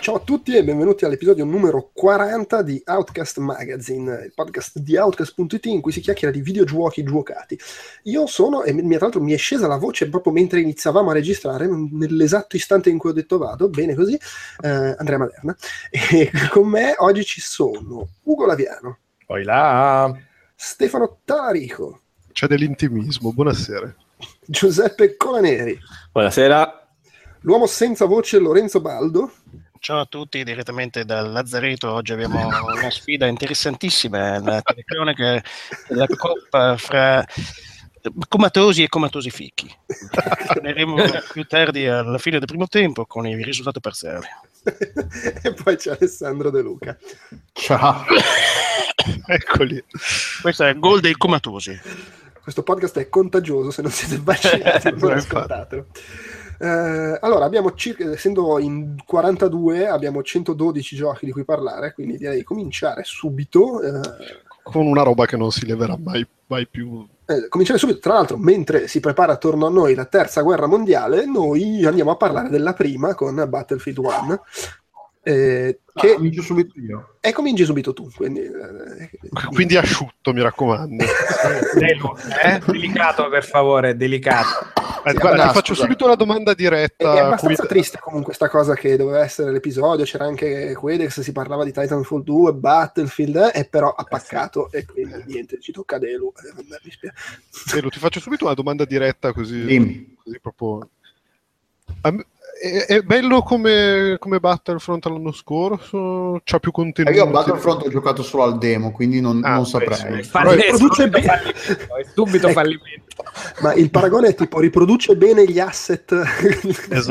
Ciao a tutti e benvenuti all'episodio numero 40 di Outcast Magazine, il podcast di Outcast.it in cui si chiacchiera di videogiochi giocati. Io sono, e tra l'altro mi è scesa la voce proprio mentre iniziavamo a registrare, nell'esatto istante in cui ho detto vado, bene così, Andrea Maderna. E con me oggi ci sono Ugo Laviano. Poi là! Stefano Tarico. C'è dell'intimismo, buonasera. Giuseppe Colaneri. Buonasera. L'uomo senza voce Lorenzo Baldo. Ciao a tutti, direttamente dal Lazzareto. Oggi abbiamo una sfida interessantissima, la telecronaca della coppa fra comatosi e comatosi ficchi. Torneremo più tardi alla fine del primo tempo con il risultato parziale. E poi c'è Alessandro De Luca. Ciao. Eccoli. Questo è il gol dei comatosi. Questo podcast è contagioso, se non siete vaccinati non ascoltatelo. Allora, abbiamo circa, essendo in 42, abbiamo 112 giochi di cui parlare, quindi direi di cominciare subito con una roba che non si leverà mai più. Cominciare subito, tra l'altro, mentre si prepara attorno a noi la terza guerra mondiale, noi andiamo a parlare della prima con Battlefield 1. Che comincio subito io. E cominci subito tu, quindi asciutto, mi raccomando. Delicato, per favore, delicato. Guarda, ti faccio subito una domanda diretta. È abbastanza triste comunque sta cosa che doveva essere l'episodio, c'era anche Quedex, si parlava di Titanfall 2, Battlefield, e però ha paccato e quindi niente, ci tocca a Delu. Delu, ti faccio subito una domanda diretta così proprio... È bello come Battlefront l'anno scorso? C'ha più contenuto? Io a Battlefront ho giocato solo al demo, quindi non saprei. Riproduce bene. È subito fallimento. Ma il paragone è tipo riproduce bene gli asset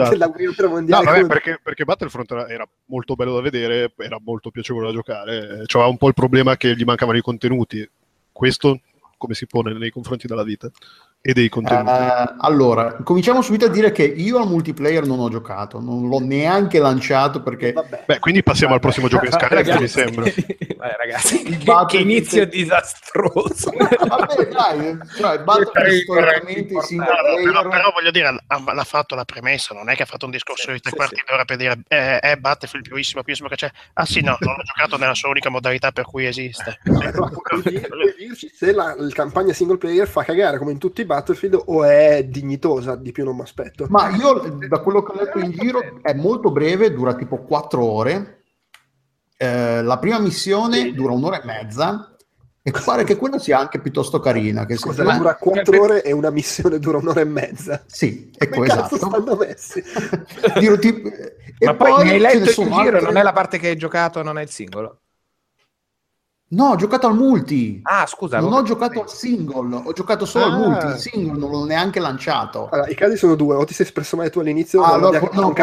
della guerra mondiale. No, vabbè, perché Battlefront era molto bello da vedere, era molto piacevole da giocare. Cioè, un po' il problema che gli mancavano i contenuti. Questo come si pone nei confronti della vita e dei contenuti? Allora, cominciamo subito a dire che io al multiplayer non ho giocato, non l'ho neanche lanciato perché... Beh, quindi passiamo al prossimo gioco in scaletta, mi sembra. Vabbè, ragazzi, che inizio disastroso. Vabbè, dai, cioè, però voglio dire, l'ha fatto la premessa, non è che ha fatto un discorso di tre quarti d'ora per dire è Battlefield più che c'è. Ah sì, no, non l'ho giocato nella sua unica modalità per cui esiste. Se la campagna single player fa cagare come in tutti i Battlefield o è dignitosa, di più non mi aspetto. Ma io, da quello che ho letto in giro, è molto breve, dura tipo 4 ore. La prima missione dura un'ora e mezza e pare che quella sia anche piuttosto carina. Che dura 4 ore e una missione dura un'ora e mezza. Sì, ecco, esatto. Stanno messi? Ma poi mi hai letto in giro, non è la parte che hai giocato, non è il singolo. No, ho giocato al multi. Ah, scusa. Non ho giocato al single, ho giocato solo al multi. Il single non l'ho neanche lanciato. Allora, i casi sono due: o ti sei espresso male tu all'inizio, ero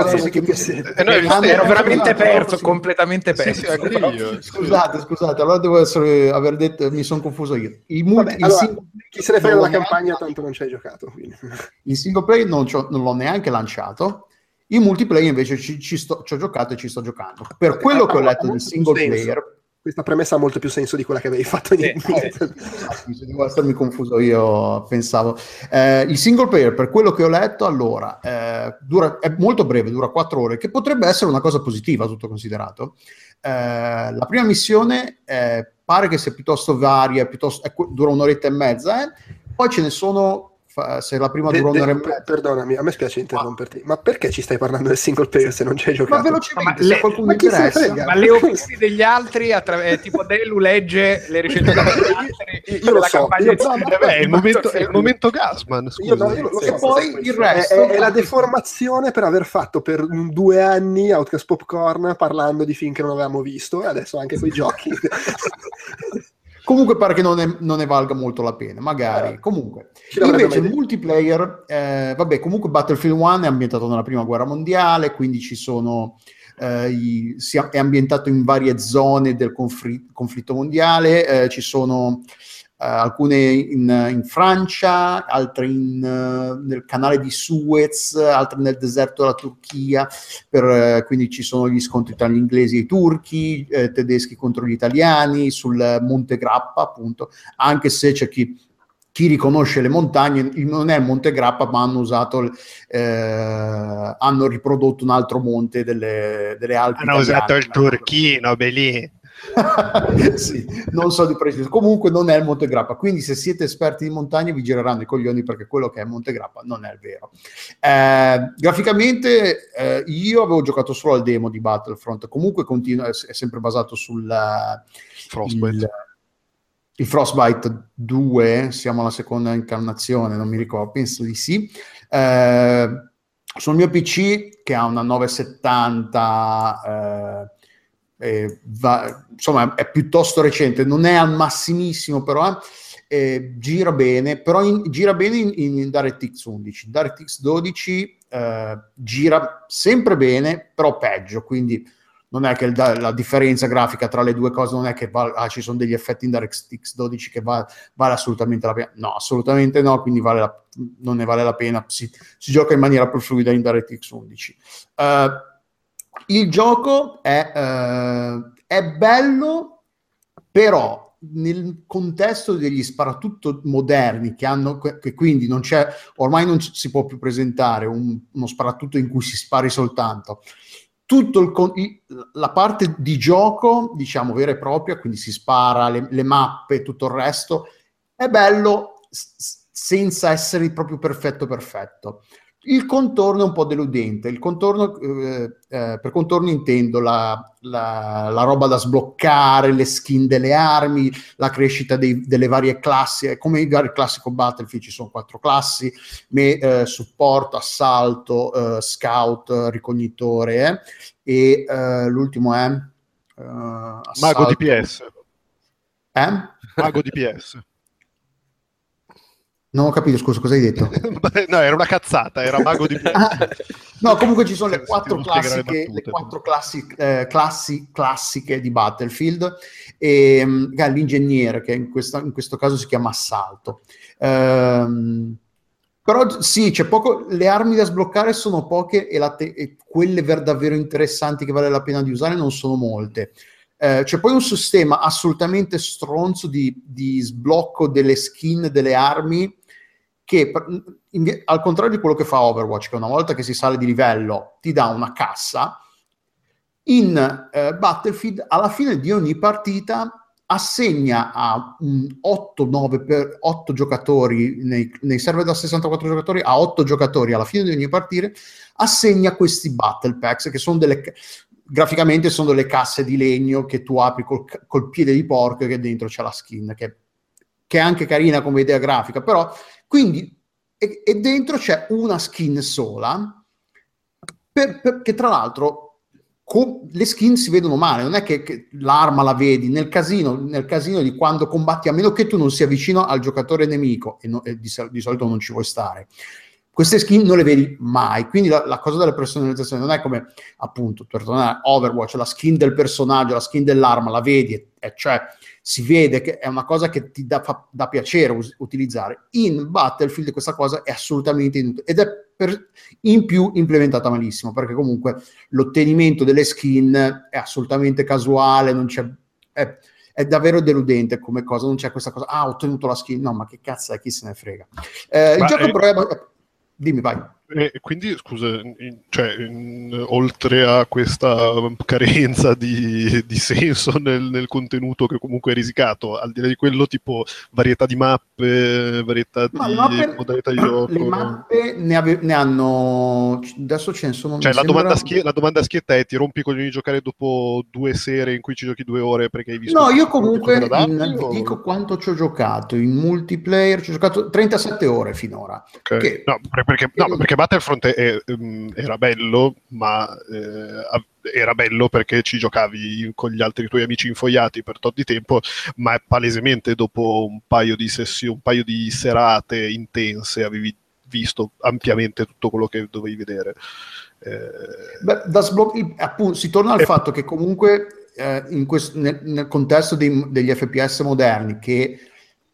veramente perso, completamente perso. Scusate, allora devo aver detto, mi sono confuso io. Chi se ne frega della campagna, tanto non ci hai giocato. Il single play non l'ho neanche lanciato. Il multiplayer invece ci ho giocato e ci sto giocando. Per quello che ho letto del single player. Questa premessa ha molto più senso di quella che avevi fatto se devo essermi confuso io, pensavo. Il single player, per quello che ho letto, allora, è molto breve, dura 4 ore, che potrebbe essere una cosa positiva, tutto considerato. La prima missione pare che sia piuttosto varia, dura un'oretta e mezza, poi ce ne sono se la prima dura un'ora e mezza. Perdonami, a me spiace interromperti, ma perché ci stai parlando del single player se non ci hai giocato? Ma velocemente, se qualcuno interessa. Ma le opinioni degli altri, tipo Delu legge le recensioni degli altri. Io lo so, è il momento Gasman, scusa. E poi il resto è la deformazione per aver fatto per 2 anni Outcast Popcorn parlando di film che non avevamo visto, e adesso anche quei giochi. Comunque pare che non ne valga molto la pena, magari. Comunque, invece il multiplayer, comunque Battlefield 1 è ambientato nella prima guerra mondiale, quindi ci sono è ambientato in varie zone del conflitto mondiale, ci sono alcune in Francia, altre nel canale di Suez, altre nel deserto della Turchia, quindi ci sono gli scontri tra gli inglesi e i turchi, tedeschi contro gli italiani, sul Monte Grappa appunto, anche se c'è chi riconosce le montagne, non è il Monte Grappa, ma hanno riprodotto un altro monte delle Alpi italiane. Hanno usato il turchino, Belì. Sì, non so di preciso. Comunque non è il Monte Grappa, quindi se siete esperti di montagna vi gireranno i coglioni, perché quello che è Monte Grappa non è il vero. Graficamente io avevo giocato solo al demo di Battlefront, comunque è sempre basato sul Frostbite. Il Frostbite 2, siamo alla seconda incarnazione, non mi ricordo, penso di sì. Sul mio PC, che ha una 970, insomma è piuttosto recente, non è al massimissimo, però gira bene, in DirectX 11, DirectX 12 gira sempre bene, però peggio, quindi non è che la differenza grafica tra le due cose non è che ci sono degli effetti in DirectX 12 che vale assolutamente la pena, no, assolutamente no, quindi non ne vale la pena, si gioca in maniera più fluida in DirectX 11. Il gioco è bello, però nel contesto degli sparatutto moderni che quindi non c'è, ormai non si può più presentare uno sparatutto in cui si spari soltanto. La parte di gioco, diciamo, vera e propria, quindi si spara, le mappe, tutto il resto, è bello senza essere proprio perfetto. Il contorno è un po' deludente. Il contorno, per contorno intendo la roba da sbloccare, le skin delle armi, la crescita delle varie classi. È come il classico Battlefield, ci sono 4 classi: supporto, assalto, scout, ricognitore, e l'ultimo è mago DPS. Mago DPS. Non ho capito, scusa, cosa hai detto? No, era una cazzata, era mago di più. No, comunque ci sono le 4 classi classiche di Battlefield, e l'ingegnere, che in questo caso si chiama Assalto. Però sì, c'è poco, le armi da sbloccare sono poche, e quelle davvero interessanti che vale la pena di usare non sono molte. C'è poi un sistema assolutamente stronzo di sblocco delle skin, delle armi, che al contrario di quello che fa Overwatch, che una volta che si sale di livello ti dà una cassa, in Battlefield alla fine di ogni partita assegna a 8 giocatori, nei server da 64 giocatori, a 8 giocatori alla fine di ogni partita assegna questi battle packs, che sono graficamente sono delle casse di legno che tu apri col piede di porco, e che dentro c'è la skin, che è anche carina come idea grafica, però quindi e dentro c'è una skin sola, perché tra l'altro le skin si vedono male, non è che l'arma la vedi nel casino di quando combatti, a meno che tu non sia vicino al giocatore nemico, e di solito non ci vuoi stare. Queste skin non le vedi mai, quindi la cosa della personalizzazione non è come, appunto, per tornare a Overwatch, la skin del personaggio, la skin dell'arma, la vedi, cioè si vede che è una cosa che ti dà piacere utilizzare. In Battlefield questa cosa è assolutamente inutile, ed è in più implementata malissimo, perché comunque l'ottenimento delle skin è assolutamente casuale, non c'è... È davvero deludente come cosa, non c'è questa cosa, ho ottenuto la skin, no, ma che cazzo è, chi se ne frega. Il gioco però è... Dimmi, vai. E quindi, scusa, oltre a questa carenza di senso nel contenuto, che comunque è risicato, al di là di quello, tipo varietà di mappe, varietà di modalità di gioco. Le mappe ne hanno, adesso ce ne sono. Cioè, la domanda schietta è: ti rompi con di giocare dopo due sere in cui ci giochi 2 ore perché hai visto? No, io comunque dico quanto ci ho giocato in multiplayer, ci ho giocato 37 ore finora. Okay. Perché Battlefront era bello, ma era bello perché ci giocavi con gli altri tuoi amici infogliati per tot di tempo, ma palesemente dopo un paio di serate intense avevi visto ampiamente tutto quello che dovevi vedere. Appunto, si torna al fatto che comunque nel contesto degli FPS moderni, che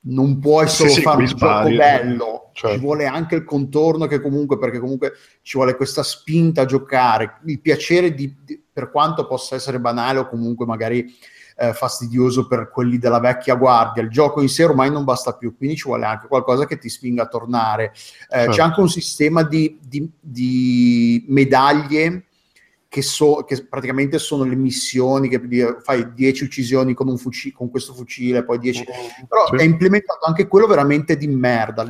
non puoi solo fare un gioco bello, ci vuole anche il contorno, che comunque, perché comunque ci vuole questa spinta a giocare, il piacere per quanto possa essere banale o comunque magari fastidioso per quelli della vecchia guardia, il gioco in sé ormai non basta più, quindi ci vuole anche qualcosa che ti spinga a tornare. C'è anche un sistema di medaglie che praticamente sono le missioni, che fai 10 uccisioni con questo fucile, poi 10... Però è implementato anche quello veramente di merda.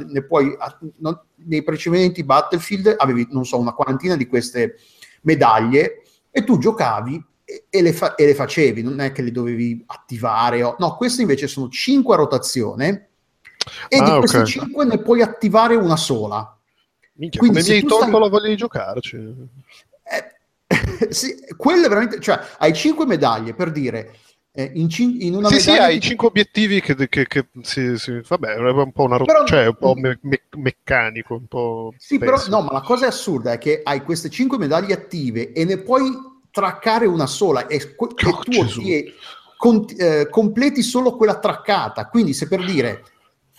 Nei precedenti Battlefield avevi, non so, una quarantina di queste medaglie e tu giocavi e le facevi, non è che le dovevi attivare. No, queste invece sono 5 a rotazione e di queste 5 ne puoi attivare una sola. Minchia, quindi mi hai tolto la voglia di giocarci. Sì, quello è veramente, cioè hai 5 medaglie, per dire, in una medaglia hai 5 obiettivi che vabbè, è un po' un po' meccanico, un po' però ma la cosa assurda è che hai queste 5 medaglie attive e ne puoi traccare una sola completi solo quella traccata. Quindi se, per dire,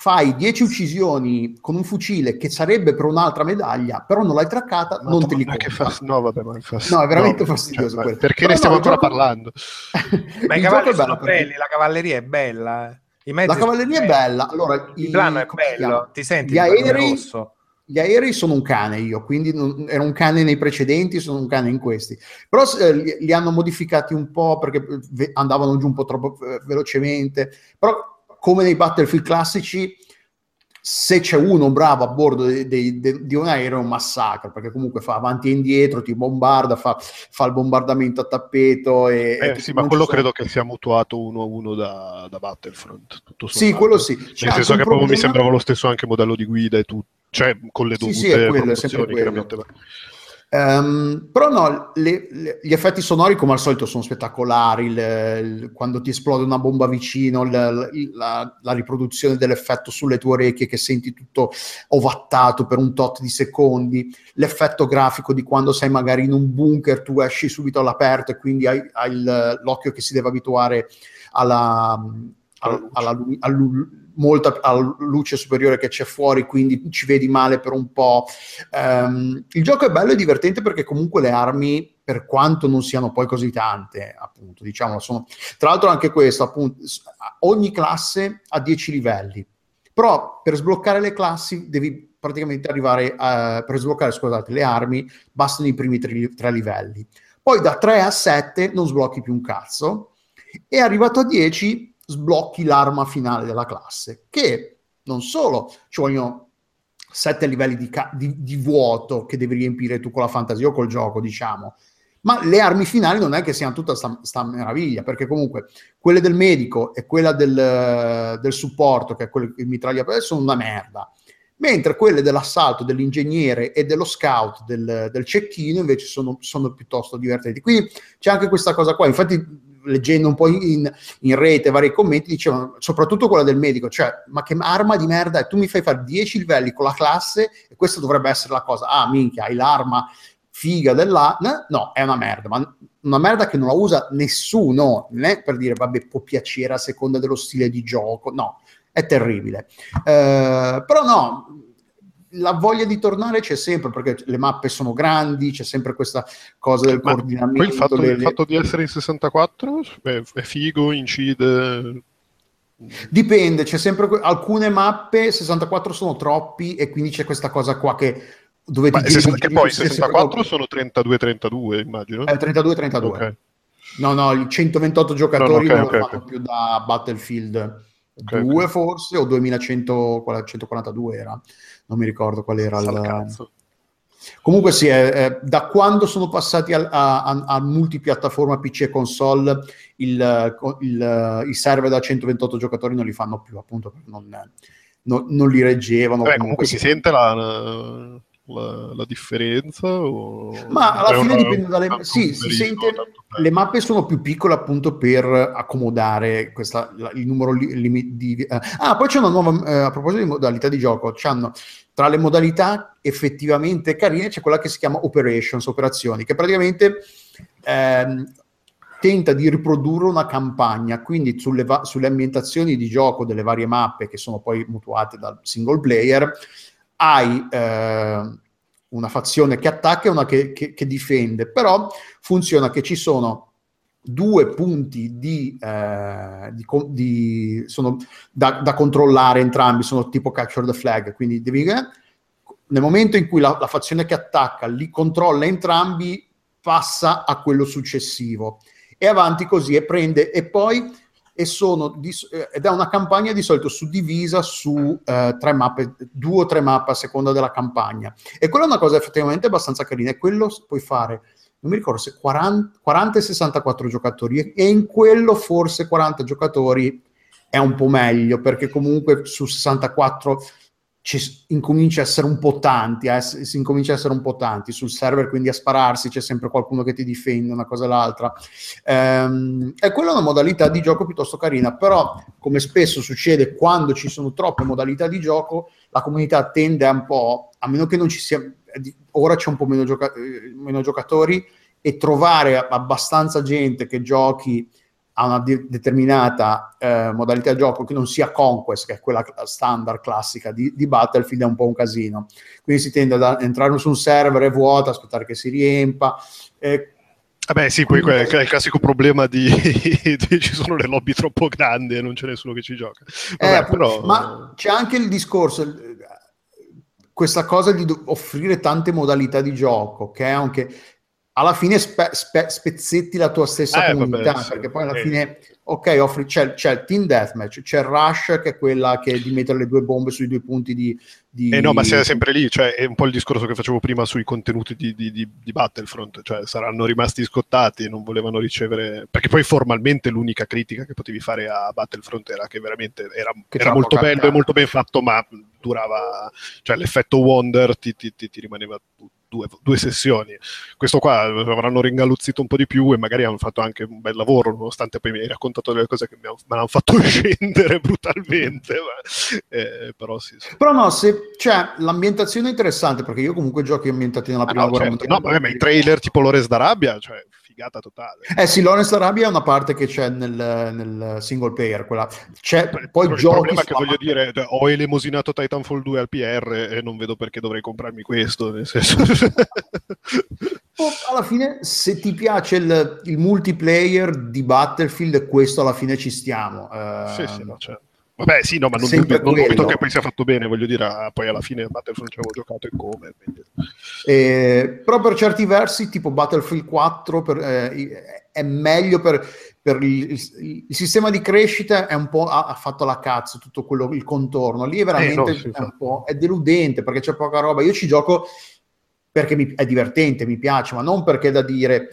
fai 10 uccisioni con un fucile che sarebbe per un'altra medaglia, però non l'hai traccata, non te li conta. No, è veramente fastidioso quello. Perché ne stiamo ancora parlando? Ma i cavalli sono belli, la cavalleria è bella. La cavalleria è bella. Allora, il plano è bello, ti senti rosso. Gli aerei sono un cane, io, quindi ero un cane nei precedenti, sono un cane in questi. Però li hanno modificati un po' perché andavano giù un po' troppo velocemente, però... Come nei Battlefield classici, se c'è uno bravo a bordo di un aereo è un massacro, perché comunque fa avanti e indietro, ti bombarda, fa il bombardamento a tappeto. Ma quello credo che sia mutuato uno a uno da Battlefront. Tutto sommato. Sì, quello sì. Nel senso che proprio mi sembrava lo stesso anche modello di guida e tutto, cioè con le dovute proporzioni, chiaramente. Però no, gli effetti sonori come al solito sono spettacolari, quando ti esplode una bomba vicino, la riproduzione dell'effetto sulle tue orecchie che senti tutto ovattato per un tot di secondi, l'effetto grafico di quando sei magari in un bunker, tu esci subito all'aperto e quindi hai l'occhio che si deve abituare alla luce superiore che c'è fuori, quindi ci vedi male per un po'. Il gioco è bello e divertente perché comunque le armi, per quanto non siano poi così tante, appunto, diciamo, sono, tra l'altro anche questo, appunto, ogni classe ha 10 livelli, però per sbloccare le classi devi praticamente arrivare per sbloccare, scusate, le armi bastano i primi 3 livelli, poi da 3 a 7 non sblocchi più un cazzo e arrivato a 10 sblocchi l'arma finale della classe, che non solo ci vogliono 7 livelli di vuoto che devi riempire tu con la fantasia o col gioco, diciamo, ma le armi finali non è che siano tutta sta meraviglia, perché comunque quelle del medico e quella del supporto, che è quello che mitraglia, sono una merda, mentre quelle dell'assalto, dell'ingegnere e dello scout, del cecchino, invece sono piuttosto divertenti. Quindi c'è anche questa cosa qua, infatti leggendo un po' in rete vari commenti, dicevano, soprattutto quella del medico, cioè, ma che arma di merda, e tu mi fai fare 10 livelli con la classe, e questa dovrebbe essere la cosa, minchia, hai l'arma figa no, è una merda, ma una merda che non la usa nessuno, né per dire, vabbè, può piacere a seconda dello stile di gioco, no, è terribile. Però no, la voglia di tornare c'è sempre, perché le mappe sono grandi, c'è sempre questa cosa del coordinamento. Poi il fatto di essere in 64 è figo, incide... Dipende, c'è sempre... Alcune mappe 64 sono troppi e quindi c'è questa cosa qua che dove ti che poi 64 sono 32-32 immagino. 32-32. Okay. No, il 128 giocatori non lo fanno più da Battlefield 2 forse, o 2142 era. Non mi ricordo qual era Comunque sì, da quando sono passati a multipiattaforma PC e console, i server da 128 giocatori non li fanno più, appunto, non li reggevano. Comunque si sente la differenza? Ma alla fine dipende dalle... Sì, si sente... Le mappe sono più piccole appunto per accomodare il numero di... poi c'è una nuova... a proposito di modalità di gioco, c'hanno... Tra le modalità effettivamente carine c'è quella che si chiama Operations, operazioni, che praticamente tenta di riprodurre una campagna, quindi sulle ambientazioni di gioco delle varie mappe che sono poi mutuate dal single player, hai una fazione che attacca e una che difende, però funziona che ci sono due punti sono da controllare entrambi, sono tipo capture the flag, quindi nel momento in cui la fazione che attacca li controlla entrambi, passa a quello successivo e avanti così, e prende, e poi ed è una campagna di solito suddivisa su tre mappe, due o tre mappe a seconda della campagna, e quella è una cosa effettivamente abbastanza carina, e quello puoi fare, non mi ricordo se 40 e 64 giocatori, e in quello forse 40 giocatori è un po' meglio, perché comunque su 64 si incomincia a essere un po' tanti sul server, quindi a spararsi, c'è sempre qualcuno che ti difende, una cosa o l'altra. E quella è una modalità di gioco piuttosto carina, però come spesso succede quando ci sono troppe modalità di gioco, la comunità tende un po', a meno che non ci sia... Ora c'è un po' meno giocatori, e trovare abbastanza gente che giochi a una determinata modalità di gioco che non sia Conquest, che è quella standard classica di Battlefield, è un po' un casino. Quindi si tende ad entrare su un server, è vuoto, aspettare che si riempa. Vabbè sì, poi è il classico problema ci sono le lobby troppo grandi e non c'è nessuno che ci gioca. Vabbè, però... Ma c'è anche il discorso... Questa cosa di offrire tante modalità di gioco, che è anche alla fine spezzetti la tua stessa comunità, vabbè, perché poi alla fine, offri, c'è il team deathmatch, c'è il rush, che è quella che di mettere le due bombe sui due punti di... no, ma sei sempre lì, cioè è un po' il discorso che facevo prima sui contenuti di Battlefront, cioè saranno rimasti scottati, non volevano ricevere, perché poi formalmente l'unica critica che potevi fare a Battlefront era che veramente era molto bello e molto ben fatto, ma durava, cioè l'effetto Wonder ti rimaneva due sessioni. Questo qua avranno ringalluzzito un po' di più e magari hanno fatto anche un bel lavoro, nonostante poi mi hai raccontato delle cose che me l'hanno fatto scendere brutalmente, però sì. Però no, l'ambientazione è interessante, perché io comunque giochi ambientati nella prima guerra mondiale. No, ma i trailer tipo Lawrence d'Arabia, cioè figata totale. Sì, Lawrence d'Arabia è una parte che c'è nel single player, quella c'è, poi il problema che voglio dire, ho elemosinato Titanfall 2 al PR e non vedo perché dovrei comprarmi questo, nel senso. Alla fine, se ti piace il multiplayer di Battlefield, questo alla fine ci stiamo. Certo. Vabbè, sì, no, ma non dubito che poi sia fatto bene, voglio dire, poi alla fine Battlefield ci avevo giocato e come. Quindi... però per certi versi, tipo Battlefield 4 è meglio per il sistema di crescita, è un po' ha fatto la cazzo tutto quello, il contorno. Lì è veramente un po' è deludente, perché c'è poca roba. Io ci gioco perché è divertente, mi piace, ma non perché da dire...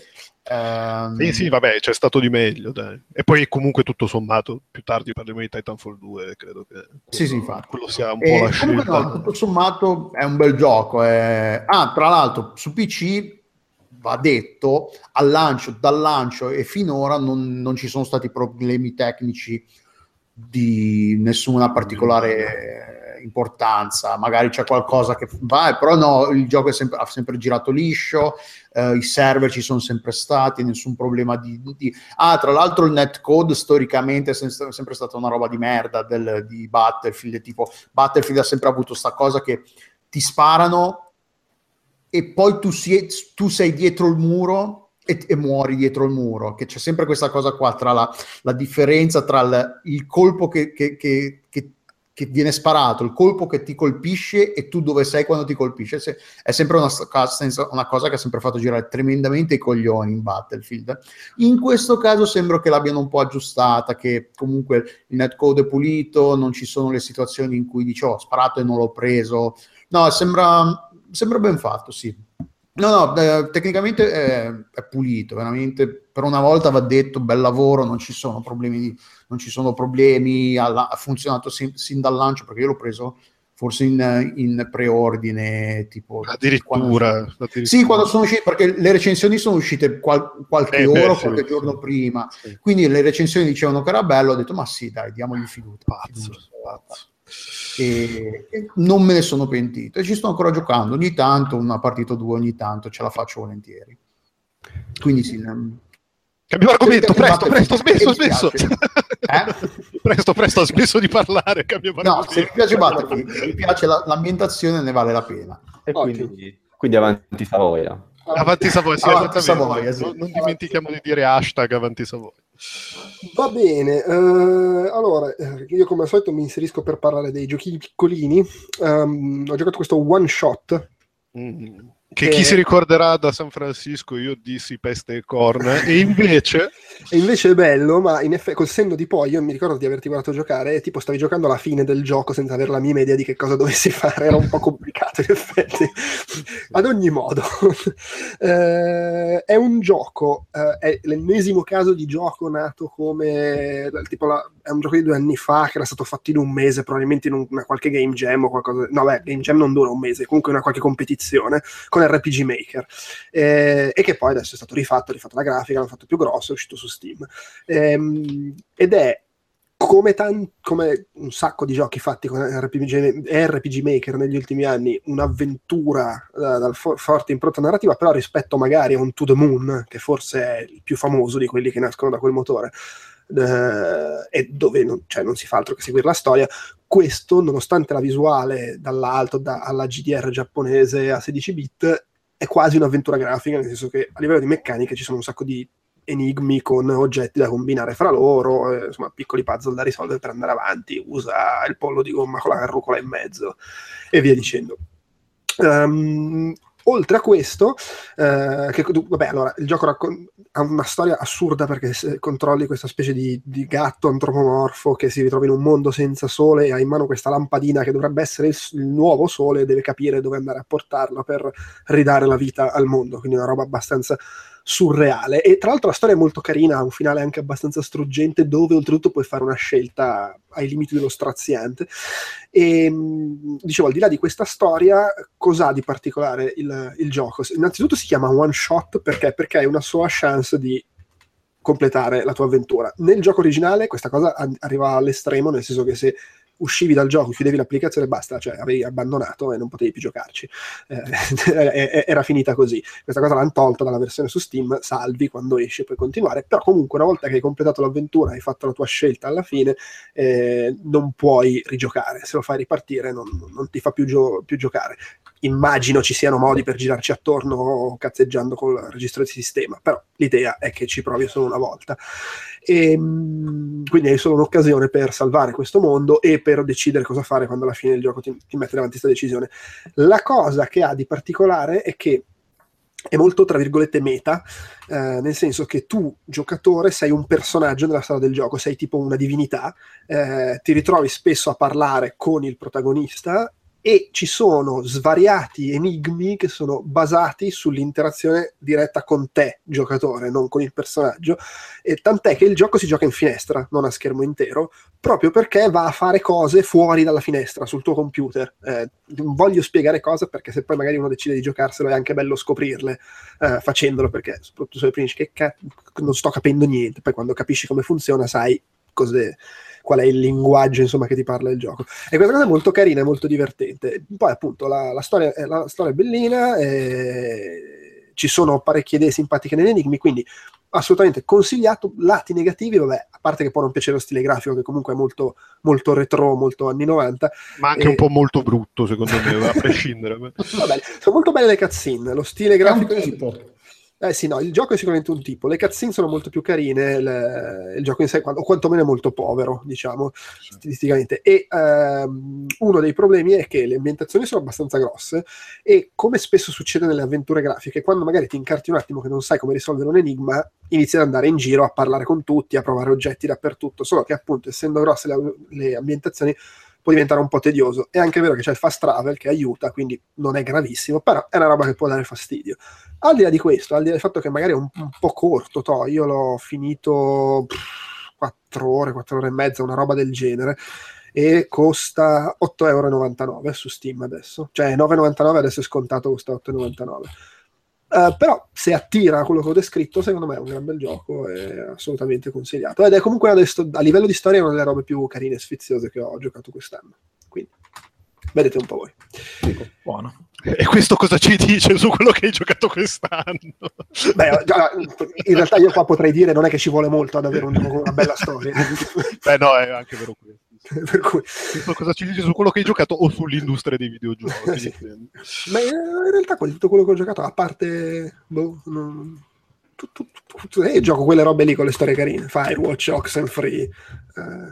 Sì, vabbè, c'è stato di meglio, dai. E poi comunque tutto sommato, più tardi parliamo di Titanfall 2, credo che infatti. Quello sia un po' la scelta. No, tutto sommato è un bel gioco. Tra l'altro, su PC, va detto, dal lancio e finora non ci sono stati problemi tecnici di nessuna particolare... importanza, magari c'è qualcosa che va, però no, il gioco ha sempre girato liscio, i server ci sono sempre stati, nessun problema di... tra l'altro il netcode storicamente è sempre stata una roba di merda di Battlefield, tipo Battlefield ha sempre avuto sta cosa che ti sparano e poi tu sei dietro il muro e muori dietro il muro, che c'è sempre questa cosa qua, tra la differenza tra il colpo che che viene sparato, il colpo che ti colpisce e tu dove sei quando ti colpisce. È sempre una cosa che ha sempre fatto girare tremendamente i coglioni in Battlefield. In questo caso sembra che l'abbiano un po' aggiustata, che comunque il netcode è pulito, non ci sono le situazioni in cui dici ho sparato e non l'ho preso. No, sembra ben fatto, sì. No, tecnicamente è pulito, veramente per una volta va detto bel lavoro, non ci sono problemi, ha funzionato sin dal lancio, perché io l'ho preso forse in preordine, tipo addirittura. Sì, quando sono uscite, perché le recensioni sono uscite qualche giorno prima, sì. Quindi le recensioni dicevano che era bello, ho detto ma sì dai, diamogli fiducia. Pazzo. E non me ne sono pentito e ci sto ancora giocando, ogni tanto una partita o due, ogni tanto ce la faccio volentieri, quindi sì. Cambiamo argomento, presto, presto, ha smesso di parlare. No, se vi piace Battlefield, se vi piace l'ambientazione, ne vale la pena. E quindi avanti Savoia. Avanti Savoia, sì, avanti Savoia, sì. Non dimentichiamo di dire hashtag avanti Savoia. Va bene, allora io come al solito mi inserisco per parlare dei giochini piccolini. Ho giocato questo One Shot, che chi si ricorderà da San Francisco io dissi peste e corna e invece è bello, ma in effetti col senno di poi io mi ricordo di averti guardato giocare e tipo stavi giocando alla fine del gioco senza avere la minima idea di che cosa dovessi fare, era un po' complicato in effetti. Ad ogni modo è un gioco, è l'ennesimo caso di gioco nato come è un gioco di 2 anni fa che era stato fatto in un mese, probabilmente in una qualche game jam o qualcosa. No, beh, game jam non dura un mese, comunque una qualche competizione con RPG Maker, e che poi adesso è stato rifatto la grafica, l'hanno fatto più grosso, è uscito su Steam, ed è come un sacco di giochi fatti con RPG Maker negli ultimi anni, un'avventura dal forte impronta narrativa, però rispetto magari a un To The Moon, che forse è il più famoso di quelli che nascono da quel motore, e dove non si fa altro che seguire la storia. Questo, nonostante la visuale dall'alto, alla GDR giapponese a 16 bit, è quasi un'avventura grafica, nel senso che a livello di meccaniche ci sono un sacco di enigmi con oggetti da combinare fra loro, insomma piccoli puzzle da risolvere per andare avanti, usa il pollo di gomma con la rucola in mezzo e via dicendo. Oltre a questo, il gioco ha una storia assurda, perché se controlli questa specie di gatto antropomorfo che si ritrova in un mondo senza sole e ha in mano questa lampadina che dovrebbe essere il nuovo sole e deve capire dove andare a portarla per ridare la vita al mondo, quindi una roba abbastanza surreale. E tra l'altro la storia è molto carina, ha un finale anche abbastanza struggente, dove oltretutto puoi fare una scelta ai limiti dello straziante. E dicevo, al di là di questa storia, cos'ha di particolare il gioco? Innanzitutto si chiama One Shot perché hai una sola chance di completare la tua avventura. Nel gioco originale questa cosa arriva all'estremo, nel senso che se uscivi dal gioco, chiudevi l'applicazione e basta, cioè avevi abbandonato e non potevi più giocarci, era finita così. Questa cosa l'hanno tolta dalla versione su Steam, salvi quando esci e puoi continuare, però comunque una volta che hai completato l'avventura, hai fatto la tua scelta alla fine, non puoi rigiocare, se lo fai ripartire non ti fa più giocare. Immagino ci siano modi per girarci attorno cazzeggiando col registro di sistema, però l'idea è che ci provi solo una volta, e quindi hai solo un'occasione per salvare questo mondo e per decidere cosa fare quando alla fine il gioco ti mette davanti questa decisione. La cosa che ha di particolare è che è molto, tra virgolette, meta, nel senso che tu, giocatore, sei un personaggio nella storia del gioco, sei tipo una divinità, ti ritrovi spesso a parlare con il protagonista e ci sono svariati enigmi che sono basati sull'interazione diretta con te, giocatore, non con il personaggio, e tant'è che il gioco si gioca in finestra, non a schermo intero, proprio perché va a fare cose fuori dalla finestra, sul tuo computer. Non voglio spiegare cosa, perché se poi magari uno decide di giocarselo è anche bello scoprirle facendolo, perché soprattutto se le primi non sto capendo niente, poi quando capisci come funziona sai qual è il linguaggio, insomma, che ti parla il gioco. E questa cosa è molto carina, è molto divertente. Poi appunto la storia è bellina, ci sono parecchie idee simpatiche negli enigmi, quindi assolutamente consigliato. Lati negativi, vabbè, a parte che può non piacere lo stile grafico, che comunque è molto, molto retro, molto anni 90, ma anche un po' molto brutto secondo me, a prescindere. Vabbè, sono molto belle le cutscene, lo stile grafico Sì, no, il gioco è sicuramente un tipo, le cutscene sono molto più carine, il gioco in sé, o quantomeno è molto povero, diciamo, stilisticamente, e uno dei problemi è che le ambientazioni sono abbastanza grosse, e come spesso succede nelle avventure grafiche, quando magari ti incarti un attimo che non sai come risolvere un enigma, inizi ad andare in giro a parlare con tutti, a provare oggetti dappertutto, solo che appunto essendo grosse le ambientazioni può diventare un po' tedioso. È anche vero che c'è il fast travel che aiuta, quindi non è gravissimo, però è una roba che può dare fastidio. Al di là di questo, al di là del fatto che magari è un po' corto, io l'ho finito 4 ore e mezza, una roba del genere, e costa 8,99€ su Steam adesso, cioè 9,99€, adesso è scontato, costa 8,99€. Però se attira quello che ho descritto, secondo me è un gran bel gioco, è assolutamente consigliato, ed è comunque a livello di storia una delle robe più carine e sfiziose che ho giocato quest'anno, quindi vedete un po' voi. Buono. E questo cosa ci dice su quello che hai giocato quest'anno? Beh, in realtà io qua potrei dire non è che ci vuole molto ad avere una bella storia. Beh no, è anche vero questo. Per cui... cosa ci dice su quello che hai giocato o sull'industria dei videogiochi? Sì. Ma in realtà tutto quello che ho giocato, a parte gioco quelle robe lì con le storie carine, Firewatch, Oxenfree,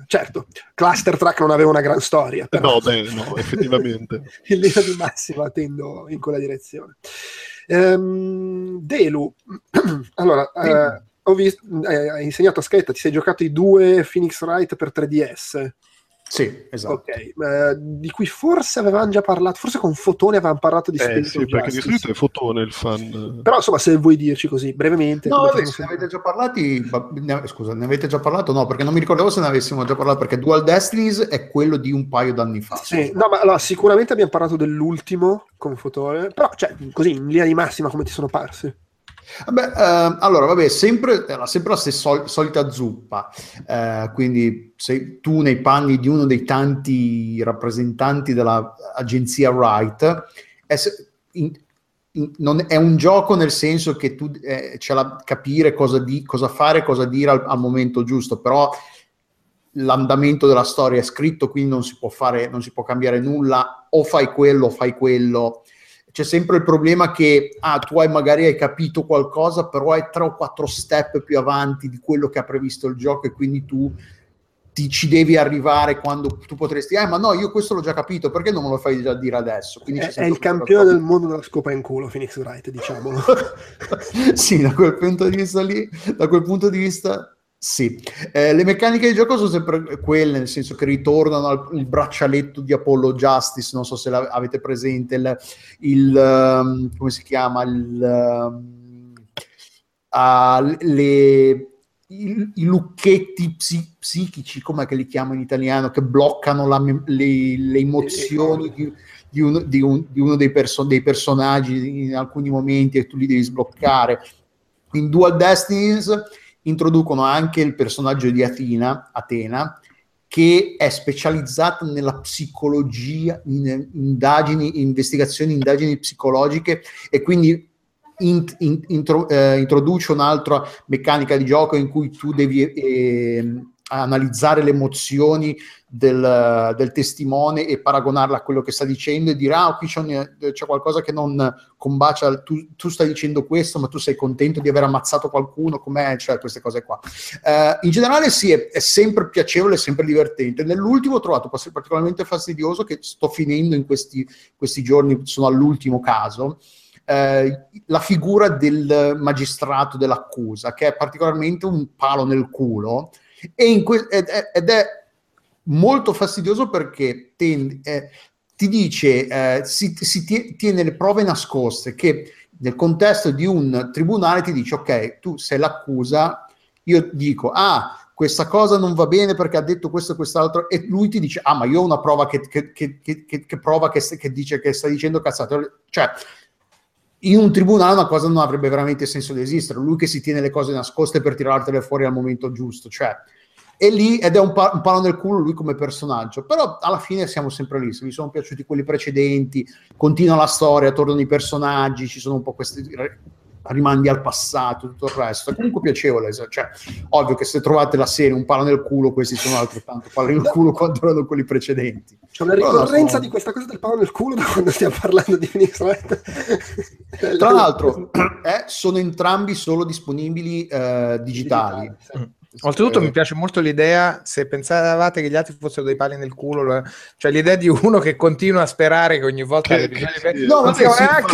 certo, Cluster Track non aveva una gran storia, però... no, effettivamente in linea di massima tendo in quella direzione. Delu, allora ho visto, hai insegnato a Schetta, ti sei giocato i 2 Phoenix Wright per 3DS. Sì, esatto. Okay. Di cui forse avevamo già parlato, forse con Fotone avevamo parlato di Space sì, perché di solito è Fotone il fan. Però insomma, se vuoi dirci così brevemente. No, vabbè, se ne avete già parlati, scusa, ne avete già parlato? No, perché non mi ricordavo se ne avessimo già parlato, perché Dual Destinies è quello di un paio d'anni fa. Sì, no, ma allora, sicuramente abbiamo parlato dell'ultimo con Fotone, però cioè, così in linea di massima come ti sono parsi? Beh, allora, vabbè, sempre la stessa solita zuppa, quindi sei tu nei panni di uno dei tanti rappresentanti dell'agenzia Wright, non è un gioco nel senso che tu c'è da capire cosa fare, cosa dire al momento giusto, però l'andamento della storia è scritto, quindi non si può cambiare nulla, o fai quello o fai quello. C'è sempre il problema che tu magari hai capito qualcosa, però hai 3 o 4 step più avanti di quello che ha previsto il gioco, e quindi tu ci devi arrivare quando tu potresti ma no, io questo l'ho già capito, perché non me lo fai già dire adesso? Quindi è il campione del mondo della scopa in culo Phoenix Wright, diciamolo. Sì, da quel punto di vista lì, sì. Le meccaniche di gioco sono sempre quelle, nel senso che ritornano il braccialetto di Apollo Justice, non so se avete presente, come si chiama, i lucchetti psichici, come li chiamo in italiano, che bloccano le emozioni di uno dei personaggi in alcuni momenti, e tu li devi sbloccare. In Dual Destinies introducono anche il personaggio di Atena, che è specializzata nella psicologia, in indagini psicologiche, e quindi introduce un'altra meccanica di gioco in cui tu devi analizzare le emozioni del testimone e paragonarla a quello che sta dicendo, e dire qui c'è qualcosa che non combacia, tu stai dicendo questo, ma tu sei contento di aver ammazzato qualcuno, com'è, cioè queste cose qua. In generale sì, è sempre piacevole, sempre divertente. Nell'ultimo ho trovato particolarmente fastidioso, che sto finendo in questi giorni, sono all'ultimo caso, la figura del magistrato dell'accusa, che è particolarmente un palo nel culo, ed è molto fastidioso perché ti dice si tiene le prove nascoste, che nel contesto di un tribunale ti dice ok, tu sei l'accusa, io dico questa cosa non va bene perché ha detto questo e quest'altro, e lui ti dice ma io ho una prova che prova che dice che sta dicendo cazzate. Cioè in un tribunale una cosa non avrebbe veramente senso di esistere, lui che si tiene le cose nascoste per tirartele fuori al momento giusto, cioè è lì, ed è un palo nel culo lui come personaggio, però alla fine siamo sempre lì. Se vi sono piaciuti quelli precedenti, continua la storia, tornano i personaggi, ci sono un po' questi rimandi al passato, tutto il resto. È comunque piacevole, cioè, ovvio che se trovate la serie un palo nel culo, questi sono altrettanto palo nel culo quanto erano quelli precedenti. C'è una ricorrenza di questa cosa del palo nel culo da quando stiamo parlando di Phoenix Wright. Tra l'altro sono entrambi solo disponibili digitali. Sì. Oltretutto mi piace molto l'idea, se pensavate che gli altri fossero dei pali nel culo, cioè l'idea di uno che continua a sperare che ogni volta anche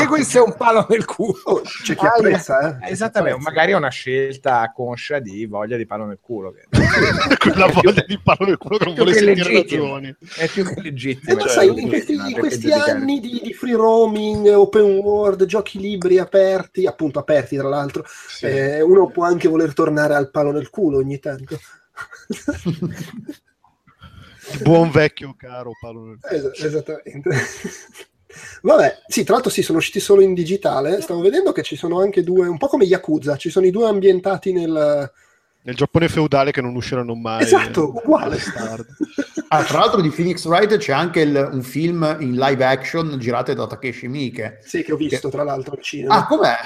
questo è un palo nel culo, c'è chi apprezza, esattamente, magari è una scelta conscia di voglia di palo nel culo, quella voglia di palo nel culo che non vuole sentire ragioni, è più che legittimo. Cioè, in questi anni di free roaming, open world, giochi liberi aperti, appunto aperti tra l'altro, uno può anche voler tornare al palo nel culo ogni tanto. Buon vecchio caro Paolo. Esattamente. Vabbè, sì, tra l'altro sì, sono usciti solo in digitale. Stavo vedendo che ci sono anche due, un po' come Yakuza, ci sono i due ambientati nel Giappone feudale che non usciranno mai. Esatto, uguale. Tra l'altro di Phoenix Wright c'è anche un film in live action girato da Takeshi Miike. Sì, che ho visto tra l'altro al cinema. Ah, com'è?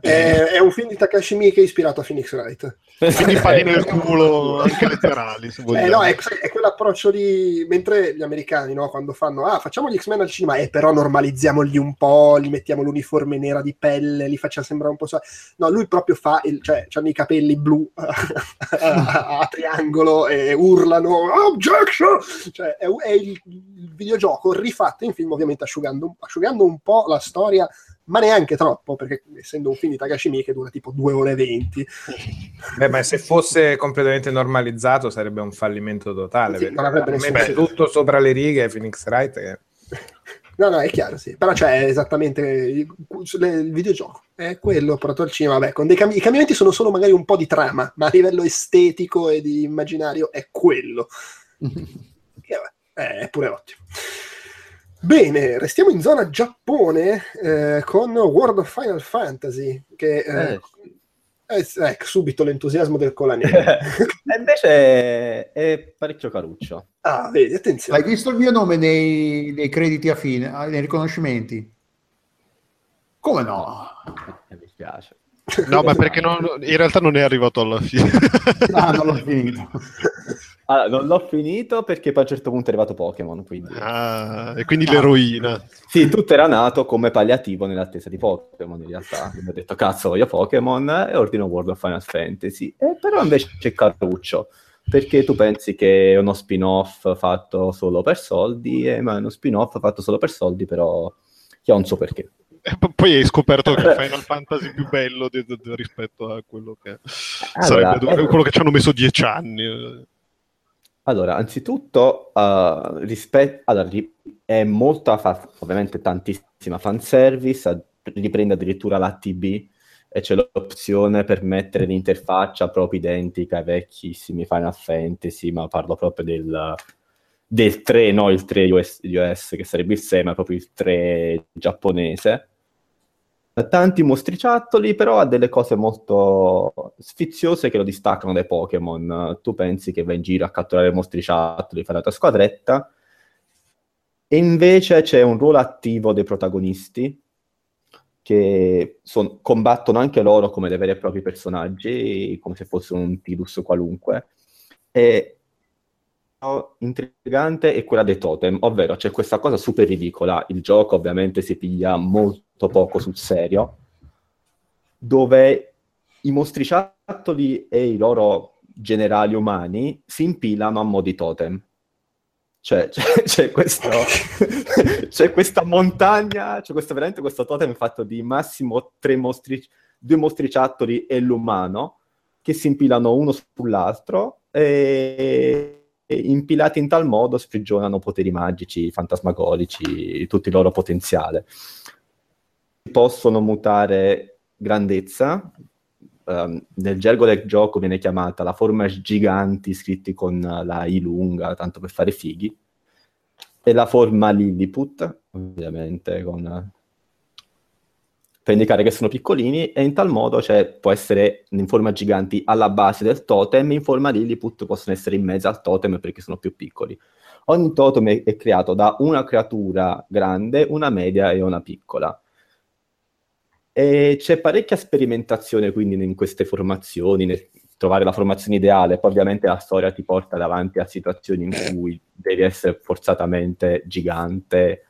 È un film di Takeshi Miike ispirato a Phoenix Wright. Quindi pali nel culo anche letterali, se vogliamo. No, è quell'approccio lì, mentre gli americani, no, quando fanno facciamo gli X-Men al cinema, però normalizziamoli un po', li mettiamo l'uniforme nera di pelle, li facciamo sembrare un po'... No, lui proprio fa, cioè hanno i capelli blu a triangolo e urlano objection, cioè è il videogioco rifatto in film, ovviamente asciugando un po' la storia, ma neanche troppo, perché essendo un film di Takeshi Miike dura tipo 2 ore e 20. Beh, ma se fosse completamente normalizzato sarebbe un fallimento totale, sì, perché tutto sopra le righe Phoenix Wright No, è chiaro, sì. Però c'è esattamente il videogioco. È quello portato al cinema. Vabbè, con i cambiamenti sono solo magari un po' di trama, ma a livello estetico e di immaginario è quello. È pure ottimo. Bene, restiamo in zona Giappone con World of Final Fantasy, che... Ecco, subito l'entusiasmo del colaniere. Invece è parecchio caruccio. Ah, vedi, attenzione. Hai visto il mio nome nei crediti a fine, nei riconoscimenti? Come no? Mi piace. No, ma perché in realtà non è arrivato alla fine. No, non l'ho finito. Allora, non l'ho finito perché poi a un certo punto è arrivato Pokémon, quindi... e quindi l'eroina. Sì, tutto era nato come palliativo nell'attesa di Pokémon, in realtà. Quindi ho detto, cazzo, voglio Pokémon, e ordino World of Final Fantasy. Però invece c'è cartuccio, perché tu pensi che è uno spin-off fatto solo per soldi, ma è uno spin-off fatto solo per soldi, però che ha un suo perché. Poi hai scoperto che Final Fantasy più bello rispetto a quello che sarebbe quello che ci hanno messo 10 anni. Allora, anzitutto è molta, ovviamente tantissima fanservice, riprende addirittura l'ATB e c'è l'opzione per mettere l'interfaccia proprio identica ai vecchissimi Final Fantasy, ma parlo proprio del 3, no il 3 US che sarebbe il 6, ma proprio il 3 giapponese. Tanti mostriciattoli, però ha delle cose molto sfiziose che lo distaccano dai Pokémon. Tu pensi che vai in giro a catturare mostriciattoli, fare la tua squadretta, e invece c'è un ruolo attivo dei protagonisti che combattono anche loro come dei veri e propri personaggi, come se fossero un Tidus qualunque. E intrigante è quella dei totem, ovvero c'è questa cosa super ridicola, il gioco ovviamente si piglia molto poco sul serio, dove i mostriciattoli e i loro generali umani si impilano a mo' di totem, cioè c'è questa montagna, c'è veramente questo totem fatto di massimo 2 mostriciattoli e l'umano che si impilano uno sull'altro e impilati in tal modo sprigionano poteri magici, fantasmagorici, tutto il loro potenziale. Possono mutare grandezza, nel gergo del gioco viene chiamata la forma giganti, scritti con la I lunga, tanto per fare fighi, e la forma Lilliput, ovviamente, per indicare che sono piccolini, e in tal modo può essere in forma giganti alla base del totem, in forma Lilliput possono essere in mezzo al totem perché sono più piccoli. Ogni totem è creato da una creatura grande, una media e una piccola. E c'è parecchia sperimentazione quindi in queste formazioni, nel trovare la formazione ideale. Poi ovviamente la storia ti porta davanti a situazioni in cui devi essere forzatamente gigante,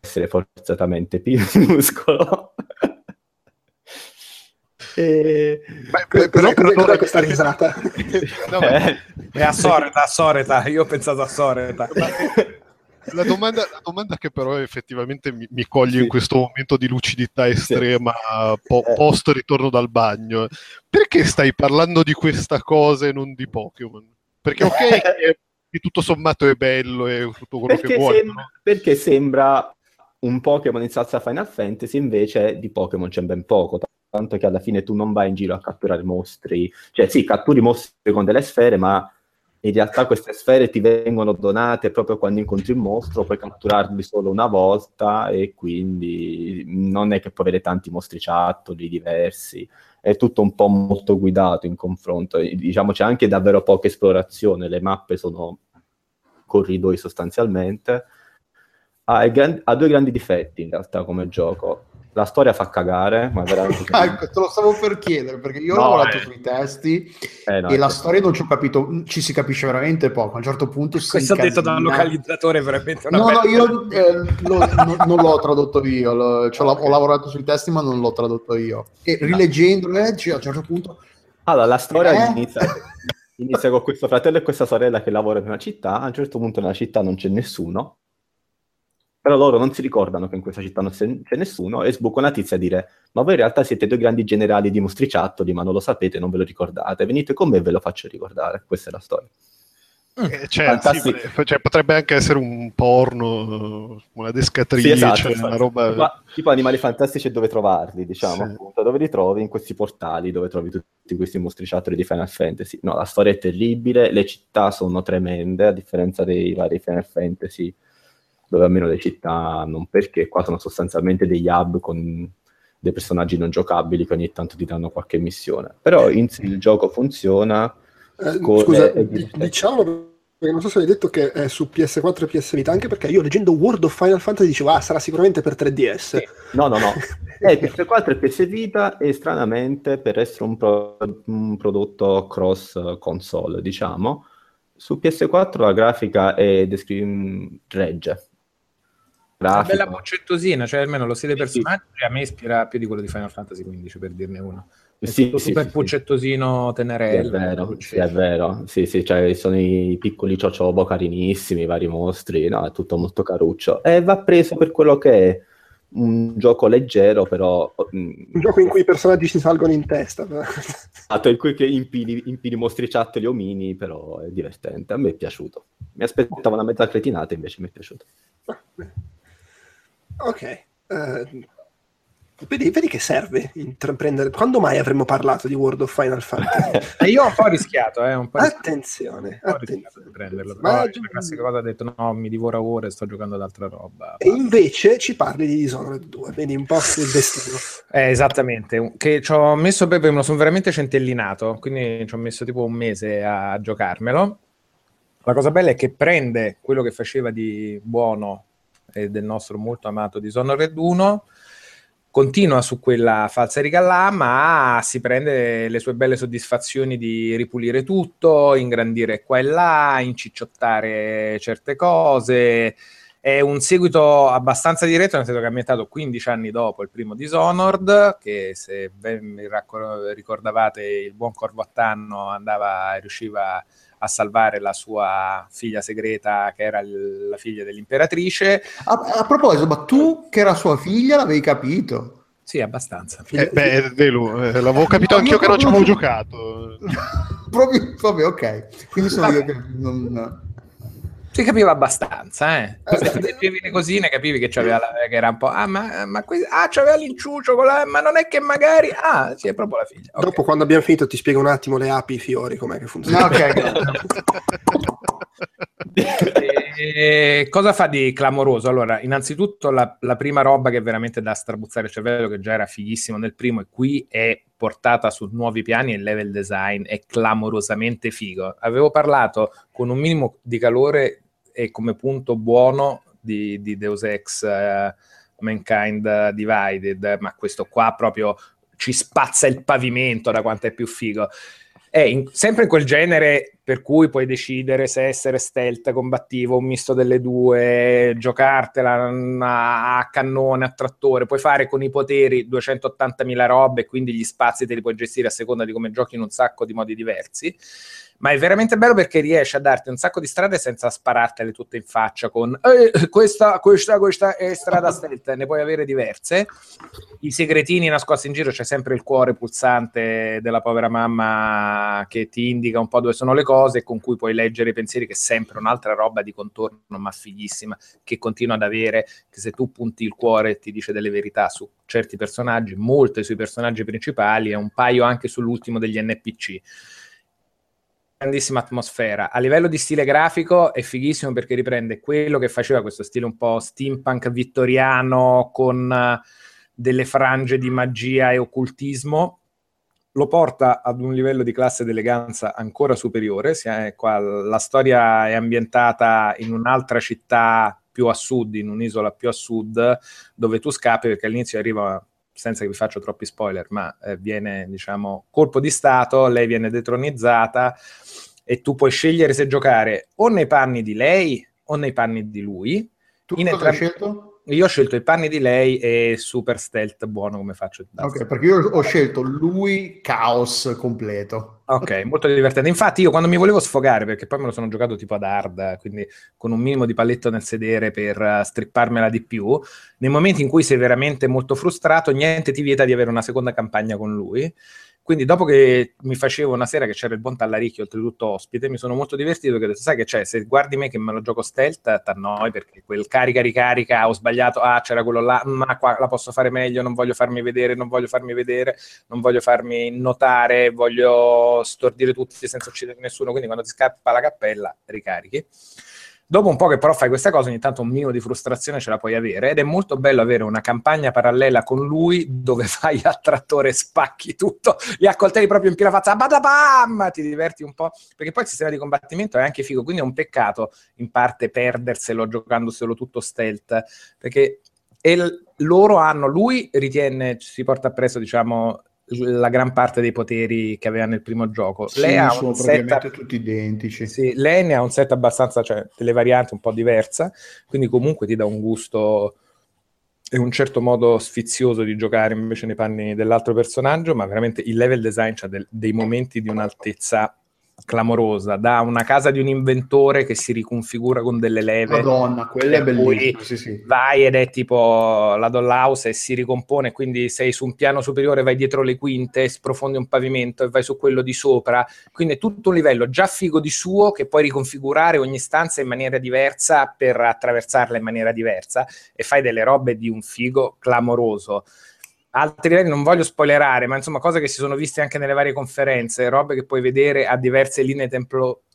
essere forzatamente minuscolo. Cos'è questa risata? No, è assoreta, io ho pensato assoreta. La domanda che però effettivamente mi coglie in questo momento di lucidità estrema post ritorno dal bagno: perché stai parlando di questa cosa e non di Pokémon? Perché ok, che tutto sommato è bello e tutto quello perché che vuoi, no? Perché sembra un Pokémon in salsa Final Fantasy, invece di Pokémon c'è ben poco, tanto che alla fine tu non vai in giro a catturare mostri, cioè sì, catturi mostri con delle sfere, ma in realtà queste sfere ti vengono donate proprio quando incontri un mostro, puoi catturarli solo una volta e quindi non è che puoi avere tanti mostriciattoli diversi, è tutto un po' molto guidato in confronto. Diciamo c'è anche davvero poca esplorazione, le mappe sono corridoi sostanzialmente. Ha due grandi difetti in realtà come gioco. La storia fa cagare, ma veramente. Ecco, te lo stavo per chiedere, perché io ho lavorato sui testi e la storia non ci ho capito, ci si capisce veramente poco. A un certo punto si questo incasina. Detto dal localizzatore veramente una bella... io non l'ho tradotto io, ho lavorato sui testi ma non l'ho tradotto io. E rileggendo a un certo punto... Allora, la storia inizia con questo fratello e questa sorella che lavorano in una città, a un certo punto nella città non c'è nessuno, però loro non si ricordano che in questa città non c'è nessuno e sbuca una tizia a dire: ma voi in realtà siete due grandi generali di mostriciattoli, ma non lo sapete, non ve lo ricordate, venite con me e ve lo faccio ricordare. Questa è la storia. Cioè, potrebbe anche essere un porno, una descatrice, sì, esatto. Una roba... tipo Animali Fantastici e Dove Trovarli, diciamo, sì. Appunto, dove li trovi? In questi portali dove trovi tutti questi mostriciattoli di Final Fantasy. No, la storia è terribile, le città sono tremende, a differenza dei vari Final Fantasy, dove almeno le città non, perché qua sono sostanzialmente degli hub con dei personaggi non giocabili che ogni tanto ti danno qualche missione. Però in sé il gioco funziona. Scusa, diciamo, non so se hai detto che è su PS4 e PS Vita, anche perché io leggendo World of Final Fantasy dicevo sarà sicuramente per 3DS. Sì. No. È PS4 e PS Vita e stranamente, per essere un prodotto cross console, diciamo, su PS4 la grafica è regge. Una bella boccettosina, cioè almeno lo stile dei personaggi a me ispira più di quello di Final Fantasy XV, per dirne uno. È super boccettosino, tenerello. È vero. Sì, cioè, sono i piccoli ciocciobo carinissimi, i vari mostri, no, è tutto molto caruccio. E va preso per quello che è, un gioco leggero, però... un gioco in cui i personaggi si salgono in testa. Esatto, in cui impili mostriciattoli omini, però è divertente, a me è piaciuto. Mi aspettavo una mezza cretinata, invece mi è piaciuto. Ok, vedi che serve intraprendere. Quando mai avremmo parlato di World of Final Fantasy? Io un po' rischiato, un po' attenzione, rischiato. Attenzione. Di prenderlo, però la classica cosa ha detto: no, mi divora ore, sto giocando ad altra roba. E invece ci parli di Dishonored 2, vedi un po' sul destino. Esattamente, che ci ho messo, perché me lo sono veramente centellinato, quindi ci ho messo tipo un mese a giocarmelo. La cosa bella è che prende quello che faceva di buono e del nostro molto amato Dishonored 1, continua su quella falsariga là, ma si prende le sue belle soddisfazioni di ripulire tutto, ingrandire qua e là, incicciottare certe cose. È un seguito abbastanza diretto, nel senso che è ambientato 15 anni dopo il primo Dishonored, che se ben mi ricordavate il buon Corvattanno riusciva a salvare la sua figlia segreta, che era la figlia dell'imperatrice. A proposito, ma tu che era sua figlia l'avevi capito? Sì, abbastanza. L'avevo capito anch'io, che non ci avevo giocato. Proprio, vabbè, ok. Quindi sono io che non... Si capiva abbastanza, Se capivi le cosine, capivi che c'aveva che era un po'... c'aveva l'inciuccio, ma non è che magari... Ah, sì, è proprio la figlia. Okay. Dopo, quando abbiamo finito, ti spiego un attimo le api, i fiori, com'è che funziona. Cosa fa di clamoroso? Allora, innanzitutto la prima roba che è veramente da strabuzzare il cervello, che già era fighissimo nel primo, e qui è portata su nuovi piani, e il level design è clamorosamente figo. Avevo parlato con un minimo di calore e come punto buono di Deus Ex Mankind Divided, ma questo qua proprio ci spazza il pavimento da quanto è più figo. È sempre in quel genere per cui puoi decidere se essere stealth, combattivo, un misto delle due, giocartela a cannone, a trattore, puoi fare con i poteri 280.000 robe, quindi gli spazi te li puoi gestire a seconda di come giochi in un sacco di modi diversi, ma è veramente bello perché riesce a darti un sacco di strade senza sparartele tutte in faccia con questa è strada stealth, ne puoi avere diverse, i segretini nascosti in giro, c'è sempre il cuore pulsante della povera mamma che ti indica un po' dove sono le cose, con cui puoi leggere i pensieri, che è sempre un'altra roba di contorno ma fighissima, che continua ad avere, che se tu punti il cuore ti dice delle verità su certi personaggi, molte sui personaggi principali e un paio anche sull'ultimo degli NPC. Grandissima atmosfera. A livello di stile grafico è fighissimo perché riprende quello che faceva questo stile un po' steampunk vittoriano con delle frange di magia e occultismo, lo porta ad un livello di classe ed eleganza ancora superiore. La storia è ambientata in un'altra città più a sud, in un'isola più a sud, dove tu scappi perché all'inizio arriva, senza che vi faccio troppi spoiler, ma viene, diciamo, colpo di stato, lei viene detronizzata e tu puoi scegliere se giocare o nei panni di lei o nei panni di lui. Tu cosa hai scelto? Io ho scelto i panni di lei e super stealth buono come faccio. Ok, perché io ho scelto lui caos completo. Ok, molto divertente. Infatti io quando mi volevo sfogare, perché poi me lo sono giocato tipo ad hard, quindi con un minimo di paletto nel sedere per stripparmela di più, nei momenti in cui sei veramente molto frustrato, niente ti vieta di avere una seconda campagna con lui. Quindi dopo che mi facevo una sera che c'era il buon Tallaricchio, oltretutto ospite, mi sono molto divertito perché ho detto, sai che c'è, se guardi me che me lo gioco stealth, t'annoi perché quel ricarica, ho sbagliato, c'era quello là, ma qua la posso fare meglio, non voglio farmi vedere, non voglio farmi notare, voglio stordire tutti senza uccidere nessuno, quindi quando ti scappa la cappella ricarichi. Dopo un po' che però fai questa cosa, ogni tanto un minimo di frustrazione ce la puoi avere, ed è molto bello avere una campagna parallela con lui dove vai a trattore, spacchi tutto, li accoltelli proprio in piena faccia, badabam! Ti diverti un po', perché poi il sistema di combattimento è anche figo, quindi è un peccato in parte perderselo giocandoselo tutto stealth, perché loro hanno, lui ritiene, si porta appresso, diciamo, la gran parte dei poteri che aveva nel primo gioco. Sì, lei ha un set tutti identici. Sì, lei ne ha un set abbastanza, cioè delle varianti un po' diversa, quindi comunque ti dà un gusto e un certo modo sfizioso di giocare invece nei panni dell'altro personaggio, ma veramente il level design c'ha dei momenti di un'altezza clamorosa, da una casa di un inventore che si riconfigura con delle leve. Madonna, quella è bellissima, sì, sì. Vai ed è tipo la dollhouse e si ricompone, quindi sei su un piano superiore, vai dietro le quinte, sprofondi un pavimento e vai su quello di sopra, quindi è tutto un livello già figo di suo che puoi riconfigurare ogni stanza in maniera diversa per attraversarla in maniera diversa e fai delle robe di un figo clamoroso. Altri livelli non voglio spoilerare, ma insomma cose che si sono viste anche nelle varie conferenze, robe che puoi vedere a diverse linee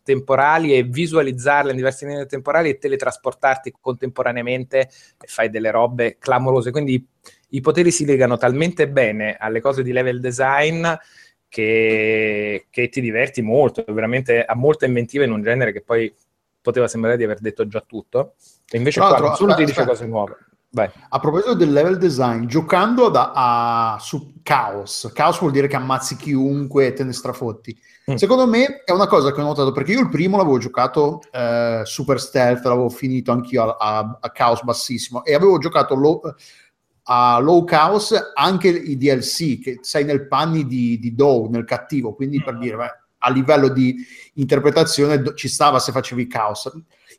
temporali e visualizzarle in diverse linee temporali e teletrasportarti contemporaneamente e fai delle robe clamorose. Quindi i poteri si legano talmente bene alle cose di level design che ti diverti molto, veramente ha molta inventiva in un genere che poi poteva sembrare di aver detto già tutto. E invece qua nessuno ti dice cose nuove. Vai. A proposito del level design, giocando su Chaos vuol dire che ammazzi chiunque e te ne strafotti. Secondo me è una cosa che ho notato, perché io il primo l'avevo giocato super stealth, l'avevo finito anch'io a Chaos bassissimo, e avevo giocato a low Chaos anche i DLC, che sei nel panni di Doe, nel cattivo, quindi per dire, beh, a livello di interpretazione ci stava se facevi Chaos.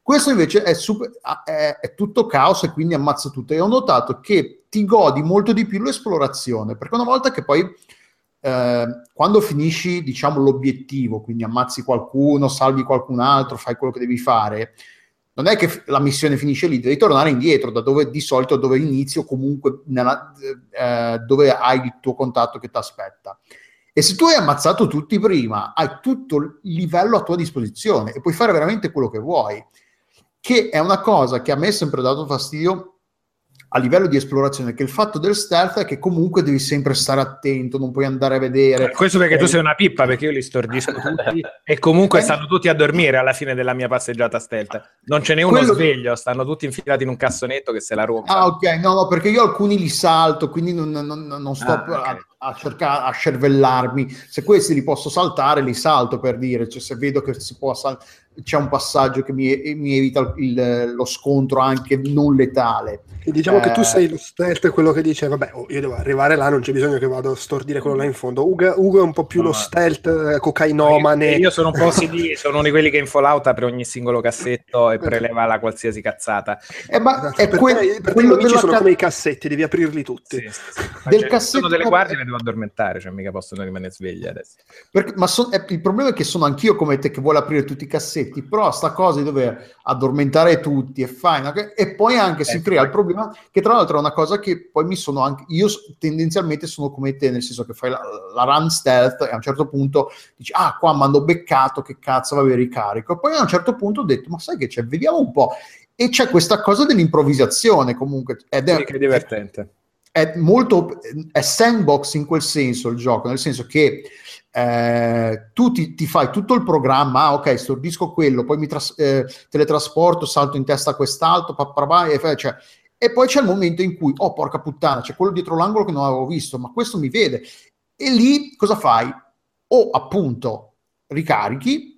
Questo invece è tutto Chaos e quindi ammazza tutto. E ho notato che ti godi molto di più l'esplorazione, perché una volta che poi, quando finisci, diciamo, l'obiettivo, quindi ammazzi qualcuno, salvi qualcun altro, fai quello che devi fare, non è che la missione finisce lì, devi tornare indietro, da dove di solito dove inizio, comunque dove hai il tuo contatto che ti aspetta. E se tu hai ammazzato tutti prima, hai tutto il livello a tua disposizione e puoi fare veramente quello che vuoi. Che è una cosa che a me è sempre dato fastidio a livello di esplorazione, che il fatto del stealth è che comunque devi sempre stare attento, non puoi andare a vedere. Questo perché tu sei una pippa, perché io li stordisco tutti e comunque stanno tutti a dormire alla fine della mia passeggiata stealth, non ce n'è uno sveglio, stanno tutti infilati in un cassonetto che se la rompa. Ah ok, no perché io alcuni li salto, quindi non sto a cercare, a scervellarmi. Se questi li posso saltare, li salto, per dire, cioè se vedo che si può c'è un passaggio che mi evita lo scontro anche non letale. E diciamo che tu sei lo stealth, quello che dice vabbè, io devo arrivare là, non c'è bisogno che vado a stordire quello là in fondo. Ugo è un po' più lo stealth cocainomane. Io sono un po' CD, sono uno di quelli che in Fallout apre ogni singolo cassetto e preleva la qualsiasi cazzata. Ma esatto, per quello che sono come i cassetti, devi aprirli tutti. Sì. Del cioè, cassetto sono delle guardie, le devo addormentare, cioè mica possono rimanere svegli adesso. Perché, ma il problema è che sono anch'io come te che vuole aprire tutti i cassetti, però sta cosa di dover addormentare tutti e poi anche si crea il problema, che tra l'altro è una cosa che poi mi sono anche io tendenzialmente sono come te, nel senso che fai la run stealth e a un certo punto dici qua mi hanno beccato, che cazzo, vabbè, ricarico, e poi a un certo punto ho detto ma sai che c'è, vediamo un po', e c'è questa cosa dell'improvvisazione comunque ed è divertente, è sandbox in quel senso il gioco, nel senso che tu ti fai tutto il programma, ok, stordisco quello, poi mi teletrasporto, salto in testa a quest'altro, e poi c'è il momento in cui, oh porca puttana, c'è quello dietro l'angolo che non avevo visto, ma questo mi vede, e lì cosa fai? O appunto ricarichi,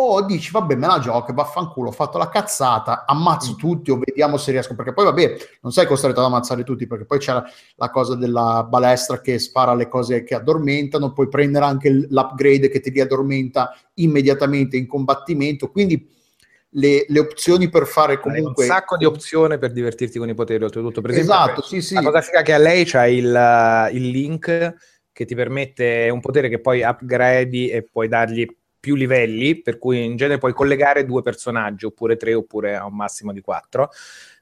o dici vabbè me la gioco, vaffanculo, ho fatto la cazzata, ammazzo tutti o vediamo se riesco, perché poi vabbè non sei costretto ad ammazzare tutti, perché poi c'è la cosa della balestra che spara le cose che addormentano, puoi prendere anche l'upgrade che ti riaddormenta immediatamente in combattimento, quindi le opzioni per fare comunque un sacco di opzioni per divertirti con i poteri oltretutto, per esempio, esatto, sì. La cosa figa che a lei c'ha il link che ti permette un potere che poi upgradi e puoi dargli più livelli, per cui in genere puoi collegare 2 personaggi, oppure 3, oppure a un massimo di 4,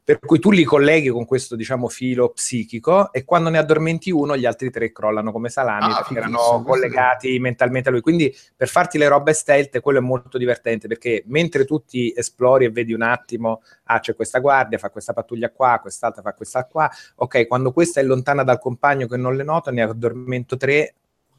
per cui tu li colleghi con questo, diciamo, filo psichico, e quando ne addormenti uno, gli altri 3 crollano come salami, perché erano collegati mentalmente a lui. Quindi per farti le robe stealth, quello è molto divertente, perché mentre tu ti esplori e vedi un attimo, c'è questa guardia, fa questa pattuglia qua, quest'altra fa questa qua, ok, quando questa è lontana dal compagno che non le noto, ne addormento 3,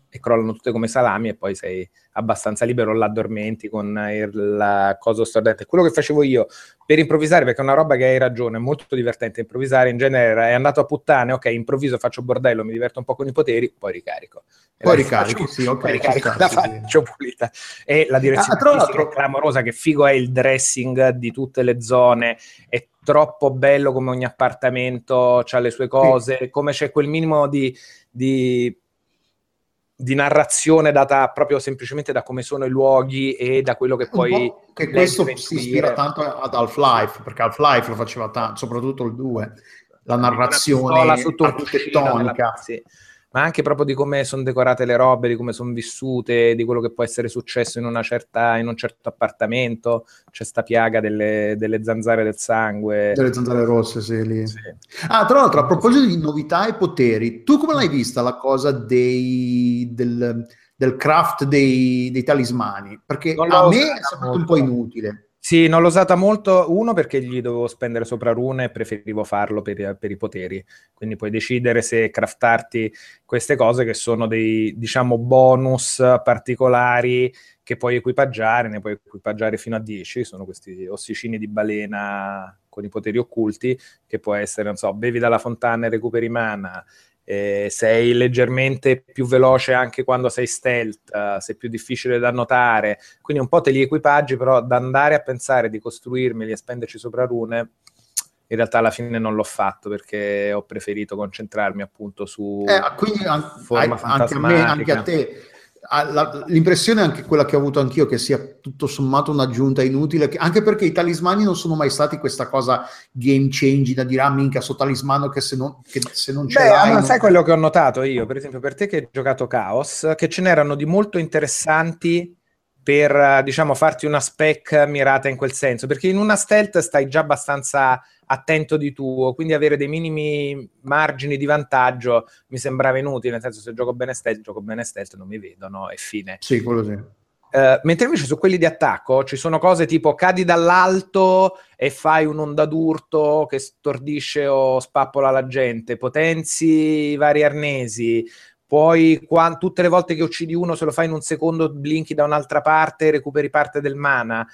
e crollano tutte come salami, e poi sei abbastanza libero, l'addormenti con la cosa stordente. Quello che facevo io per improvvisare, perché è una roba che hai ragione, è molto divertente improvvisare, in genere è andato a puttane, ok, improvviso, faccio bordello, mi diverto un po' con i poteri, poi ricarico. Poi ricarico, la faccio pulita. E la direzione è clamorosa, che figo è il dressing di tutte le zone, è troppo bello come ogni appartamento, c'ha le sue cose, come c'è quel minimo di narrazione data proprio semplicemente da come sono i luoghi e da quello che poi... Che questo si ispira tanto ad Half-Life, perché Half-Life lo faceva tanto, soprattutto il 2, la narrazione architettonica. Sì. Ma anche proprio di come sono decorate le robe, di come sono vissute, di quello che può essere successo in un certo appartamento. C'è sta piaga delle zanzare del sangue. Delle zanzare rosse, sì, lì. Sì. Tra l'altro, a proposito di novità e poteri, tu come l'hai vista la cosa del craft dei talismani? Perché a me è sembrato un po' inutile. Sì, non l'ho usata molto, uno perché gli dovevo spendere sopra rune e preferivo farlo per i poteri, quindi puoi decidere se craftarti queste cose che sono dei, diciamo, bonus particolari che puoi equipaggiare, ne puoi equipaggiare fino a 10, sono questi ossicini di balena con i poteri occulti, che può essere, non so, bevi dalla fontana e recuperi mana, sei leggermente più veloce anche quando sei stealth, sei più difficile da notare, quindi un po' te li equipaggi, però da andare a pensare di costruirmeli e spenderci sopra rune, in realtà alla fine non l'ho fatto, perché ho preferito concentrarmi appunto su forma fantasmatica. Anche a te l'impressione è anche quella che ho avuto anch'io, che sia tutto sommato un'aggiunta inutile, anche perché i talismani non sono mai stati questa cosa game changing da dire minchia, sto talismano che se non ce l'hai, ma sai quello che ho notato io, per esempio, per te che hai giocato Chaos, che ce n'erano di molto interessanti per, diciamo, farti una spec mirata in quel senso, perché in una stealth stai già abbastanza attento di tuo, quindi avere dei minimi margini di vantaggio mi sembrava inutile, nel senso, se gioco bene stealth, non mi vedono e fine. Sì, quello sì. Mentre invece su quelli di attacco ci sono cose tipo cadi dall'alto e fai un'onda d'urto che stordisce o spappola la gente, potenzi i vari arnesi, poi tutte le volte che uccidi uno, se lo fai in un secondo blinchi da un'altra parte e recuperi parte del mana.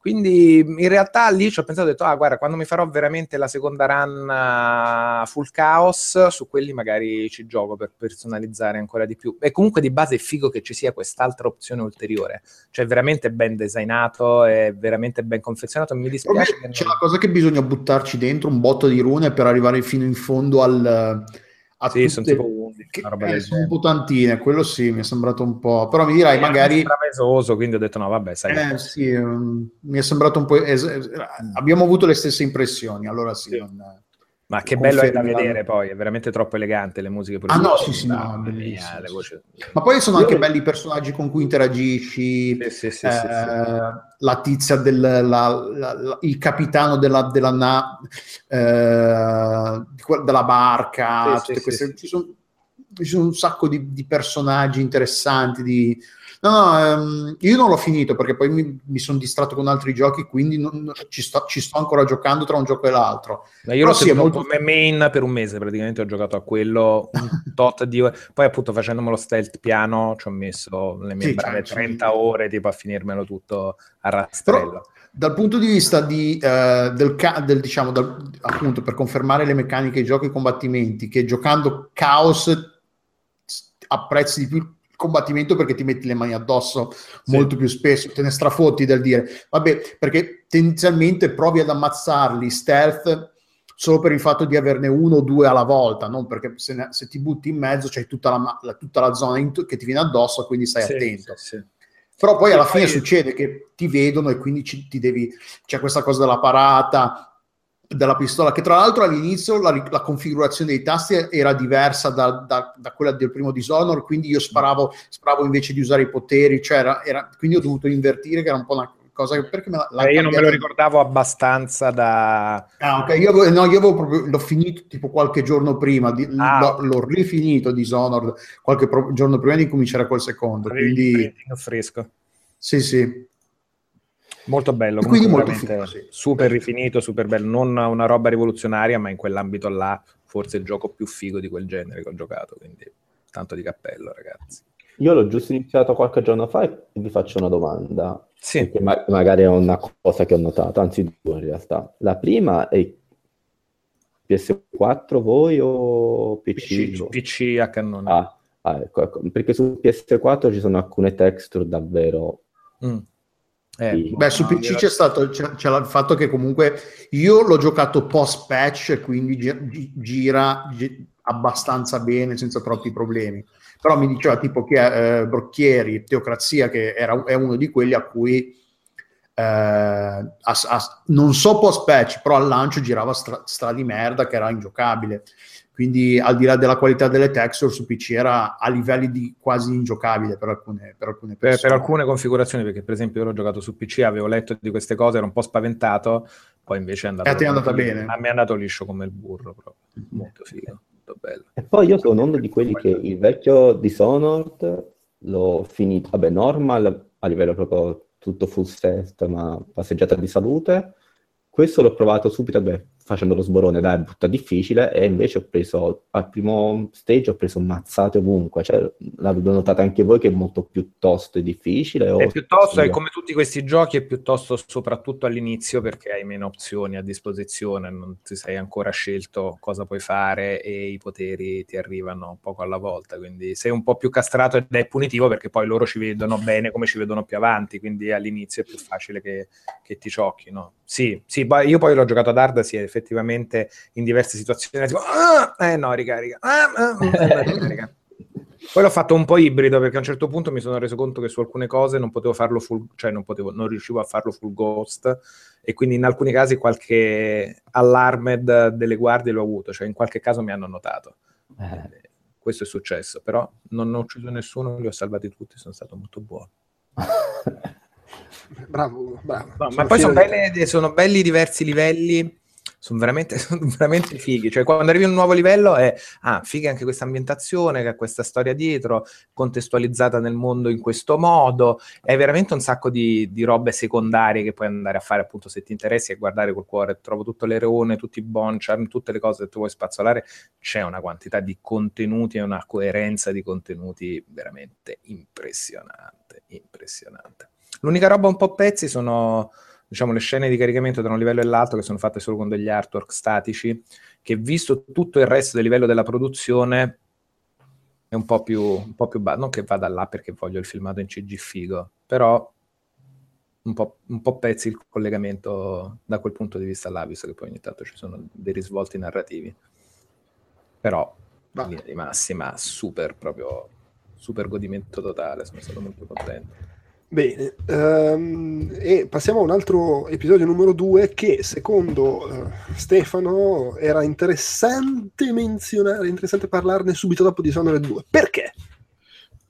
Quindi in realtà lì ci ho pensato, ho detto, ah guarda, quando mi farò veramente la seconda run full chaos, su quelli magari ci gioco per personalizzare ancora di più. E comunque di base è figo che ci sia quest'altra opzione ulteriore, cioè veramente ben designato, è veramente ben confezionato, mi dispiace. C'è una cosa che bisogna buttarci dentro, un botto di rune per arrivare fino in fondo al... Sì, sono tipo 11, sono un po' tantine, quello sì, mi è sembrato un po', però mi dirai magari travesoso, quindi ho detto no vabbè, sai sì, mi è sembrato un po' abbiamo avuto le stesse impressioni, allora sì, sì. Ma che bello è da vedere, poi è veramente troppo elegante, le musiche pure no, sì, sì, no, le voci. Ma poi sono anche belli i personaggi con cui interagisci, sì. La tizia il capitano della barca, sì, tutte queste. Ci sono un sacco di personaggi interessanti, io non l'ho finito perché poi mi sono distratto con altri giochi, quindi ci sto ancora giocando tra un gioco e l'altro. Ma io l'ho tenuto come main per un mese, praticamente ho giocato a quello un tot di ore, poi appunto facendomelo stealth piano ci ho messo le mie brave 30 ore tipo a finirmelo tutto a rastrello. Però, dal punto di vista appunto per confermare le meccaniche, i giochi e i combattimenti, che giocando Chaos apprezzi di più combattimento perché ti metti le mani addosso molto più spesso, te ne strafotti del dire vabbè, perché tendenzialmente provi ad ammazzarli stealth solo per il fatto di averne uno o due alla volta, non perché se ti butti in mezzo c'è tutta la zona che ti viene addosso, quindi stai attento. Sì. Però poi alla fine succede che ti vedono e quindi c'è questa cosa della parata, della pistola, che tra l'altro all'inizio la configurazione dei tasti era diversa da quella del primo Dishonored, quindi io sparavo invece di usare i poteri, cioè quindi ho dovuto invertire, che era un po' una cosa che, perché io non me lo ricordavo abbastanza da... Ah, ok, io avevo proprio, l'ho finito tipo qualche giorno prima, l'ho rifinito Dishonored qualche giorno prima di cominciare col secondo, quindi fresco. Sì. Molto bello, quindi molto figo, super rifinito, super bello, non una roba rivoluzionaria, ma in quell'ambito là forse il gioco più figo di quel genere che ho giocato, quindi tanto di cappello, ragazzi. Io l'ho giusto iniziato qualche giorno fa e vi faccio una domanda, che magari è una cosa che ho notato, anzi due in realtà. La prima è PS4 voi o PC? PC a cannone. Ecco, perché su PS4 ci sono alcune texture davvero... su PC c'è il fatto che comunque io l'ho giocato post patch, quindi gira abbastanza bene senza troppi problemi, però mi diceva tipo che Brocchieri, Teocrazia, che è uno di quelli a cui non so post patch, però al lancio girava stra di merda, che era ingiocabile, quindi al di là della qualità delle texture su PC era a livelli di quasi ingiocabile per alcune persone. Per alcune configurazioni, perché per esempio io l'ho giocato su PC, avevo letto di queste cose, ero un po' spaventato, poi invece è andata bene. Mi è andato liscio come il burro proprio. Molto figo, molto bello. E poi io sono uno di quelli che il vecchio Dishonored l'ho finito, vabbè, normal a livello proprio tutto full set, ma passeggiata di salute. Questo l'ho provato subito, facendo lo sborone, dai, brutta difficile, e invece ho preso, al primo stage ho preso mazzate ovunque, cioè l'avete notato anche voi che è molto piuttosto difficile? È come tutti questi giochi, è piuttosto soprattutto all'inizio, perché hai meno opzioni a disposizione, non ti sei ancora scelto cosa puoi fare e i poteri ti arrivano poco alla volta, quindi sei un po' più castrato ed è punitivo, perché poi loro ci vedono bene come ci vedono più avanti, quindi all'inizio è più facile che ti ciocchi, no? Sì, io poi l'ho giocato ad hard, sì, effettivamente in diverse situazioni tipo, no, ricarica, ricarica. Poi l'ho fatto un po' ibrido, perché a un certo punto mi sono reso conto che su alcune cose non potevo farlo full, cioè non riuscivo a farlo full ghost, e quindi in alcuni casi qualche alarmed delle guardie l'ho avuto, cioè in qualche caso mi hanno notato. Questo è successo, però non ho ucciso nessuno, li ho salvati tutti, sono stato molto buono. bravo. No, ma poi sono belli diversi livelli sono veramente fighi. Cioè, quando arrivi a un nuovo livello è figa anche questa ambientazione, che ha questa storia dietro, contestualizzata nel mondo in questo modo. È veramente un sacco di robe secondarie che puoi andare a fare, appunto, se ti interessi, e guardare col cuore. Trovo tutto l'ereone, tutti i boncharm, tutte le cose che tu vuoi spazzolare. C'è una quantità di contenuti e una coerenza di contenuti veramente impressionante. L'unica roba un po' pezzi sono, diciamo, le scene di caricamento tra un livello e l'altro, che sono fatte solo con degli artwork statici, che visto tutto il resto del livello della produzione è un po' più basso. Non che vada là perché voglio il filmato in CG figo, però un po' pezzi il collegamento da quel punto di vista là, visto che poi ogni tanto ci sono dei risvolti narrativi. Però in linea di massima super godimento totale, sono stato molto contento. Bene, e passiamo a un altro episodio, numero 2, che secondo Stefano era interessante menzionare, interessante parlarne subito dopo Dishonored 2. Perché?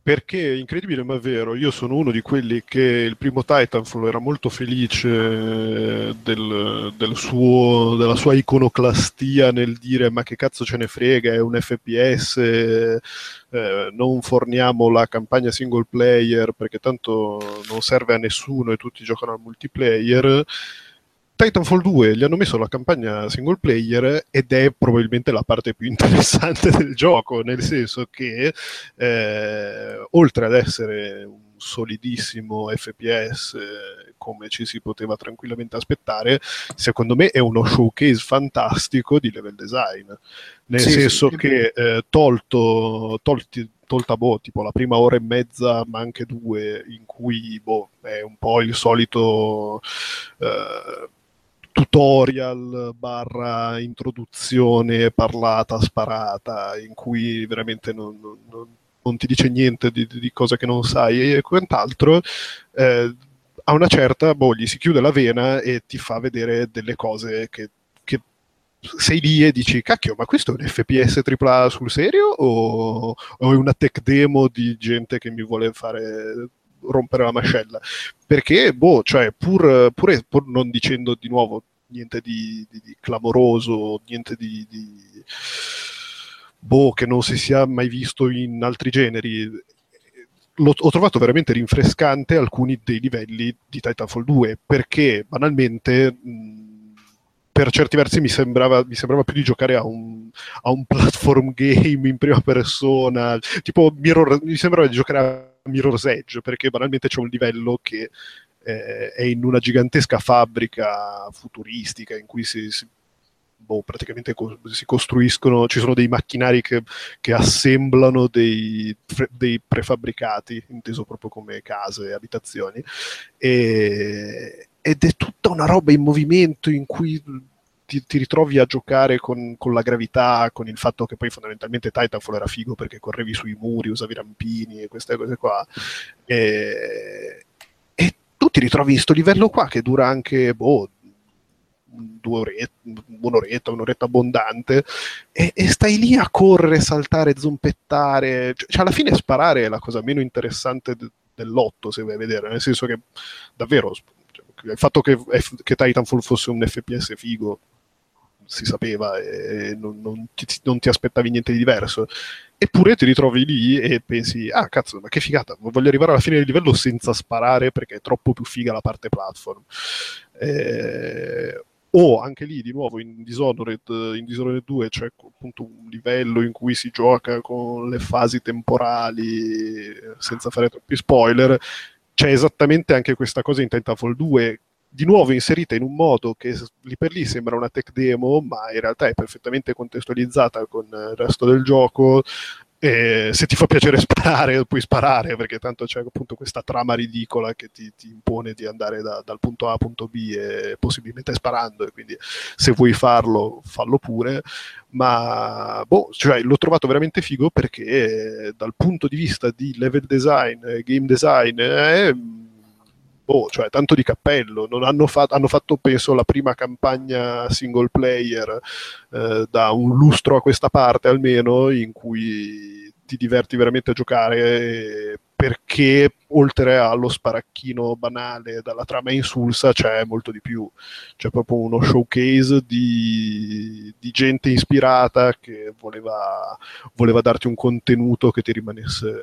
Perché, incredibile ma è vero, io sono uno di quelli che il primo Titanfall era molto felice della sua iconoclastia nel dire ma che cazzo ce ne frega, è un FPS, non forniamo la campagna single player perché tanto non serve a nessuno e tutti giocano al multiplayer. Titanfall 2 gli hanno messo la campagna single player ed è probabilmente la parte più interessante del gioco, nel senso che oltre ad essere un solidissimo FPS come ci si poteva tranquillamente aspettare, secondo me è uno showcase fantastico di level design, nel senso che tolta tipo la prima ora e mezza, ma anche due, in cui è un po' il solito tutorial / introduzione parlata, sparata, in cui veramente non ti dice niente di cose che non sai e quant'altro, a una certa gli si chiude la vena e ti fa vedere delle cose che sei lì e dici cacchio, ma questo è un FPS AAA sul serio o è una tech demo di gente che mi vuole fare rompere la mascella? Perché cioè pur non dicendo di nuovo niente di clamoroso, niente di che non si sia mai visto in altri generi, ho trovato veramente rinfrescante alcuni dei livelli di Titanfall 2, perché banalmente per certi versi mi sembrava più di giocare a un platform game in prima persona, tipo mi sembrava di giocare a Mirror's Edge, perché banalmente c'è un livello che è in una gigantesca fabbrica futuristica in cui praticamente si costruiscono, ci sono dei macchinari che assemblano dei prefabbricati, inteso proprio come case e abitazioni, ed è tutta una roba in movimento in cui ti ritrovi a giocare con la gravità, con il fatto che poi fondamentalmente Titanfall era figo perché correvi sui muri, usavi rampini e queste cose qua, e tu ti ritrovi in sto livello qua che dura anche 2 ore, un'oretta abbondante, e stai lì a correre, saltare, zompettare, cioè alla fine sparare è la cosa meno interessante dell'otto, se vai a vedere, nel senso che davvero il fatto che Titanfall fosse un FPS figo si sapeva e non ti aspettavi niente di diverso, eppure ti ritrovi lì e pensi cazzo, ma che figata, voglio arrivare alla fine del livello senza sparare perché è troppo più figa la parte platform. Anche lì di nuovo in Dishonored 2 c'è appunto un livello in cui si gioca con le fasi temporali, senza fare troppi spoiler. C'è esattamente anche questa cosa in Titanfall 2, di nuovo inserita in un modo che lì per lì sembra una tech demo, ma in realtà è perfettamente contestualizzata con il resto del gioco. Se ti fa piacere sparare, puoi sparare, perché tanto c'è appunto questa trama ridicola che ti impone di andare dal punto A al punto B, e possibilmente sparando, e quindi se vuoi farlo, fallo pure. Ma cioè, l'ho trovato veramente figo, perché dal punto di vista di level design, game design, cioè tanto di cappello. Non hanno fatto, penso, la prima campagna single player da un lustro a questa parte almeno, in cui ti diverti veramente a giocare, perché oltre allo sparacchino banale dalla trama insulsa c'è molto di più, c'è proprio uno showcase di gente ispirata che voleva darti un contenuto che ti rimanesse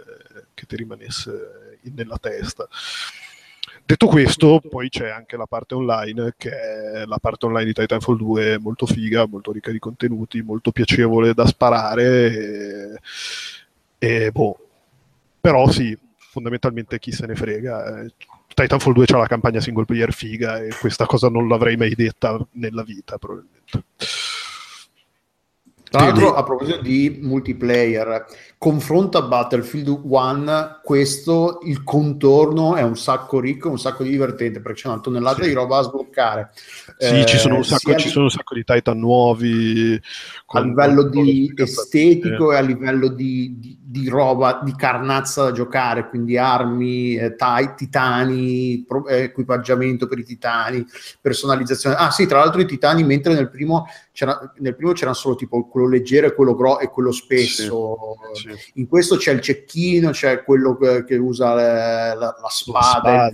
nella testa. Detto questo, poi c'è anche la parte online, che è la parte online di Titanfall 2 è molto figa, molto ricca di contenuti, molto piacevole da sparare e boh. Però sì, fondamentalmente chi se ne frega. Titanfall 2 c'ha la campagna single player figa e questa cosa non l'avrei mai detta nella vita, probabilmente. Tra l'altro, a proposito di multiplayer, confronta Battlefield 1, questo, il contorno è un sacco ricco, un sacco di divertente, perché c'è una tonnellata di roba a sbloccare. Sì, ci sono un sacco di Titan nuovi. A livello di estetico e a livello di roba, di carnazza da giocare, quindi armi, titani, equipaggiamento per i titani, personalizzazione. Ah sì, tra l'altro i titani, mentre nel primo c'era solo tipo quello leggero e quello grosso e quello spesso. Sì. In questo c'è il cecchino, c'è quello che usa la spada.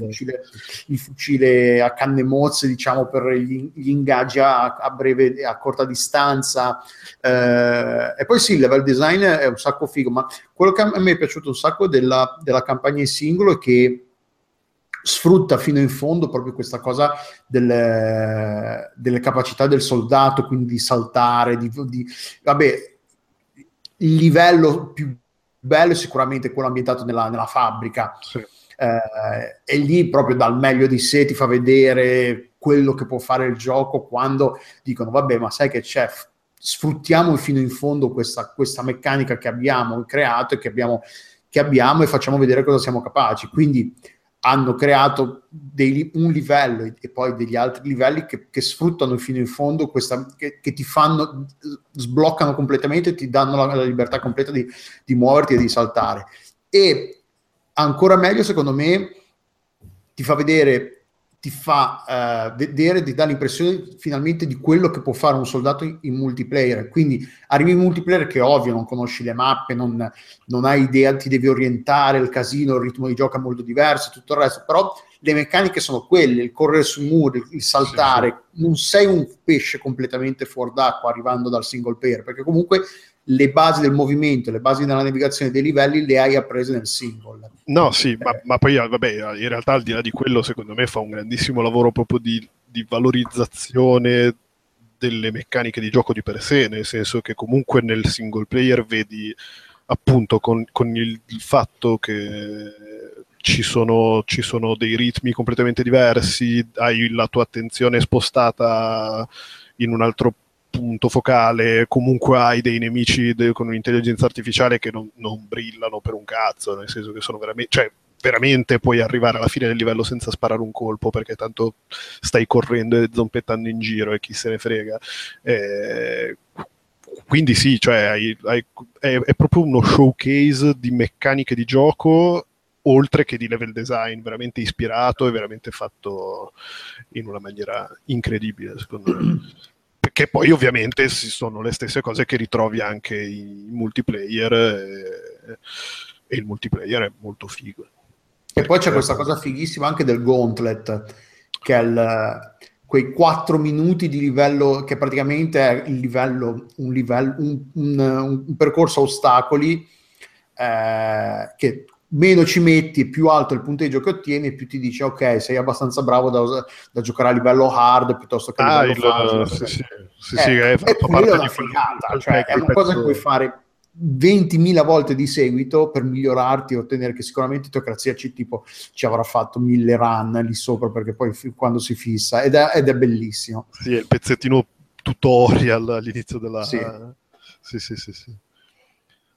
Il fucile a canne mozze, diciamo, per gli ingaggi a breve, a corta distanza. E poi sì, il level design è un sacco figo, ma quello che a me è piaciuto un sacco della campagna in singolo è che sfrutta fino in fondo proprio questa cosa delle capacità del soldato, quindi di saltare, vabbè, il livello più bello è sicuramente quello ambientato nella fabbrica, sì. E lì proprio dal meglio di sé ti fa vedere quello che può fare il gioco quando dicono vabbè, ma sai che c'è, sfruttiamo fino in fondo questa meccanica che abbiamo creato e che abbiamo e facciamo vedere cosa siamo capaci. Quindi hanno creato un livello e poi degli altri livelli che sfruttano fino in fondo che ti fanno, sbloccano completamente e ti danno la libertà completa di muoverti e di saltare. E ancora meglio, secondo me, ti dà l'impressione finalmente di quello che può fare un soldato in multiplayer. Quindi arrivi in multiplayer che ovvio non conosci le mappe, non hai idea, ti devi orientare, il casino, il ritmo di gioco è molto diverso, tutto il resto, però le meccaniche sono quelle, il correre sui muri, il saltare, sì. Non sei un pesce completamente fuori d'acqua arrivando dal single player, perché comunque le basi del movimento, le basi della navigazione dei livelli le hai apprese nel single. No, sì, ma poi vabbè, in realtà al di là di quello, secondo me fa un grandissimo lavoro proprio di valorizzazione delle meccaniche di gioco di per sé, nel senso che comunque nel single player vedi appunto con il fatto che ci sono dei ritmi completamente diversi, hai la tua attenzione spostata in un altro punto focale, comunque hai dei nemici con un'intelligenza artificiale che non brillano per un cazzo, nel senso che sono veramente puoi arrivare alla fine del livello senza sparare un colpo, perché tanto stai correndo e zompettando in giro e chi se ne frega. Quindi sì, cioè è proprio uno showcase di meccaniche di gioco, oltre che di level design, veramente ispirato e veramente fatto in una maniera incredibile, secondo me. Che poi ovviamente sono le stesse cose che ritrovi anche in multiplayer, e il multiplayer è molto figo. E poi c'è questa cosa fighissima anche del Gauntlet, che è quei 4 minuti di livello, che praticamente è il livello, un percorso a ostacoli, che meno ci metti, più alto il punteggio che ottieni, più ti dice ok, sei abbastanza bravo da giocare a livello hard piuttosto che a livello facile. Sì, è fatto parte di una figata, cioè è una cosa che puoi fare 20.000 volte di seguito per migliorarti e ottenere, che sicuramente Teocrazia ci avrà fatto 1000 run lì sopra, perché poi quando si fissa ed è bellissimo. Sì, è il pezzettino tutorial all'inizio della... Sì.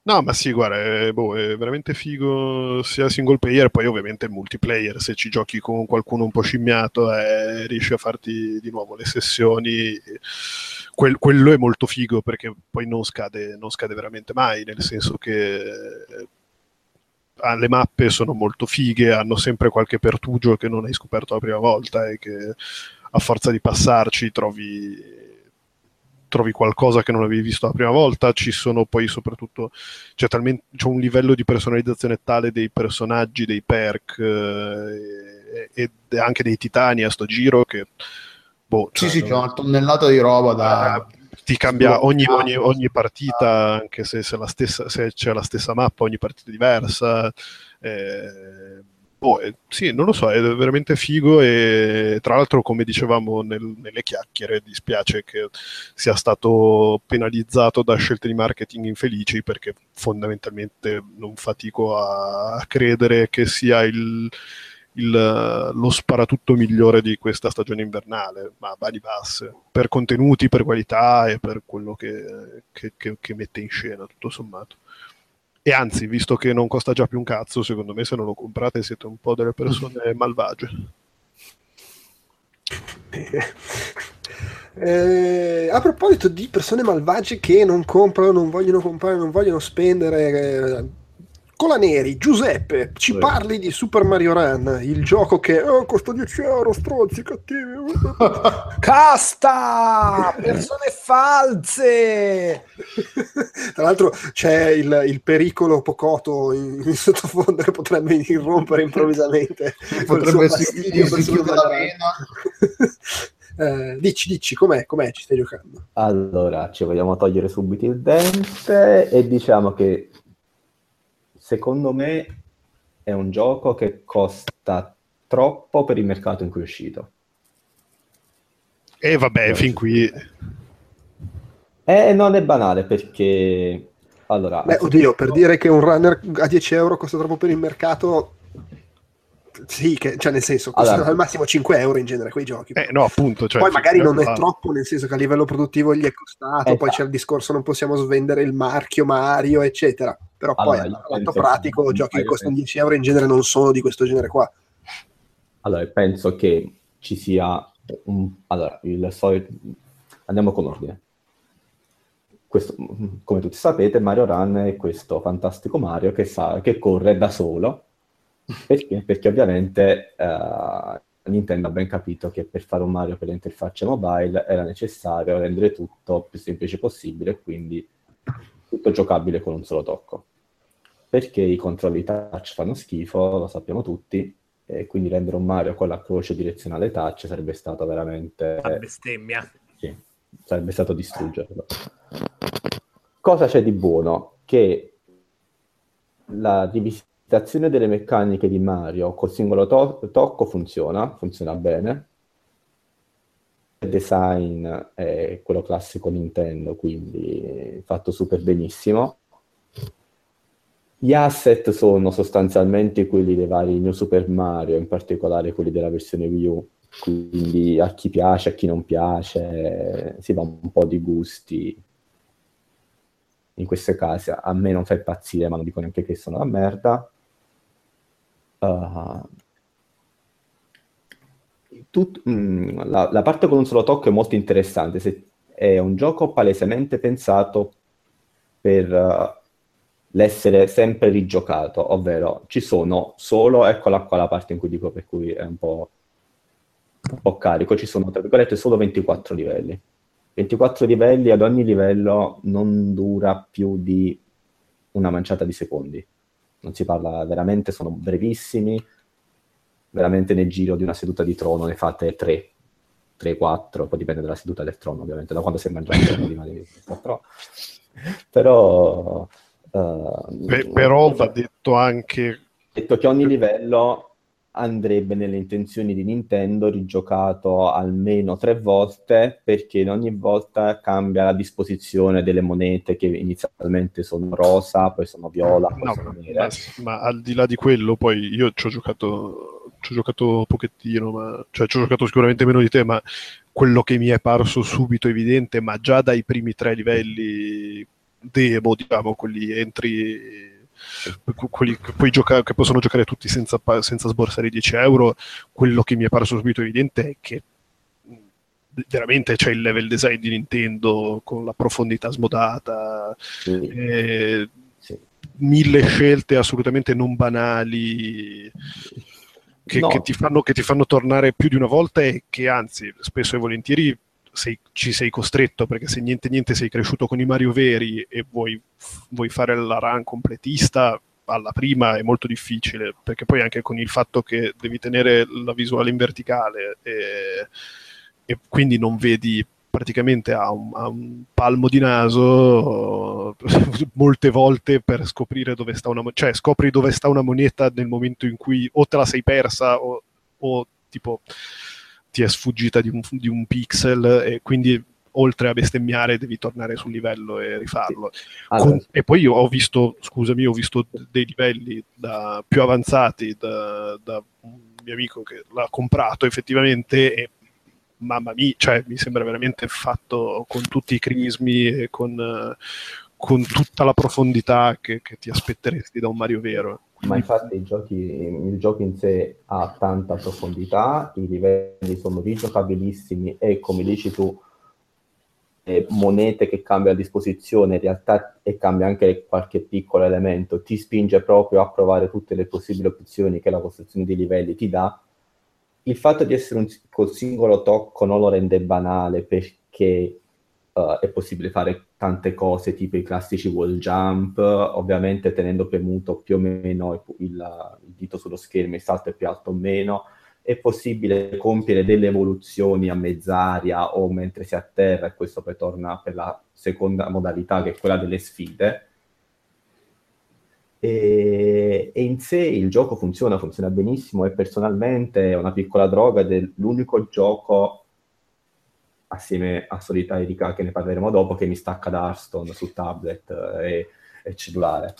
No, ma sì, guarda, è veramente figo sia single player, poi ovviamente il multiplayer, se ci giochi con qualcuno un po' scimmiato, riesci a farti di nuovo le sessioni, quello è molto figo, perché poi non scade veramente mai, nel senso che le mappe sono molto fighe, hanno sempre qualche pertugio che non hai scoperto la prima volta e che a forza di passarci trovi trovi qualcosa che non avevi visto la prima volta. Ci sono poi soprattutto c'è un livello di personalizzazione tale dei personaggi, dei perk e anche dei titani a sto giro che c'è una tonnellata di roba da ti cambia ogni partita, anche se c'è la stessa mappa, ogni partita è diversa. Sì, non lo so, è veramente figo. E tra l'altro, come dicevamo nelle chiacchiere, dispiace che sia stato penalizzato da scelte di marketing infelici, perché fondamentalmente non fatico a credere che sia lo sparatutto migliore di questa stagione invernale, ma bani basse, per contenuti, per qualità e per quello che mette in scena, tutto sommato. E anzi, visto che non costa già più un cazzo, secondo me se non lo comprate siete un po' delle persone malvagie. A proposito di persone malvagie che non comprano, non vogliono comprare, non vogliono spendere... Colaneri, Giuseppe, ci parli di Super Mario Run, il gioco che costa 10 euro, stronzi, cattivi. Casta! Persone false! Tra l'altro c'è il pericolo Pocoto in sottofondo che potrebbe irrompere improvvisamente. Potrebbe chiudere la vena. Dici com'è ci stai giocando? Allora, ci vogliamo togliere subito il dente e diciamo che secondo me è un gioco che costa troppo per il mercato in cui è uscito. E vabbè, fin qui... non è banale, perché... Allora, oddio, per dire che un runner a 10 euro costa troppo per il mercato... Sì, nel senso, costano al massimo 5 euro in genere quei giochi. No, appunto. Poi magari non è troppo, nel senso che a livello produttivo gli è costato, poi c'è il discorso non possiamo svendere il marchio Mario, eccetera. Però allora, poi, all'atto pratico, giochi che costano 10 euro in genere non sono di questo genere qua. Allora, penso che ci sia... Andiamo con ordine. Questo, come tutti sapete, Mario Run è questo fantastico Mario che corre da solo. Perché? Perché ovviamente Nintendo ha ben capito che per fare un Mario per le interfacce mobile era necessario rendere tutto più semplice possibile, quindi tutto giocabile con un solo tocco. Perché i controlli touch fanno schifo, lo sappiamo tutti, e quindi rendere un Mario con la croce direzionale touch sarebbe stato veramente... La bestemmia. Sì, sarebbe stato distruggerlo. Cosa c'è di buono? Che la divisione... L'azione delle meccaniche di Mario col singolo tocco funziona bene. Il design è quello classico Nintendo, quindi fatto super benissimo. Gli asset sono sostanzialmente quelli dei vari New Super Mario, in particolare quelli della versione Wii U, quindi a chi piace, a chi non piace, si va un po' di gusti. In questi casi a me non fa impazzire, ma non dico neanche che sono una merda. La parte con un solo tocco è molto interessante. È un gioco palesemente pensato per l'essere sempre rigiocato, ovvero ci sono solo, eccola qua la parte in cui dico per cui è un po' carico, ci sono tra virgolette solo 24 livelli. 24 livelli, ad ogni livello non dura più di una manciata di secondi. Non si parla, veramente sono brevissimi, veramente nel giro di una seduta di trono ne fate 3, 4, poi dipende dalla seduta del trono ovviamente, da quando si è mangiato prima di questo trono. Però... Però va detto anche... Detto che ogni livello andrebbe nelle intenzioni di Nintendo rigiocato almeno 3 volte, perché in ogni volta cambia la disposizione delle monete che inizialmente sono rosa, poi sono viola, poi sono nere. Ma al di là di quello, poi io ci ho giocato pochettino, ci ho giocato sicuramente meno di te, ma quello che mi è parso subito evidente, ma già dai primi 3 livelli demo, diciamo, quelli entri... quelli che puoi giocare, che possono giocare tutti senza sborsare 10 euro, quello che mi è parso subito evidente è che veramente c'è il level design di Nintendo con la profondità smodata, mille scelte assolutamente non banali che ti fanno tornare più di una volta e che anzi spesso e volentieri ci sei costretto, perché se niente sei cresciuto con i Mario veri e vuoi fare la run completista alla prima è molto difficile, perché poi anche con il fatto che devi tenere la visuale in verticale e quindi non vedi praticamente a un palmo di naso molte volte per scoprire dove sta una moneta, cioè scopri dove sta una moneta nel momento in cui o te la sei persa o tipo ti è sfuggita di un pixel, e quindi oltre a bestemmiare devi tornare sul livello e rifarlo. Allora. E poi io ho visto dei livelli più avanzati da un mio amico che l'ha comprato effettivamente, e mamma mia, cioè mi sembra veramente fatto con tutti i crismi e con tutta la profondità che ti aspetteresti da un Mario vero. Ma infatti il gioco in sé ha tanta profondità, i livelli sono rigiocabilissimi e, come dici tu, monete che cambia a disposizione in realtà, e cambia anche qualche piccolo elemento, ti spinge proprio a provare tutte le possibili opzioni che la costruzione dei livelli ti dà. Il fatto di essere col singolo tocco non lo rende banale, perché è possibile fare tante cose, tipo i classici wall jump, ovviamente tenendo premuto più o meno il dito sullo schermo, il salto è più alto o meno. È possibile compiere delle evoluzioni a mezz'aria o mentre si è a terra, e questo poi torna per la seconda modalità, che è quella delle sfide. E in sé il gioco funziona benissimo, e personalmente è una piccola droga ed è l'unico gioco, assieme a Solitairica, che ne parleremo dopo, che mi stacca da Hearthstone su tablet e cellulare.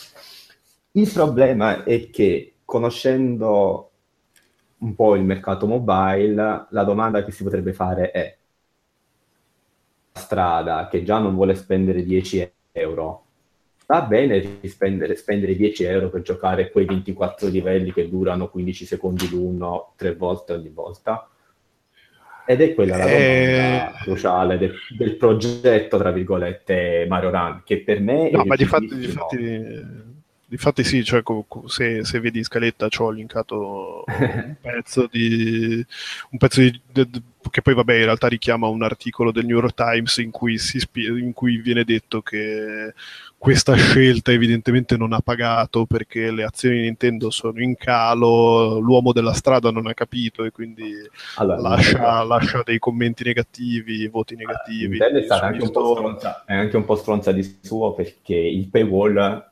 Il problema è che, conoscendo un po' il mercato mobile, la domanda che si potrebbe fare è: la strada che già non vuole spendere 10 euro, va bene spendere 10 euro per giocare quei 24 livelli che durano 15 secondi l'uno, 3 volte ogni volta? Ed è quella la domanda cruciale del progetto, tra virgolette, Mario Run, che per me... No, ma difatti sì, cioè, se vedi in scaletta c'ho linkato un pezzo di che poi vabbè in realtà richiama un articolo del New York Times in cui viene detto che questa scelta evidentemente non ha pagato, perché le azioni di Nintendo sono in calo, l'uomo della strada non ha capito e quindi lascia dei commenti negativi, voti negativi. Nintendo è anche un po' stronza di suo, perché il paywall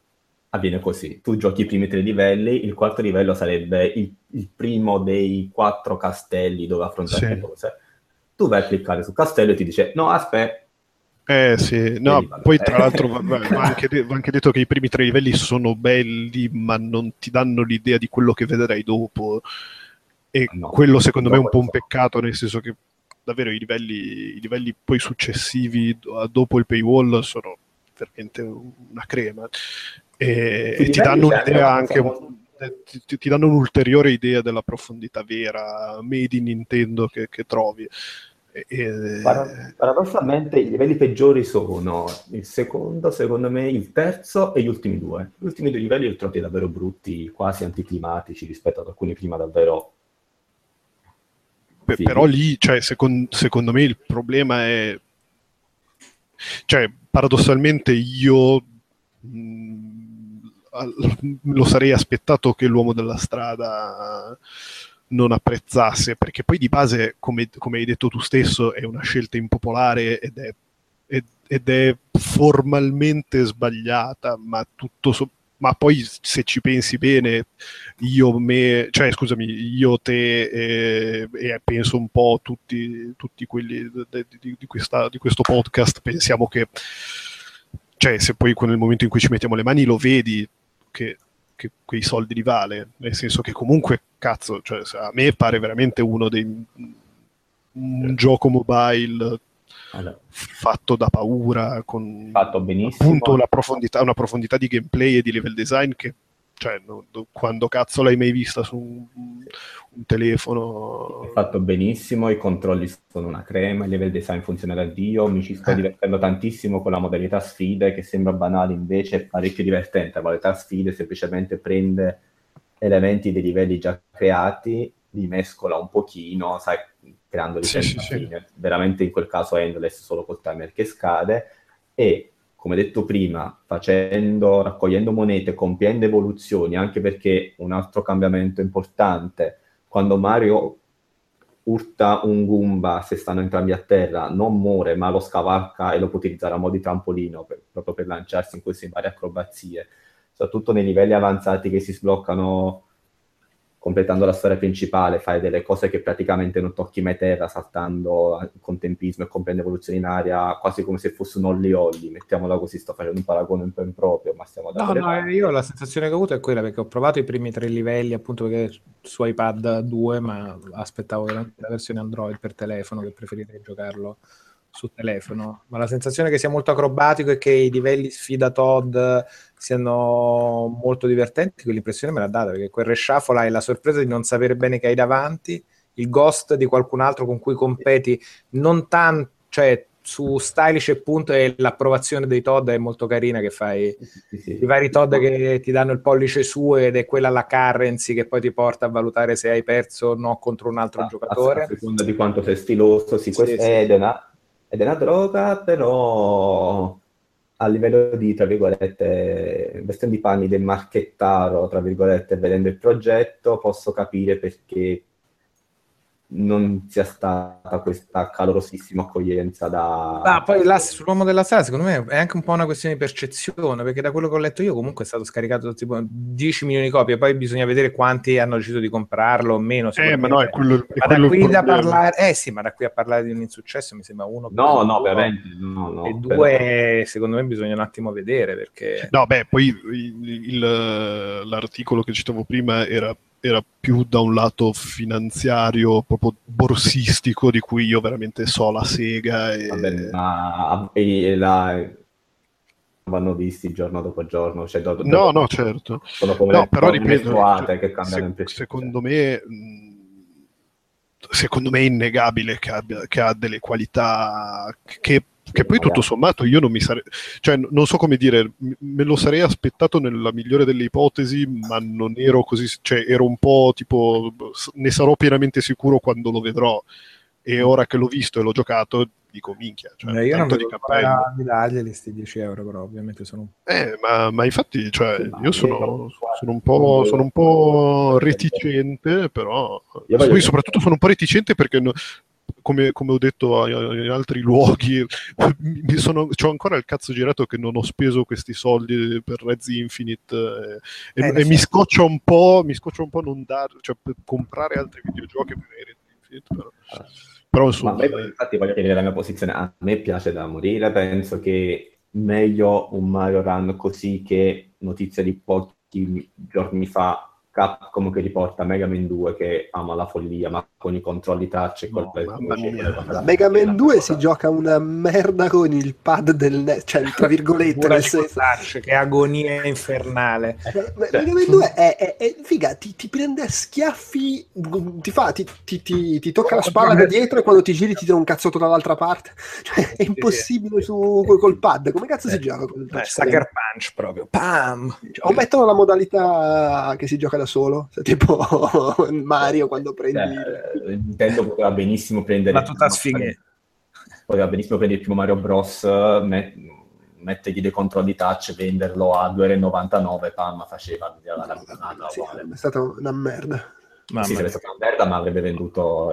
avviene così: tu giochi i primi 3 livelli, il quarto livello sarebbe il primo dei 4 castelli dove affrontare le cose, tu vai a cliccare sul castello e ti dice no, aspetta. Poi tra l'altro va anche detto che i primi 3 livelli sono belli, ma non ti danno l'idea di quello che vedrai dopo, e quello secondo me è un po' un peccato, nel senso che davvero i livelli poi successivi dopo il paywall sono veramente una crema, e ti danno un'idea anche ti danno un'ulteriore idea della profondità vera made in Nintendo che trovi. Paradossalmente i livelli peggiori sono il secondo, secondo me il terzo e gli ultimi 2. Gli ultimi 2 livelli li trovi davvero brutti, quasi anticlimatici rispetto ad alcuni prima davvero. Però lì, cioè, secondo me il problema è, cioè, paradossalmente io lo sarei aspettato che l'uomo della strada non apprezzasse, perché poi di base, come hai detto tu stesso, è una scelta impopolare ed è formalmente sbagliata, ma poi se ci pensi bene, io, te e penso un po' tutti quelli di questo podcast, pensiamo che, cioè, se poi nel momento in cui ci mettiamo le mani lo vedi che quei soldi li vale, nel senso che comunque, cazzo, cioè, a me pare veramente un gioco mobile fatto da paura, con fatto benissimo, appunto una profondità di gameplay e di level design che, cioè, quando cazzo l'hai mai vista su un telefono? È fatto benissimo, i controlli sono una crema, il level design funziona da Dio, mi ci sto divertendo tantissimo con la modalità sfide, che sembra banale, invece è parecchio divertente. La modalità sfide semplicemente prende elementi dei livelli già creati, li mescola un pochino, sai, creando licenza veramente in quel caso endless, solo col timer che scade. E come detto prima, raccogliendo monete, compiendo evoluzioni, anche perché un altro cambiamento importante, quando Mario urta un Goomba, se stanno entrambi a terra, non muore, ma lo scavalca e lo può utilizzare a mo' di trampolino, proprio per lanciarsi in queste varie acrobazie, soprattutto nei livelli avanzati che si sbloccano completando la storia principale. Fai delle cose che praticamente non tocchi mai terra, saltando con tempismo e compiendo evoluzioni in aria, quasi come se fosse un olli-olli, mettiamola così. Sto facendo un paragone un po' improprio, ma stiamo da io la sensazione che ho avuto è quella, perché ho provato i primi 3 livelli, appunto, perché su iPad 2, ma aspettavo veramente la versione Android per telefono, che preferirei giocarlo su telefono, ma la sensazione che sia molto acrobatico e che i livelli sfida Todd siano molto divertenti, quell'impressione me l'ha data, perché quel reshuffle hai la sorpresa di non sapere bene che hai davanti, il ghost di qualcun altro con cui competi, non tanto, cioè su stylish e punto, e l'approvazione dei Todd è molto carina, che fai i vari Todd che ti danno il pollice su, ed è quella la currency che poi ti porta a valutare se hai perso o no contro un altro giocatore. A seconda di quanto sei stiloso, ed è una droga, però a livello di, tra virgolette, vestendo i panni del marchettaro, tra virgolette, vedendo il progetto, posso capire perché non sia stata questa calorosissima accoglienza da... poi là, sull'uomo della strada, secondo me è anche un po' una questione di percezione, perché da quello che ho letto io comunque è stato scaricato tipo 10 milioni di copie, poi bisogna vedere quanti hanno deciso di comprarlo o meno. Ma no, è quello da qui da parlare... sì, ma da qui a parlare di un insuccesso mi sembra uno... No, veramente, no. E due, però... secondo me bisogna un attimo vedere, perché... poi l'articolo che citavo prima era più da un lato finanziario, proprio borsistico, di cui io veramente so la sega. Vanno visti giorno dopo giorno. Cioè, certo. Sono come però ripeto, che cambiano secondo me è innegabile che ha delle qualità che poi tutto sommato io non mi sarei... Cioè, non so come dire, me lo sarei aspettato nella migliore delle ipotesi, ma non ero così... Cioè, ero un po' tipo... Ne sarò pienamente sicuro quando lo vedrò. E ora che l'ho visto e l'ho giocato, dico, minchia. Cioè, io non voglio dargli questi 10 euro, però ovviamente sono... Ma infatti, cioè, io sono un po' reticente, però... Poi soprattutto sono un po' reticente perché... Come ho detto in altri luoghi, c'ho ancora il cazzo girato che non ho speso questi soldi per Rez Infinite, e mi scoccia un po' non dar, cioè, per comprare altri videogiochi per Rez Infinite, però insomma... Infatti voglio dire la mia posizione, a me piace da morire, penso che meglio un Mario Run così che notizia di pochi giorni fa, Capcom che riporta Mega Man 2 che ama la follia, ma con i controlli touch e Mega Man 2 si gioca una merda con il pad del NES, cioè tra virgolette nel senso... touch, che agonia infernale. Mega Man 2 è figa, ti prende a schiaffi, ti tocca la spalla da dietro e quando ti giri ti tira un cazzotto dall'altra parte. Cioè, è impossibile col pad, come cazzo si gioca col touch? Sucker punch proprio. Pam! O mettono la modalità che si gioca da solo, tipo Mario quando prendi... Nintendo poteva benissimo prendere... il primo Mario Bros, mettergli dei controlli touch, venderlo a €2,99, pam, faceva la giornata. Sì, è stata una merda. Sarebbe stata una merda, ma avrebbe venduto...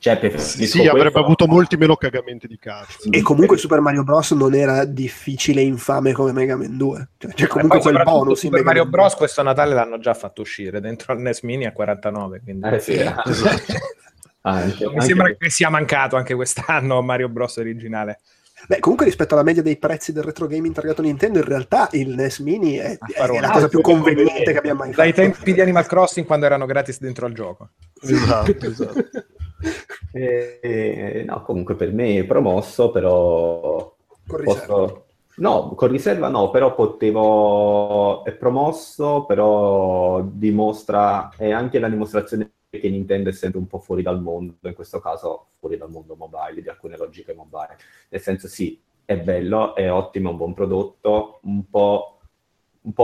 avrebbe avuto molti meno cagamenti di cazzo. E comunque Super Mario Bros non era difficile e infame come Mega Man 2, cioè comunque quel bonus Super Mario Bros questo Natale l'hanno già fatto uscire dentro al NES Mini a $49, quindi mi sembra che sia mancato anche quest'anno Mario Bros originale. Beh, comunque rispetto alla media dei prezzi del retro gaming targato Nintendo, in realtà il NES Mini è la cosa più conveniente che abbiamo mai fatto. Dai tempi di Animal Crossing, quando erano gratis dentro al gioco. Esatto. No, comunque per me è promosso, però... È promosso, però dimostra... È anche la dimostrazione che Nintendo è sempre un po' fuori dal mondo, in questo caso fuori dal mondo mobile, di alcune logiche mobile. Nel senso, sì, è bello, è ottimo, è un buon prodotto, un po'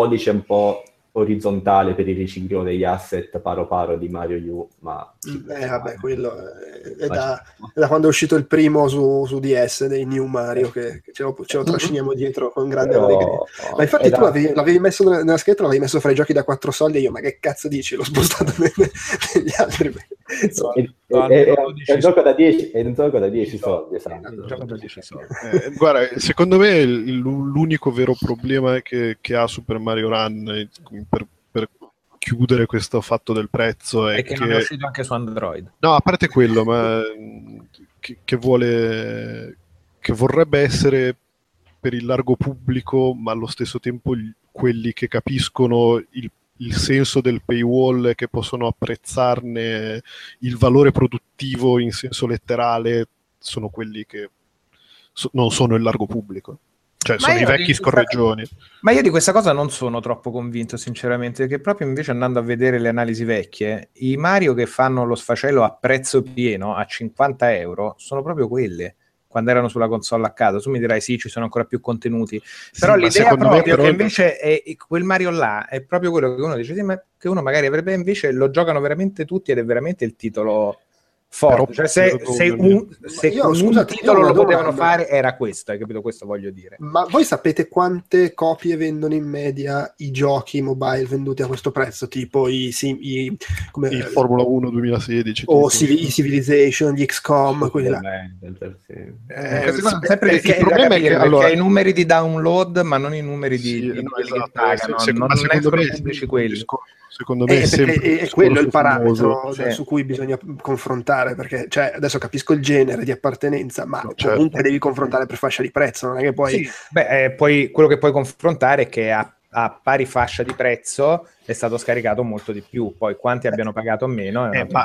dice un po' orizzontale per il riciclo degli asset paro paro di Mario U, ma... vabbè, quello è da quando è uscito il primo su DS dei New Mario, che ce lo trasciniamo dietro con grande allegria. Ma infatti tu l'avevi messo nella scheda, l'avevi messo fra i giochi da 4 soldi, e io, ma che cazzo dici? L'ho spostato negli altri. È un gioco da 10 soldi, esatto. Guarda, secondo me l'unico vero problema che ha Super Mario Run per chiudere questo fatto del prezzo è che non è uscito anche su Android. No, a parte quello, ma che vorrebbe essere per il largo pubblico, ma allo stesso tempo quelli che capiscono il senso del paywall, che possono apprezzarne il valore produttivo in senso letterale, sono quelli che non sono il largo pubblico. Cioè, sono i vecchi scorreggioni. Ma io di questa cosa non sono troppo convinto, sinceramente, perché proprio invece andando a vedere le analisi vecchie, i Mario che fanno lo sfacello a prezzo pieno, a 50 euro, sono proprio quelle, quando erano sulla console a casa. Tu mi dirai, sì, ci sono ancora più contenuti, però sì, l'idea proprio che invece è quel Mario là è proprio quello che uno dice, sì, ma che uno magari avrebbe, invece lo giocano veramente tutti ed è veramente il titolo... forte. Cioè, se un titolo lo potevano fare era questo, hai capito? Questo voglio dire. Ma voi sapete quante copie vendono in media i giochi mobile venduti a questo prezzo? Tipo i Formula 1 2016 o i Civilization, gli XCOM, quelli là. Il problema è che allora... i numeri di download, ma non i numeri di quelli che pagano, non è proprio quelli. Secondo me è quello il parametro su cui bisogna confrontare, perché cioè, adesso capisco il genere di appartenenza, ma comunque devi confrontare per fascia di prezzo, non è che poi... Sì, quello che puoi confrontare è che a pari fascia di prezzo è stato scaricato molto di più, poi quanti abbiano pagato meno è ma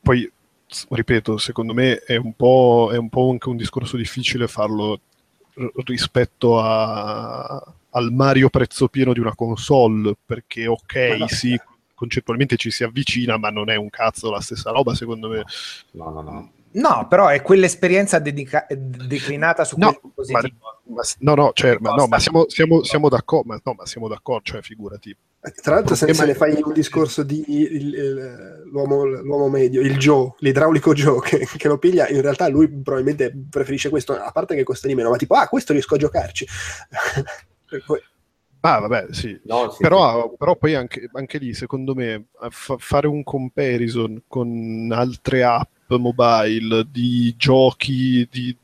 poi, ripeto, secondo me è un po' anche un discorso difficile farlo rispetto al Mario prezzo pieno di una console, perché ok, no, sì, concettualmente ci si avvicina, ma non è un cazzo la stessa roba, secondo me. No, però è quell'esperienza declinata su quel dispositivo. Siamo d'accordo, ma siamo d'accordo, cioè figurati. Tra l'altro, se ne fai un discorso di l'uomo medio, il Joe, l'idraulico Joe che lo piglia, in realtà lui probabilmente preferisce questo, a parte che costa di meno, ma tipo, questo riesco a giocarci. Vabbè, sì. No, sì, però poi anche lì, secondo me, fare un comparison con altre app mobile, di giochi, di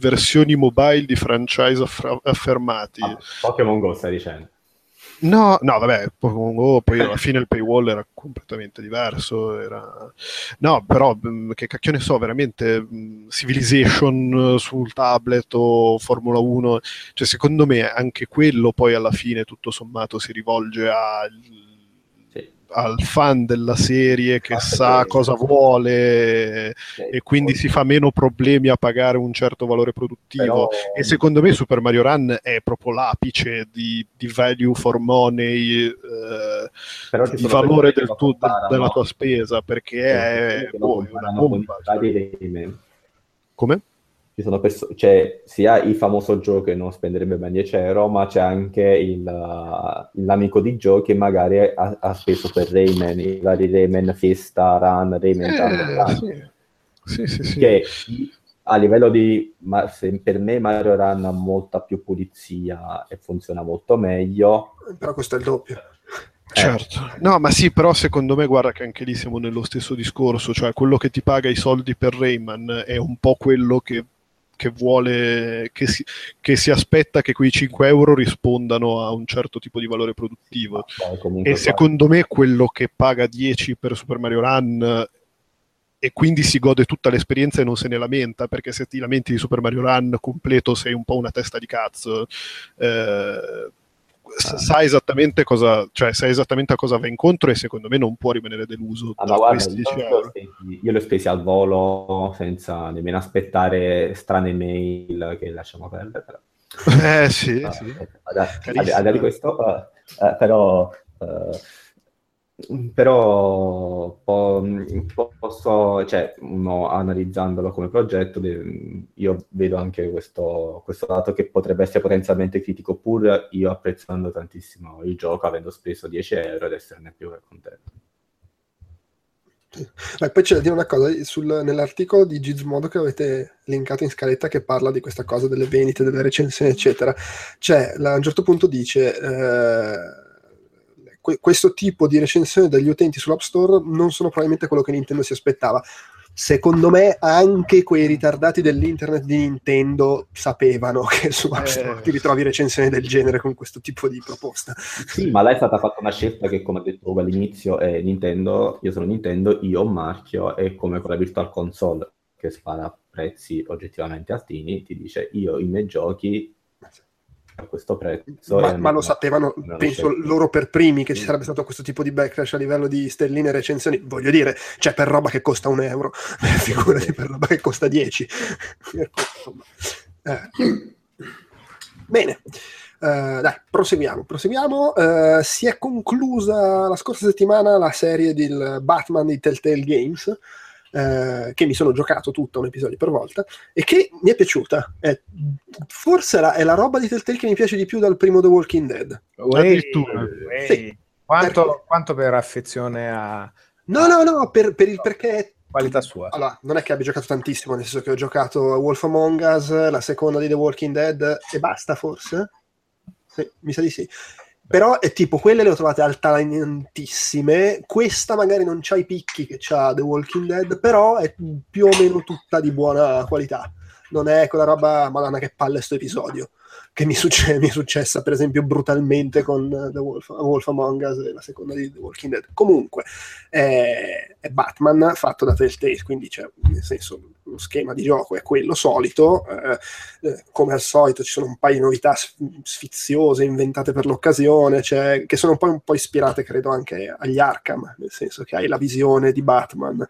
versioni mobile di franchise affermati. Pokémon Go stai dicendo? No, vabbè, Pokémon Go, poi alla fine il paywall era completamente diverso, No, però, che cacchio ne so, veramente, Civilization sul tablet o Formula 1, cioè secondo me anche quello poi alla fine tutto sommato si rivolge al fan della serie che sa cosa vuole, e quindi si fa meno problemi a pagare un certo valore produttivo, e secondo me Super Mario Run è proprio l'apice di value for money, di valore della tua spesa, perché è una bomba. Come? Ci sono cioè, sia il famoso Joe che non spenderebbe ben 10 euro, ma c'è anche l'amico di Joe che magari ha speso per Rayman, i vari Rayman Fiesta, Run, Rayman Run. Sì. Che a livello per me Mario Run ha molta più pulizia e funziona molto meglio. Però questo è il doppio. Certo, no, ma sì, però secondo me, guarda, che anche lì siamo nello stesso discorso, cioè quello che ti paga i soldi per Rayman è un po' quello che vuole, che si aspetta che quei 5 euro rispondano a un certo tipo di valore produttivo, e secondo me quello che paga 10 per Super Mario Run e quindi si gode tutta l'esperienza e non se ne lamenta, perché se ti lamenti di Super Mario Run completo sei un po' una testa di cazzo, sai esattamente a cosa va incontro, e secondo me non può rimanere deluso. Io l'ho spesi al volo senza nemmeno aspettare strane mail che lasciamo perdere. Sì. Però Però posso, cioè, uno analizzandolo come progetto, io vedo anche questo lato che potrebbe essere potenzialmente critico, pur io apprezzando tantissimo il gioco, avendo speso 10 euro ed esserne più che contento. E poi c'è da dire una cosa nell'articolo di Gizmodo che avete linkato in scaletta, che parla di questa cosa delle vendite, delle recensioni eccetera. Cioè, a un certo punto dice questo tipo di recensione dagli utenti sull'App Store non sono probabilmente quello che Nintendo si aspettava. Secondo me anche quei ritardati dell'internet di Nintendo sapevano che su App Store ti ritrovi recensioni del genere con questo tipo di proposta. Sì, ma là è stata fatta una scelta che, come ho detto all'inizio, è Nintendo, io sono Nintendo, io ho un marchio, e come con la Virtual Console che spara prezzi oggettivamente altini, ti dice io i miei giochi a questo prezzo, ma lo sapevano, penso, loro per primi che ci sarebbe stato questo tipo di backlash a livello di stelline e recensioni. Voglio dire, cioè, per roba che costa €1, figurati per roba che costa 10. Bene, dai, proseguiamo. Si è conclusa la scorsa settimana la serie del Batman di Telltale Games, che mi sono giocato tutta, un episodio per volta, e che mi è piaciuta. Forse è la roba di Telltale che mi piace di più dal primo The Walking Dead. Sì. Quanto per affezione a... No, per il perché... Qualità sua. Allora, non è che abbia giocato tantissimo, nel senso che ho giocato a Wolf Among Us, la seconda di The Walking Dead, e basta forse? Sì, mi sa di sì. Però è tipo, quelle le ho trovate altalenantissime, questa magari non c'ha i picchi che c'ha The Walking Dead, però è più o meno tutta di buona qualità. Non è quella roba, madonna che palle sto episodio, che mi è successa per esempio brutalmente con Wolf Among Us, la seconda di The Walking Dead. Comunque, è Batman fatto da Telltale, quindi c'è, nel senso, lo schema di gioco è quello solito, come al solito ci sono un paio di novità sfiziose inventate per l'occasione, cioè, che sono un po' ispirate credo anche agli Arkham, nel senso che hai la visione di Batman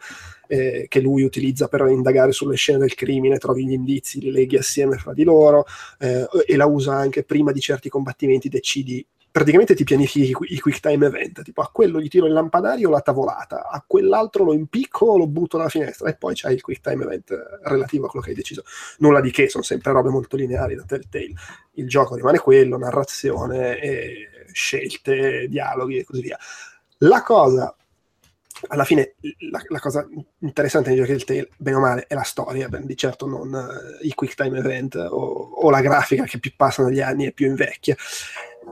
che lui utilizza per indagare sulle scene del crimine, trovi gli indizi, li leghi assieme fra di loro, e la usa anche prima di certi combattimenti, decidi, praticamente ti pianifichi i quick time event, tipo a quello gli tiro il lampadario o la tavolata, a quell'altro lo impicco, lo butto dalla finestra, e poi c'hai il quick time event relativo a quello che hai deciso. Nulla di che, sono sempre robe molto lineari da Telltale. Il gioco rimane quello, narrazione, scelte, dialoghi e così via. La cosa, alla fine, la cosa interessante nei giochi del Telltale, bene o male, è la storia, di certo non i quick time event o la grafica che più passano gli anni e più invecchia.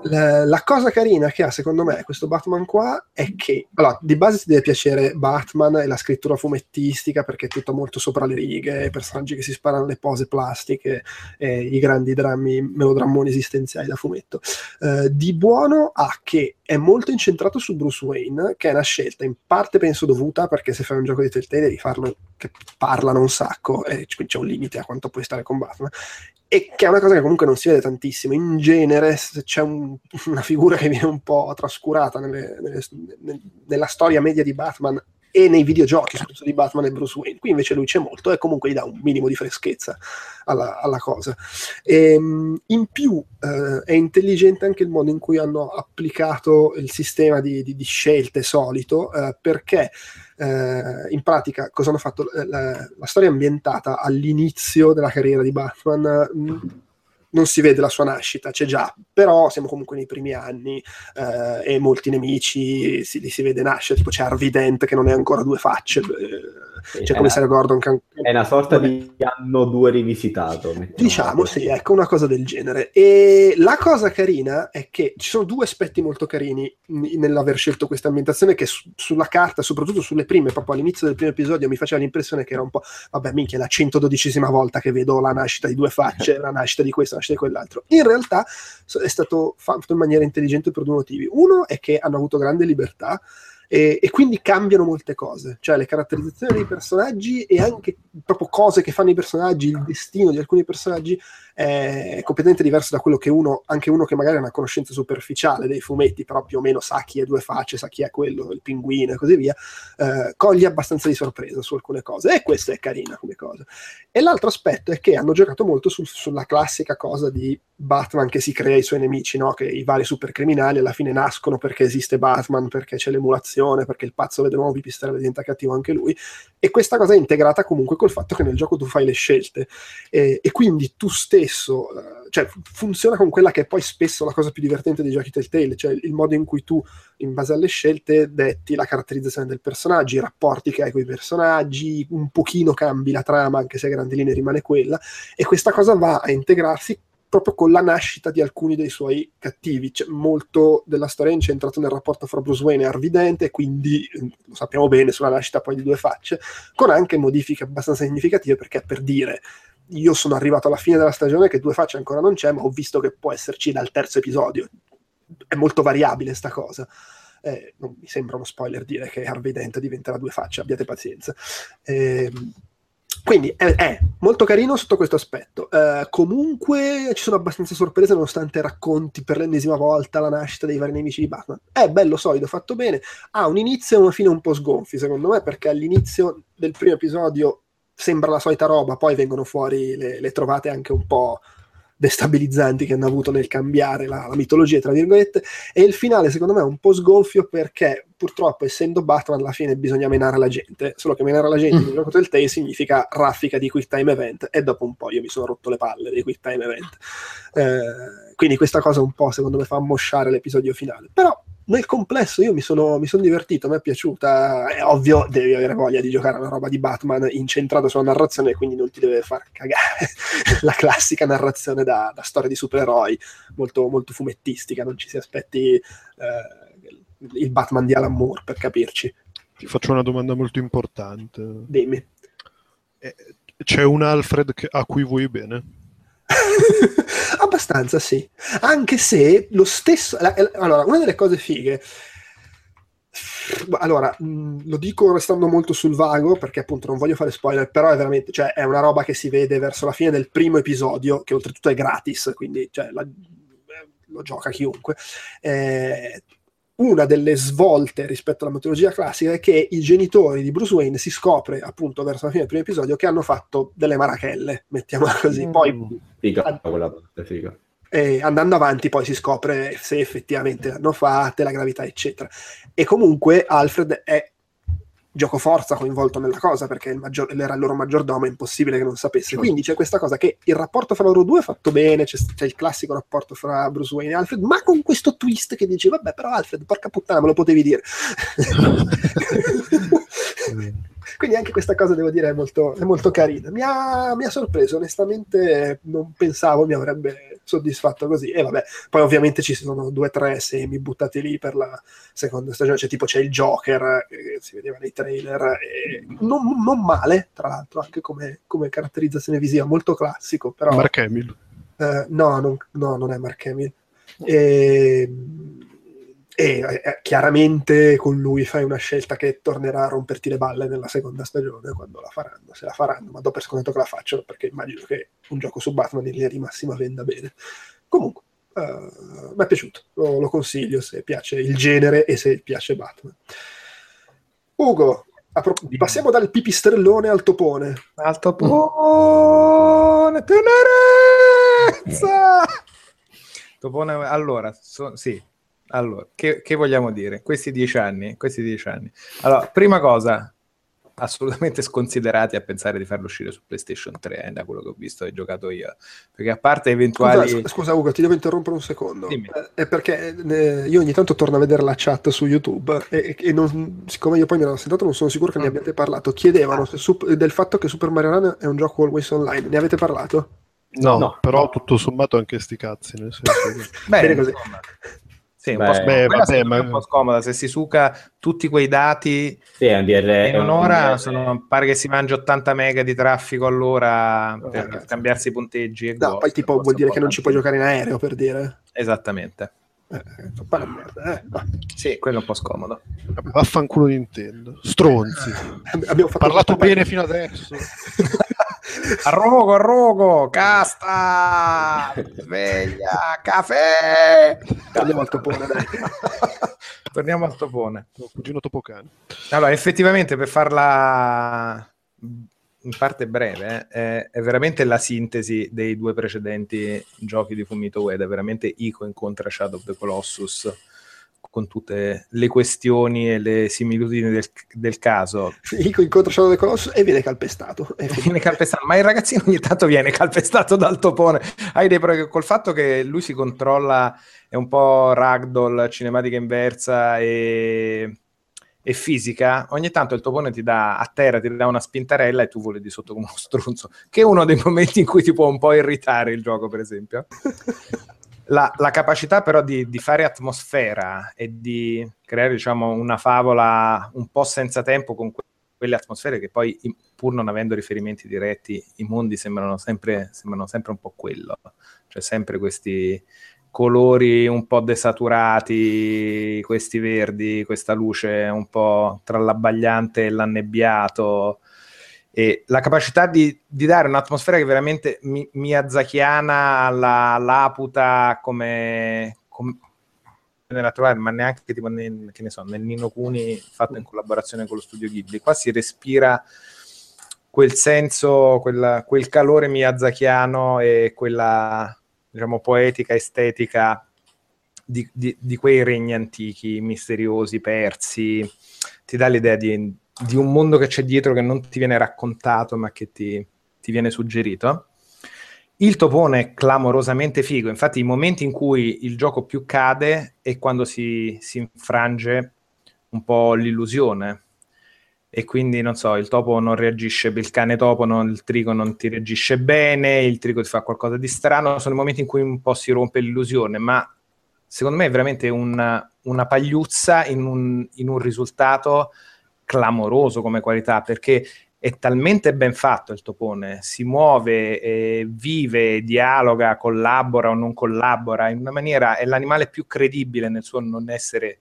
La cosa carina che ha, secondo me, questo Batman qua è che, allora, di base ti deve piacere Batman e la scrittura fumettistica, perché è tutto molto sopra le righe, i personaggi che si sparano le pose plastiche, i grandi melodrammoni esistenziali da fumetto. Di buono ha che è molto incentrato su Bruce Wayne, che è una scelta in parte penso dovuta, perché se fai un gioco di Telltale devi farlo che parlano un sacco, e c'è un limite a quanto puoi stare con Batman, e che è una cosa che comunque non si vede tantissimo. In genere c'è una figura che viene un po' trascurata nella storia media di Batman e nei videogiochi, soprattutto di Batman e Bruce Wayne. Qui invece lui c'è molto e comunque gli dà un minimo di freschezza alla cosa. E, in più, è intelligente anche il modo in cui hanno applicato il sistema di scelte solito, perché in pratica cosa hanno fatto? La storia è ambientata all'inizio della carriera di Batman, non si vede la sua nascita, c'è già, però siamo comunque nei primi anni, e molti nemici li si vede nascere, tipo c'è Harvey Dent che non è ancora Due Facce, c'è commissario Gordon che è una sorta di anno 2 rivisitato, diciamo, sì, ecco, una cosa del genere. E la cosa carina è che ci sono due aspetti molto carini nell'aver scelto questa ambientazione, che sulla carta, soprattutto sulle prime, proprio all'inizio del primo episodio, mi faceva l'impressione che era un po', vabbè, minchia, è la 112esima volta che vedo la nascita di Due Facce, la nascita di questa, di quell'altro. In realtà è stato fatto in maniera intelligente per due motivi. Uno è che hanno avuto grande libertà e quindi cambiano molte cose, cioè le caratterizzazioni dei personaggi e anche proprio cose che fanno i personaggi, il destino di alcuni personaggi è completamente diverso da quello che uno che magari ha una conoscenza superficiale dei fumetti, però più o meno sa chi è Due Facce, sa chi è quello, il pinguino e così via, coglie abbastanza di sorpresa su alcune cose, e questa è carina come cosa. E l'altro aspetto è che hanno giocato molto sulla classica cosa di Batman che si crea i suoi nemici, no? Che i vari supercriminali alla fine nascono perché esiste Batman, perché c'è l'emulazione, perché il pazzo vede l'uomo pipistrello e diventa cattivo anche lui, e questa cosa è integrata comunque col fatto che nel gioco tu fai le scelte, e quindi tu stesso, cioè funziona con quella che è poi spesso la cosa più divertente dei giochi Telltale, cioè il modo in cui tu in base alle scelte detti la caratterizzazione del personaggio, i rapporti che hai con i personaggi, un pochino cambi la trama, anche se a grandi linee rimane quella, e questa cosa va a integrarsi proprio con la nascita di alcuni dei suoi cattivi. Cioè, molto della storia è incentrato nel rapporto fra Bruce Wayne e Harvey Dent, e quindi lo sappiamo bene sulla nascita poi di Due Facce, con anche modifiche abbastanza significative, perché per dire, io sono arrivato alla fine della stagione che Due Facce ancora non c'è, ma ho visto che può esserci dal terzo episodio. È molto variabile sta cosa. Non mi sembra uno spoiler dire che Harvey Dent diventerà Due Facce, abbiate pazienza. Quindi è molto carino sotto questo aspetto. Comunque ci sono abbastanza sorprese, nonostante racconti per l'ennesima volta la nascita dei vari nemici di Batman. È bello, solido, fatto bene. Ha un inizio e una fine un po' sgonfi, secondo me, perché all'inizio del primo episodio sembra la solita roba, poi vengono fuori le trovate anche un po' destabilizzanti che hanno avuto nel cambiare la mitologia, tra virgolette, e il finale secondo me è un po' sgonfio, perché purtroppo, essendo Batman, alla fine bisogna menare la gente, solo che menare la gente nel gioco Telltale significa raffica di quick time event, e dopo un po' io mi sono rotto le palle dei quick time event, quindi questa cosa un po' secondo me fa mosciare l'episodio finale, però nel complesso io mi sono divertito, mi è piaciuta. È ovvio, devi avere voglia di giocare a una roba di Batman incentrata sulla narrazione, e quindi non ti deve far cagare la classica narrazione da storia di supereroi molto, molto fumettistica. Non ci si aspetti il Batman di Alan Moore, per capirci. Ti faccio una domanda molto importante. Dimmi. C'è un Alfred a cui vuoi bene? Abbastanza sì, anche se lo stesso, allora, una delle cose fighe, allora lo dico restando molto sul vago, perché appunto non voglio fare spoiler, però è veramente, cioè, è una roba che si vede verso la fine del primo episodio, che oltretutto è gratis, quindi cioè, lo gioca chiunque. Una delle svolte rispetto alla mitologia classica è che i genitori di Bruce Wayne, si scopre appunto verso la fine del primo episodio, che hanno fatto delle marachelle, mettiamola così. Poi figa, quella parte, figa. E andando avanti poi si scopre se effettivamente l'hanno fatte, la gravità eccetera, e comunque Alfred è giocoforza coinvolto nella cosa, perché era il loro maggiordomo, è impossibile che non sapesse. Quindi c'è questa cosa che il rapporto fra loro due è fatto bene, c'è il classico rapporto fra Bruce Wayne e Alfred, ma con questo twist che dice, vabbè però Alfred, porca puttana, me lo potevi dire. Quindi anche questa cosa, devo dire, è molto carina, mi ha sorpreso onestamente, non pensavo mi avrebbe soddisfatto così. E vabbè, poi ovviamente ci sono 2 o 3 semi buttati lì per la seconda stagione, cioè tipo c'è il Joker, si vedeva nei trailer, e non male tra l'altro anche come caratterizzazione visiva, molto classico, però Mark Hamill non è Mark Hamill, e chiaramente con lui fai una scelta che tornerà a romperti le balle nella seconda stagione, quando la faranno, se la faranno, ma do per scontato che la facciano, perché immagino che un gioco su Batman in linea di massima venda bene. Comunque mi è piaciuto, lo consiglio se piace il genere e se piace Batman. Ugo, passiamo dal pipistrellone al topone. Al topone, tenerezza! Topone, allora, sì. Allora, che vogliamo dire? Questi 10 anni. Allora, prima cosa, assolutamente sconsiderati a pensare di farlo uscire su PlayStation 3, da quello che ho visto e giocato io. Perché a parte eventuali... Scusa Ugo, ti devo interrompere un secondo. Dimmi. È perché io ogni tanto torno a vedere la chat su YouTube e non, siccome io poi mi ero sentato, non sono sicuro che ne abbiate parlato. Chiedevano del fatto che Super Mario Run è un gioco always online. Ne avete parlato? No, però tutto sommato anche sti cazzi. Nel senso che... Bene così. Sì, un po' scomoda, se si suca tutti quei dati, sì, in un'ora pare che si mangia 80 mega di traffico all'ora per cambiarsi i punteggi e poi tipo vuol dire che non ci puoi giocare in aereo, per dire. Esattamente. Sì, quello è un po' scomodo. Vaffanculo Nintendo, stronzi. Abbiamo parlato bene fino adesso. Arrogo, casta, sveglia, caffè. Torniamo al topone, dai. Torniamo al topone. Cugino Topocano. Allora, effettivamente, per farla in parte breve, è veramente la sintesi dei due precedenti giochi di Fumito Ueda, è veramente Ico incontra Shadow of the Colossus, con tutte le questioni e le similitudini del caso. Ico incontra Shadow of the Colossus e viene calpestato. Ma il ragazzino ogni tanto viene calpestato dal topone. Hai dei problemi col fatto che lui si controlla, è un po' ragdoll, cinematica inversa e fisica, ogni tanto il topone ti dà a terra, ti dà una spintarella e tu voli di sotto come uno strunzo, che è uno dei momenti in cui ti può un po' irritare il gioco, per esempio. La capacità però di fare atmosfera e di creare, diciamo, una favola un po' senza tempo con quelle atmosfere che poi, pur non avendo riferimenti diretti, i mondi sembrano sempre un po' quello, cioè sempre questi colori un po' desaturati, questi verdi, questa luce un po' tra l'abbagliante e l'annebbiato, e la capacità di dare un'atmosfera che veramente miyazakiana alla Laputa, come nella trovare, ma neanche tipo nel Nino Kuni fatto in collaborazione con lo studio Ghibli. Qua si respira quel senso, quel calore miyazakiano e quella, diciamo, poetica, estetica di quei regni antichi, misteriosi, persi. Ti dà l'idea di un mondo che c'è dietro, che non ti viene raccontato, ma che ti viene suggerito. Il topone è clamorosamente figo, infatti i momenti in cui il gioco più cade è quando si infrange un po' l'illusione. E quindi, non so, il topo non reagisce, il cane topo, il trigo non ti reagisce bene, il trigo ti fa qualcosa di strano, sono i momenti in cui un po' si rompe l'illusione, ma secondo me è veramente una pagliuzza in un risultato clamoroso come qualità, perché è talmente ben fatto il topone, si muove, vive, dialoga, collabora o non collabora, in una maniera è l'animale più credibile nel suo non essere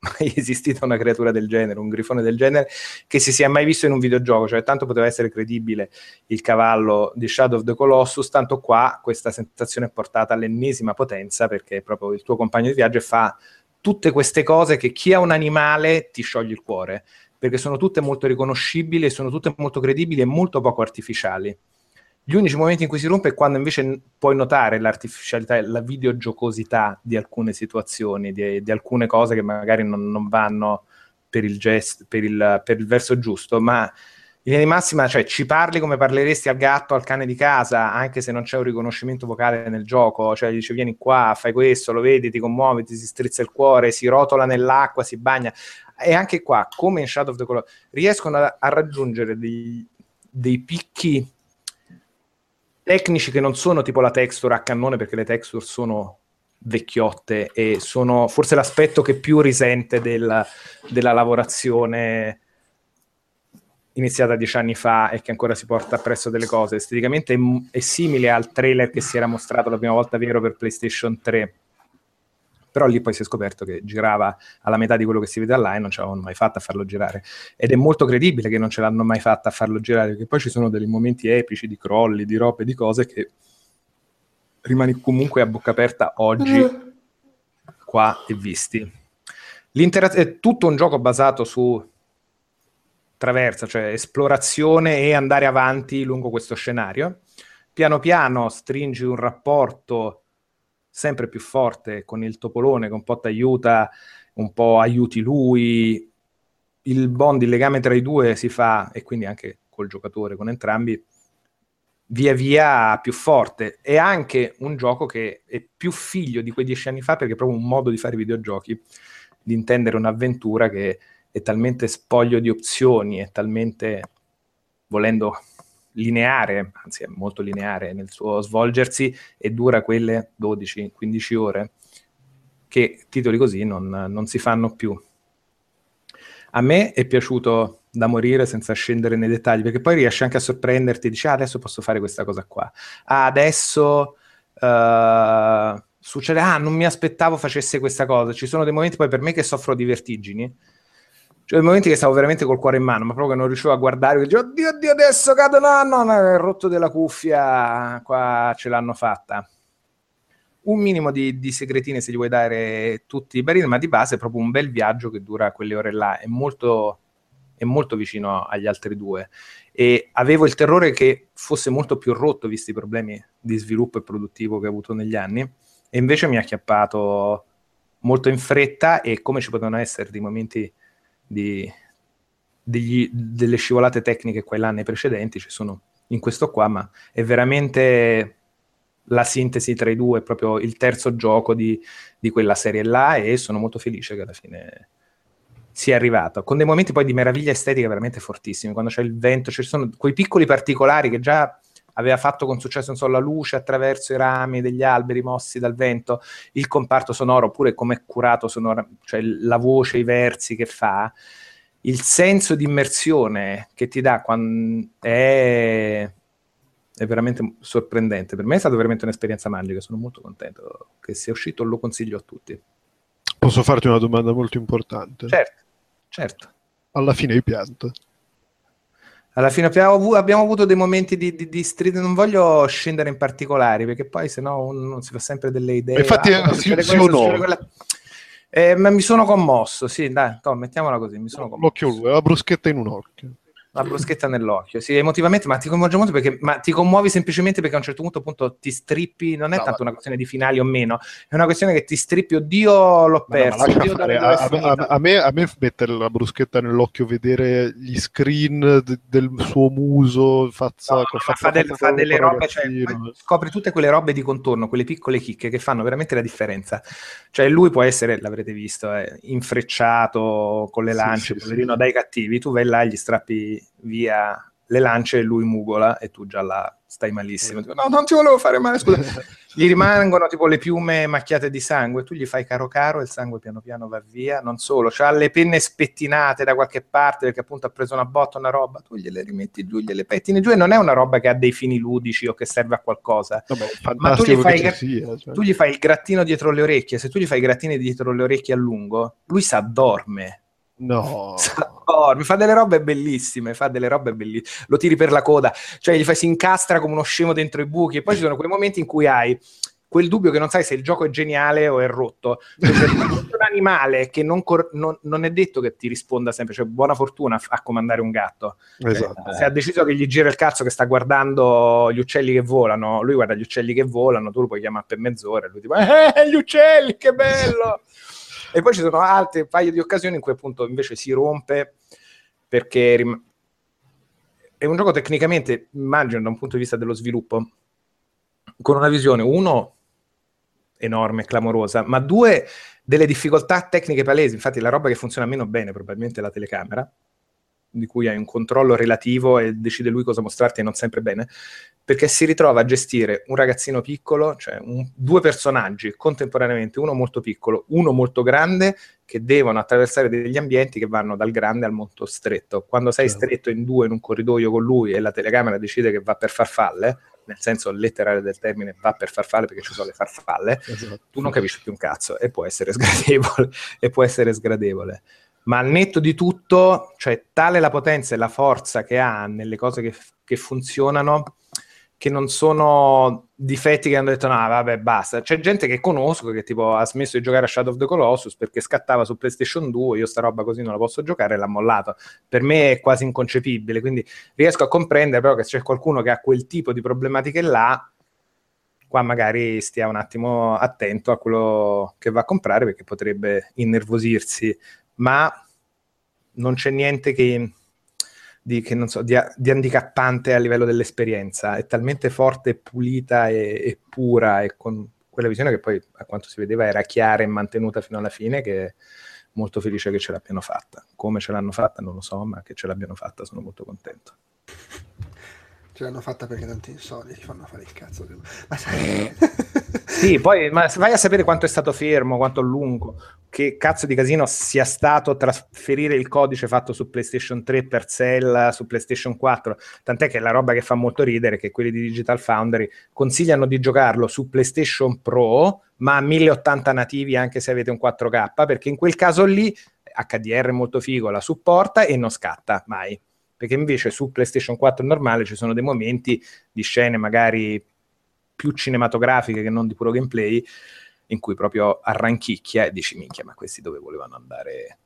mai esistita una creatura del genere, un grifone del genere, che si sia mai visto in un videogioco. Cioè, tanto poteva essere credibile il cavallo di Shadow of the Colossus, tanto qua questa sensazione è portata all'ennesima potenza, perché è proprio il tuo compagno di viaggio e fa tutte queste cose che chi ha un animale ti scioglie il cuore, perché sono tutte molto riconoscibili, sono tutte molto credibili e molto poco artificiali. Gli unici momenti in cui si rompe è quando invece puoi notare l'artificialità e la videogiocosità di alcune situazioni, di alcune cose che magari non vanno per il verso giusto, ma in linea di massima, cioè, ci parli come parleresti al gatto, al cane di casa, anche se non c'è un riconoscimento vocale nel gioco. Cioè, gli dice vieni qua, fai questo, lo vedi, ti commuovi, ti si strizza il cuore, si rotola nell'acqua, si bagna. E anche qua, come in Shadow of the Colossus, riescono a raggiungere dei picchi tecnici che non sono tipo la texture a cannone, perché le texture sono vecchiotte e sono forse l'aspetto che più risente della lavorazione iniziata 10 anni fa e che ancora si porta appresso delle cose. Esteticamente è simile al trailer che si era mostrato la prima volta vero per PlayStation 3, però lì poi si è scoperto che girava alla metà di quello che si vede online, non ce l'avevano mai fatta a farlo girare, ed è molto credibile che non ce l'hanno mai fatta a farlo girare, perché poi ci sono dei momenti epici di crolli, di robe, di cose che rimani comunque a bocca aperta oggi qua e visti. È tutto un gioco basato su traversa, cioè esplorazione e andare avanti lungo questo scenario. Piano piano stringi un rapporto sempre più forte con il topolone, che un po' ti aiuta, un po' aiuti lui, il bond, il legame tra i due si fa, e quindi anche col giocatore, con entrambi, via via più forte. È anche un gioco che è più figlio di quei 10 anni fa, perché è proprio un modo di fare videogiochi, di intendere un'avventura che è talmente spoglio di opzioni, è talmente, volendo, lineare, anzi è molto lineare nel suo svolgersi, e dura quelle 12-15 ore che titoli così non si fanno più. A me è piaciuto da morire, senza scendere nei dettagli, perché poi riesci anche a sorprenderti, dici adesso posso fare questa cosa qua, adesso succede, non mi aspettavo facesse questa cosa. Ci sono dei momenti poi per me che soffro di vertigini, Cioè, il momento che stavo veramente col cuore in mano, ma proprio che non riuscivo a guardare, dicevo, oddio, oddio, adesso cado, no, no, no, il rotto della cuffia, qua ce l'hanno fatta. Un minimo di segretine se gli vuoi dare tutti i barili, ma di base è proprio un bel viaggio che dura quelle ore là, è molto vicino agli altri due. E avevo il terrore che fosse molto più rotto, visti i problemi di sviluppo e produttivo che ho avuto negli anni, e invece mi ha acchiappato molto in fretta, e come ci potevano essere dei momenti... delle scivolate tecniche qua e là nei precedenti, ci sono in questo qua, ma è veramente la sintesi tra i due, è proprio il terzo gioco di quella serie là, e sono molto felice che alla fine sia arrivato, con dei momenti poi di meraviglia estetica veramente fortissimi, quando c'è il vento, ci sono quei piccoli particolari che già aveva fatto con successo, non so, la luce attraverso i rami degli alberi mossi dal vento, il comparto sonoro, oppure come è curato sonoro, cioè la voce, i versi che fa, il senso di immersione che ti dà quando è veramente sorprendente. Per me è stata veramente un'esperienza magica, sono molto contento che sia uscito, lo consiglio a tutti. Posso farti una domanda molto importante? Certo, certo. Alla fine hai pianto? Alla fine abbiamo avuto dei momenti di stridore, non voglio scendere in particolari, perché poi sennò uno si fa sempre delle idee. Infatti, ma mi sono commosso, sì, dai, Tom, mettiamola così, mi sono commosso. L'occhio lui, la bruschetta in un occhio. La bruschetta nell'occhio, sì, emotivamente, ma ti commuovi molto perché, ma ti commuovi semplicemente perché a un certo punto appunto ti strippi, non è tanto una questione di finali o meno, è una questione che ti strippi, oddio l'ho perso. No, oddio, a me mettere la bruschetta nell'occhio, vedere gli screen del suo muso, fa delle robe, cioè, scopri tutte quelle robe di contorno, quelle piccole chicche che fanno veramente la differenza. Cioè lui può essere, l'avrete visto, infrecciato con le lance, poverino, sì. Dai cattivi, tu vai là e gli strappi via le lance e lui mugola e tu già la stai malissimo, tipo, no, non ti volevo fare male, scusa. Gli rimangono tipo le piume macchiate di sangue, tu gli fai caro caro e il sangue piano piano va via. Non solo, c'ha le penne spettinate da qualche parte perché appunto ha preso una botta, una roba, tu gliele rimetti giù, gliele pettini giù, e non è una roba che ha dei fini ludici o che serve a qualcosa. Vabbè, ma tu gli fai il grattino dietro le orecchie, se tu gli fai i grattini dietro le orecchie a lungo, lui s'addorme. No, fa delle robe bellissime, lo tiri per la coda, cioè gli fai, si incastra come uno scemo dentro i buchi, e poi ci sono quei momenti in cui hai quel dubbio che non sai se il gioco è geniale o è rotto, cioè, c'è un animale che non è detto che ti risponda sempre, cioè buona fortuna a comandare un gatto, esatto. Cioè, se ha deciso che gli gira il cazzo, che sta guardando gli uccelli che volano, lui guarda gli uccelli che volano, tu lo puoi chiamare per mezz'ora e lui ti fa gli uccelli, che bello! E poi ci sono altre paio di occasioni in cui appunto invece si rompe, perché è un gioco tecnicamente, immagino, da un punto di vista dello sviluppo, con una visione, uno, enorme, clamorosa, ma due, delle difficoltà tecniche palesi. Infatti la roba che funziona meno bene probabilmente è la telecamera, di cui hai un controllo relativo e decide lui cosa mostrarti, e non sempre bene, perché si ritrova a gestire un ragazzino piccolo, cioè due personaggi contemporaneamente, uno molto piccolo, uno molto grande, che devono attraversare degli ambienti che vanno dal grande al molto stretto. Quando sei stretto in due in un corridoio con lui e la telecamera decide che va per farfalle, nel senso letterale del termine, va per farfalle perché ci sono le farfalle, tu non capisci più un cazzo, e può essere sgradevole, Ma al netto di tutto, cioè, tale la potenza e la forza che ha nelle cose che funzionano, che non sono difetti che hanno detto, no, vabbè, basta. C'è gente che conosco che tipo ha smesso di giocare a Shadow of the Colossus perché scattava su PlayStation 2, io sta roba così non la posso giocare, e l'ha mollato. Per me è quasi inconcepibile, quindi riesco a comprendere però che c'è qualcuno che ha quel tipo di problematiche là, qua magari stia un attimo attento a quello che va a comprare, perché potrebbe innervosirsi. Ma non c'è niente di handicappante a livello dell'esperienza, è talmente forte, pulita e pura, e con quella visione che poi a quanto si vedeva era chiara e mantenuta fino alla fine, che molto felice che ce l'abbiano fatta. Come ce l'hanno fatta non lo so, ma che ce l'abbiano fatta sono molto contento. Ce l'hanno fatta perché non ti insonni, ti fanno fare il cazzo. Ma sai... Sì, poi ma vai a sapere quanto è stato fermo, quanto lungo, che cazzo di casino sia stato trasferire il codice fatto su PlayStation 3 per Cell, su PlayStation 4. Tant'è che la roba che fa molto ridere è che quelli di Digital Foundry consigliano di giocarlo su PlayStation Pro, ma a 1080 nativi anche se avete un 4K, perché in quel caso lì HDR molto figo, la supporta e non scatta mai, perché invece su PlayStation 4 normale ci sono dei momenti di scene magari più cinematografiche che non di puro gameplay, in cui proprio arranchicchia e dici minchia, ma questi dove volevano andare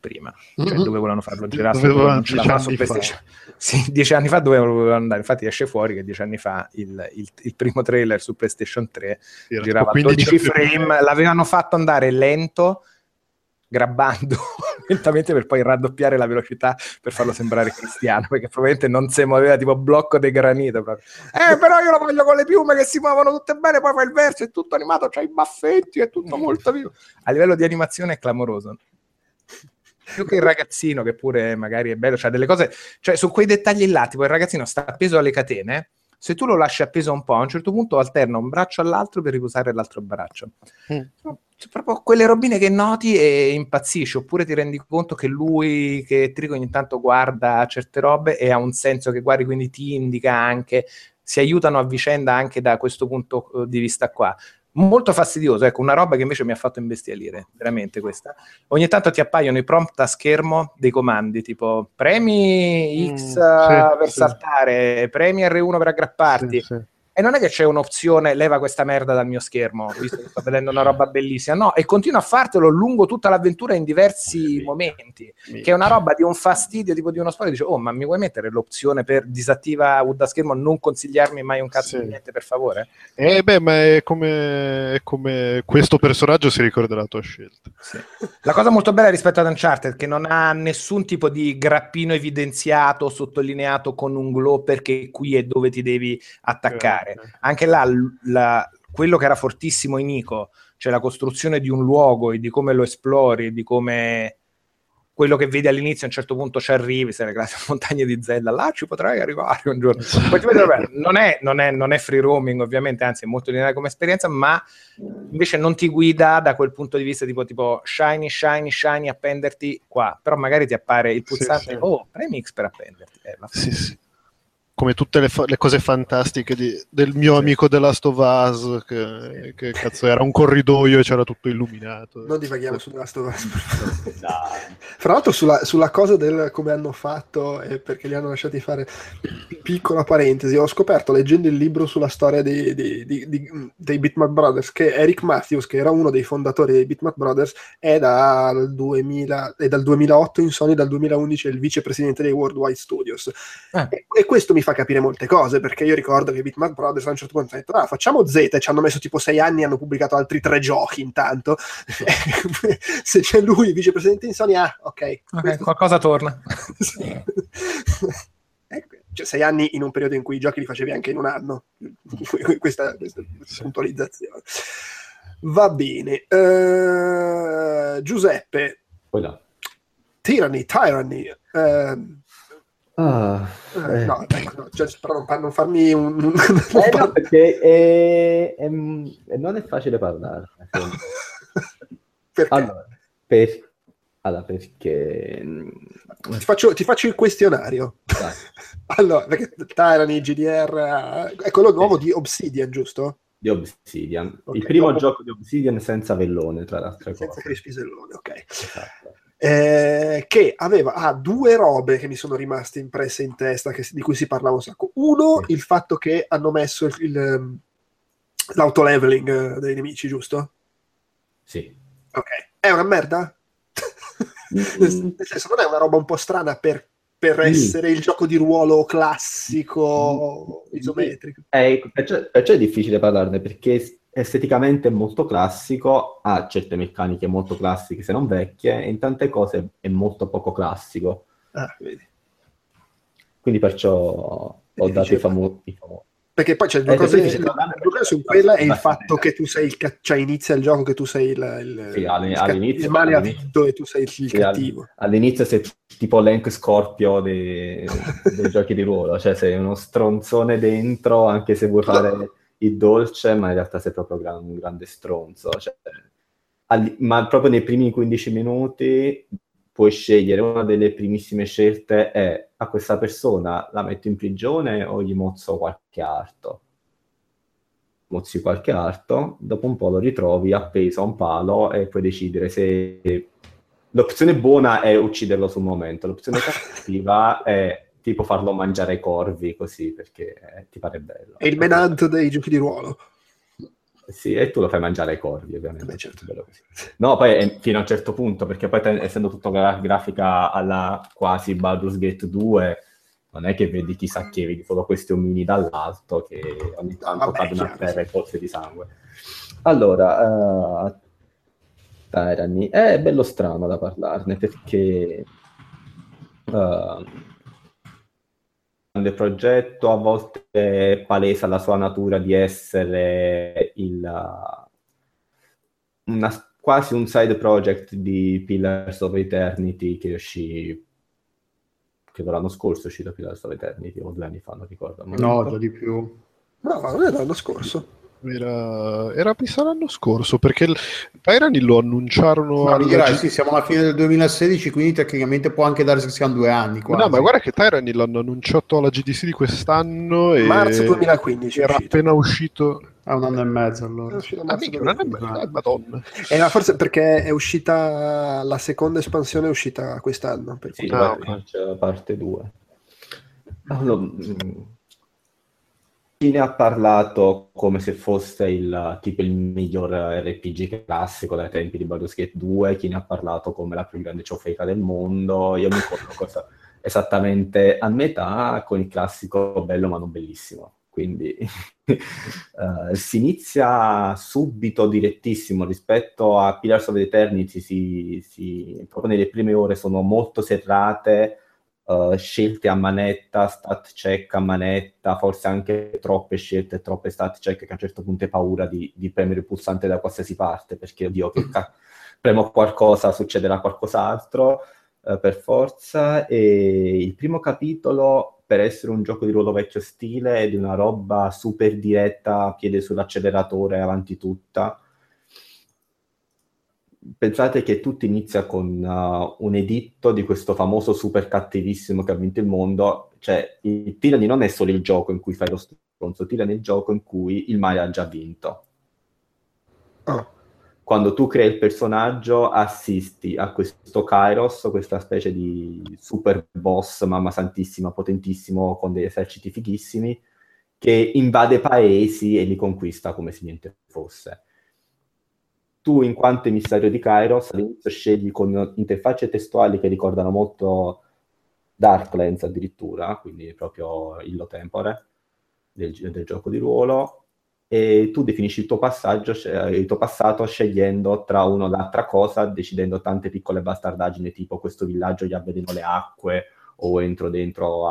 prima, cioè dove volevano farlo girare, non ce la fa su PlayStation. Sì, 10 anni fa dove volevano andare, infatti esce fuori che 10 anni fa il primo trailer su PlayStation 3 sì, girava a 12 frame, l'avevano fatto andare lento, grabbando lentamente per poi raddoppiare la velocità per farlo sembrare cristiano, perché probabilmente non si muoveva, tipo blocco di granito proprio. Però io lo voglio con le piume che si muovono tutte bene, poi fa il verso, è tutto animato, c'ha i baffetti, è tutto molto vivo. A livello di animazione è clamoroso, più che il ragazzino che pure magari è bello, cioè delle cose, cioè su quei dettagli là, tipo il ragazzino sta appeso alle catene, se tu lo lasci appeso un po', a un certo punto alterna un braccio all'altro per riposare l'altro braccio. Proprio quelle robine che noti e impazzisci, oppure ti rendi conto che lui, che Trico ogni tanto guarda certe robe e ha un senso che guardi, quindi ti indica anche, si aiutano a vicenda anche da questo punto di vista qua. Molto fastidioso, ecco, una roba che invece mi ha fatto imbestialire, veramente questa. Ogni tanto ti appaiono i prompt a schermo dei comandi, tipo premi X per saltare, premi R1 per aggrapparti. Sì, sì. E non è che c'è un'opzione leva questa merda dal mio schermo, visto che sto vedendo una roba bellissima, no, e continua a fartelo lungo tutta l'avventura in diversi momenti, che è una roba di un fastidio, tipo di uno spoiler, dice, oh, ma mi vuoi mettere l'opzione per disattiva da schermo, non consigliarmi mai un cazzo di niente, per favore? Ma è come questo personaggio si ricorda la tua scelta. Sì. La cosa molto bella rispetto ad Uncharted, che non ha nessun tipo di grappino evidenziato, sottolineato con un glow, perché qui è dove ti devi attaccare. Anche là quello che era fortissimo in Ico, cioè la costruzione di un luogo e di come lo esplori, di come quello che vedi all'inizio a un certo punto ci arrivi, se la montagna di Zelda, là ci potrai arrivare un giorno. Poi ti vedi, vabbè, non è free roaming ovviamente, anzi è molto lineare come esperienza, ma invece non ti guida da quel punto di vista tipo shiny, appenderti qua, però magari ti appare il pulsante, oh, premi X per appenderti, sì. Come tutte le cose fantastiche del mio amico The Last of Us, che cazzo era un corridoio e c'era tutto illuminato. Non divaghiamo su The Last of Us. No. Fra l'altro sulla cosa del come hanno fatto e perché li hanno lasciati fare, piccola parentesi, ho scoperto leggendo il libro sulla storia dei Bitmap Brothers, che Eric Matthews, che era uno dei fondatori dei Bitmap Brothers, è dal 2008 in Sony, dal 2011 è il vicepresidente dei Worldwide Studios. E questo mi fa capire molte cose, perché io ricordo che Bitmap Brothers a un certo punto hanno detto facciamo Z, e ci hanno messo tipo 6 anni e hanno pubblicato altri 3 giochi intanto. Se c'è lui vicepresidente in Sony, ok, qualcosa torna. Cioè, 6 anni in un periodo in cui i giochi li facevi anche in un anno. questa puntualizzazione va bene. Giuseppe, Tyranny. Non farmi un... no, perché non è facile parlare. Perché? Allora, perché... Ti faccio il questionario. Dai. Allora, perché Tyranny, GDR... È quello nuovo di Obsidian, giusto? Di Obsidian. Okay, il primo gioco di Obsidian senza vellone, tra l'altro. Senza Crispisellone, ok. Esatto. Che aveva due robe che mi sono rimaste impresse in testa, di cui si parlava un sacco. Uno, il fatto che hanno messo l'auto-leveling dei nemici, giusto? Sì. Ok. È una merda? Nel senso, non è una roba un po' strana per essere il gioco di ruolo classico, isometrico? Perciò è difficile parlarne, perché... esteticamente è molto classico, ha certe meccaniche molto classiche se non vecchie, e in tante cose è molto poco classico. Vedi. Quindi perciò ho dato i famosi. Perché poi c'è due cose su quella, è il fatto che tu sei cioè inizia il gioco che tu sei il male ha vinto e tu sei il cattivo. All'inizio sei tipo Link Scorpio dei giochi di ruolo, cioè sei uno stronzone dentro, anche se vuoi fare... il dolce, ma in realtà sei proprio un grande stronzo, cioè, ma proprio nei primi 15 minuti puoi scegliere, una delle primissime scelte è: a questa persona la metto in prigione o gli mozzo qualche arto? Mozzi qualche arto, dopo un po' lo ritrovi appeso a un palo e puoi decidere se L'opzione buona è ucciderlo sul momento, l'opzione cattiva è tipo farlo mangiare ai corvi, così, perché ti pare bello. È il menant dei giochi di ruolo. Sì, e tu lo fai mangiare ai corvi, ovviamente. Beh, certo. Bello così. No, poi fino a un certo punto, perché poi essendo tutto grafica alla quasi Baldur's Gate 2, non è che vedi chissà che, vedi solo questi omini dall'alto che ogni tanto cadono a terra e pozze di sangue. Allora, Tyranny, è bello strano da parlarne, perché il progetto a volte palesa la sua natura di essere quasi un side project di Pillars of Eternity, che uscì credo l'anno scorso, è uscito Pillars of Eternity o 2 anni fa, non ricordo. No, già di più. No, non era l'anno scorso. Era pensato l'anno scorso, perché Tyranny lo annunciarono sì, siamo alla fine del 2016, quindi tecnicamente può anche darsi che siano 2 anni quasi. No, ma guarda che Tyranny l'hanno annunciato alla GDC di quest'anno, e marzo 2015 era appena uscito. Ah, 1 anno e mezzo allora. Un anno e mezzo. Madonna. Forse perché è uscita la seconda espansione, è uscita quest'anno, per cui... Sì, c'è la parte 2. Allora, ne ha parlato come se fosse il miglior RPG classico dai tempi di Baldur's Gate 2, chi ne ha parlato come la più grande ciofeca del mondo. Io mi ricordo esattamente a metà, con il classico bello ma non bellissimo, quindi si inizia subito direttissimo rispetto a Pillars of Eternity. Proprio nelle prime ore sono molto serrate, scelte a manetta, stat check a manetta, forse anche troppe scelte, troppe stat check, che a un certo punto hai paura di premere il pulsante da qualsiasi parte, perché oddio, premo qualcosa, succederà qualcos'altro per forza. E il primo capitolo, per essere un gioco di ruolo vecchio stile, è di una roba super diretta, piede sull'acceleratore, avanti tutta. Pensate che tutto inizia con un editto di questo famoso super cattivissimo che ha vinto il mondo. Cioè, il Tyranny non è solo il gioco in cui fai lo stronzo, Tyranny è il gioco in cui il male ha già vinto. Oh. Quando tu crei il personaggio assisti a questo Kairos, questa specie di super boss, mamma santissima, potentissimo, con degli eserciti fighissimi, che invade paesi e li conquista come se niente fosse. Tu, in quanto emissario di Kairos, all'inizio scegli con interfacce testuali che ricordano molto Darklands addirittura, quindi proprio illo tempore del gioco di ruolo, e tu definisci il tuo passato scegliendo tra uno o l'altra cosa, decidendo tante piccole bastardaggini, tipo questo villaggio gli avveleno le acque, o entro dentro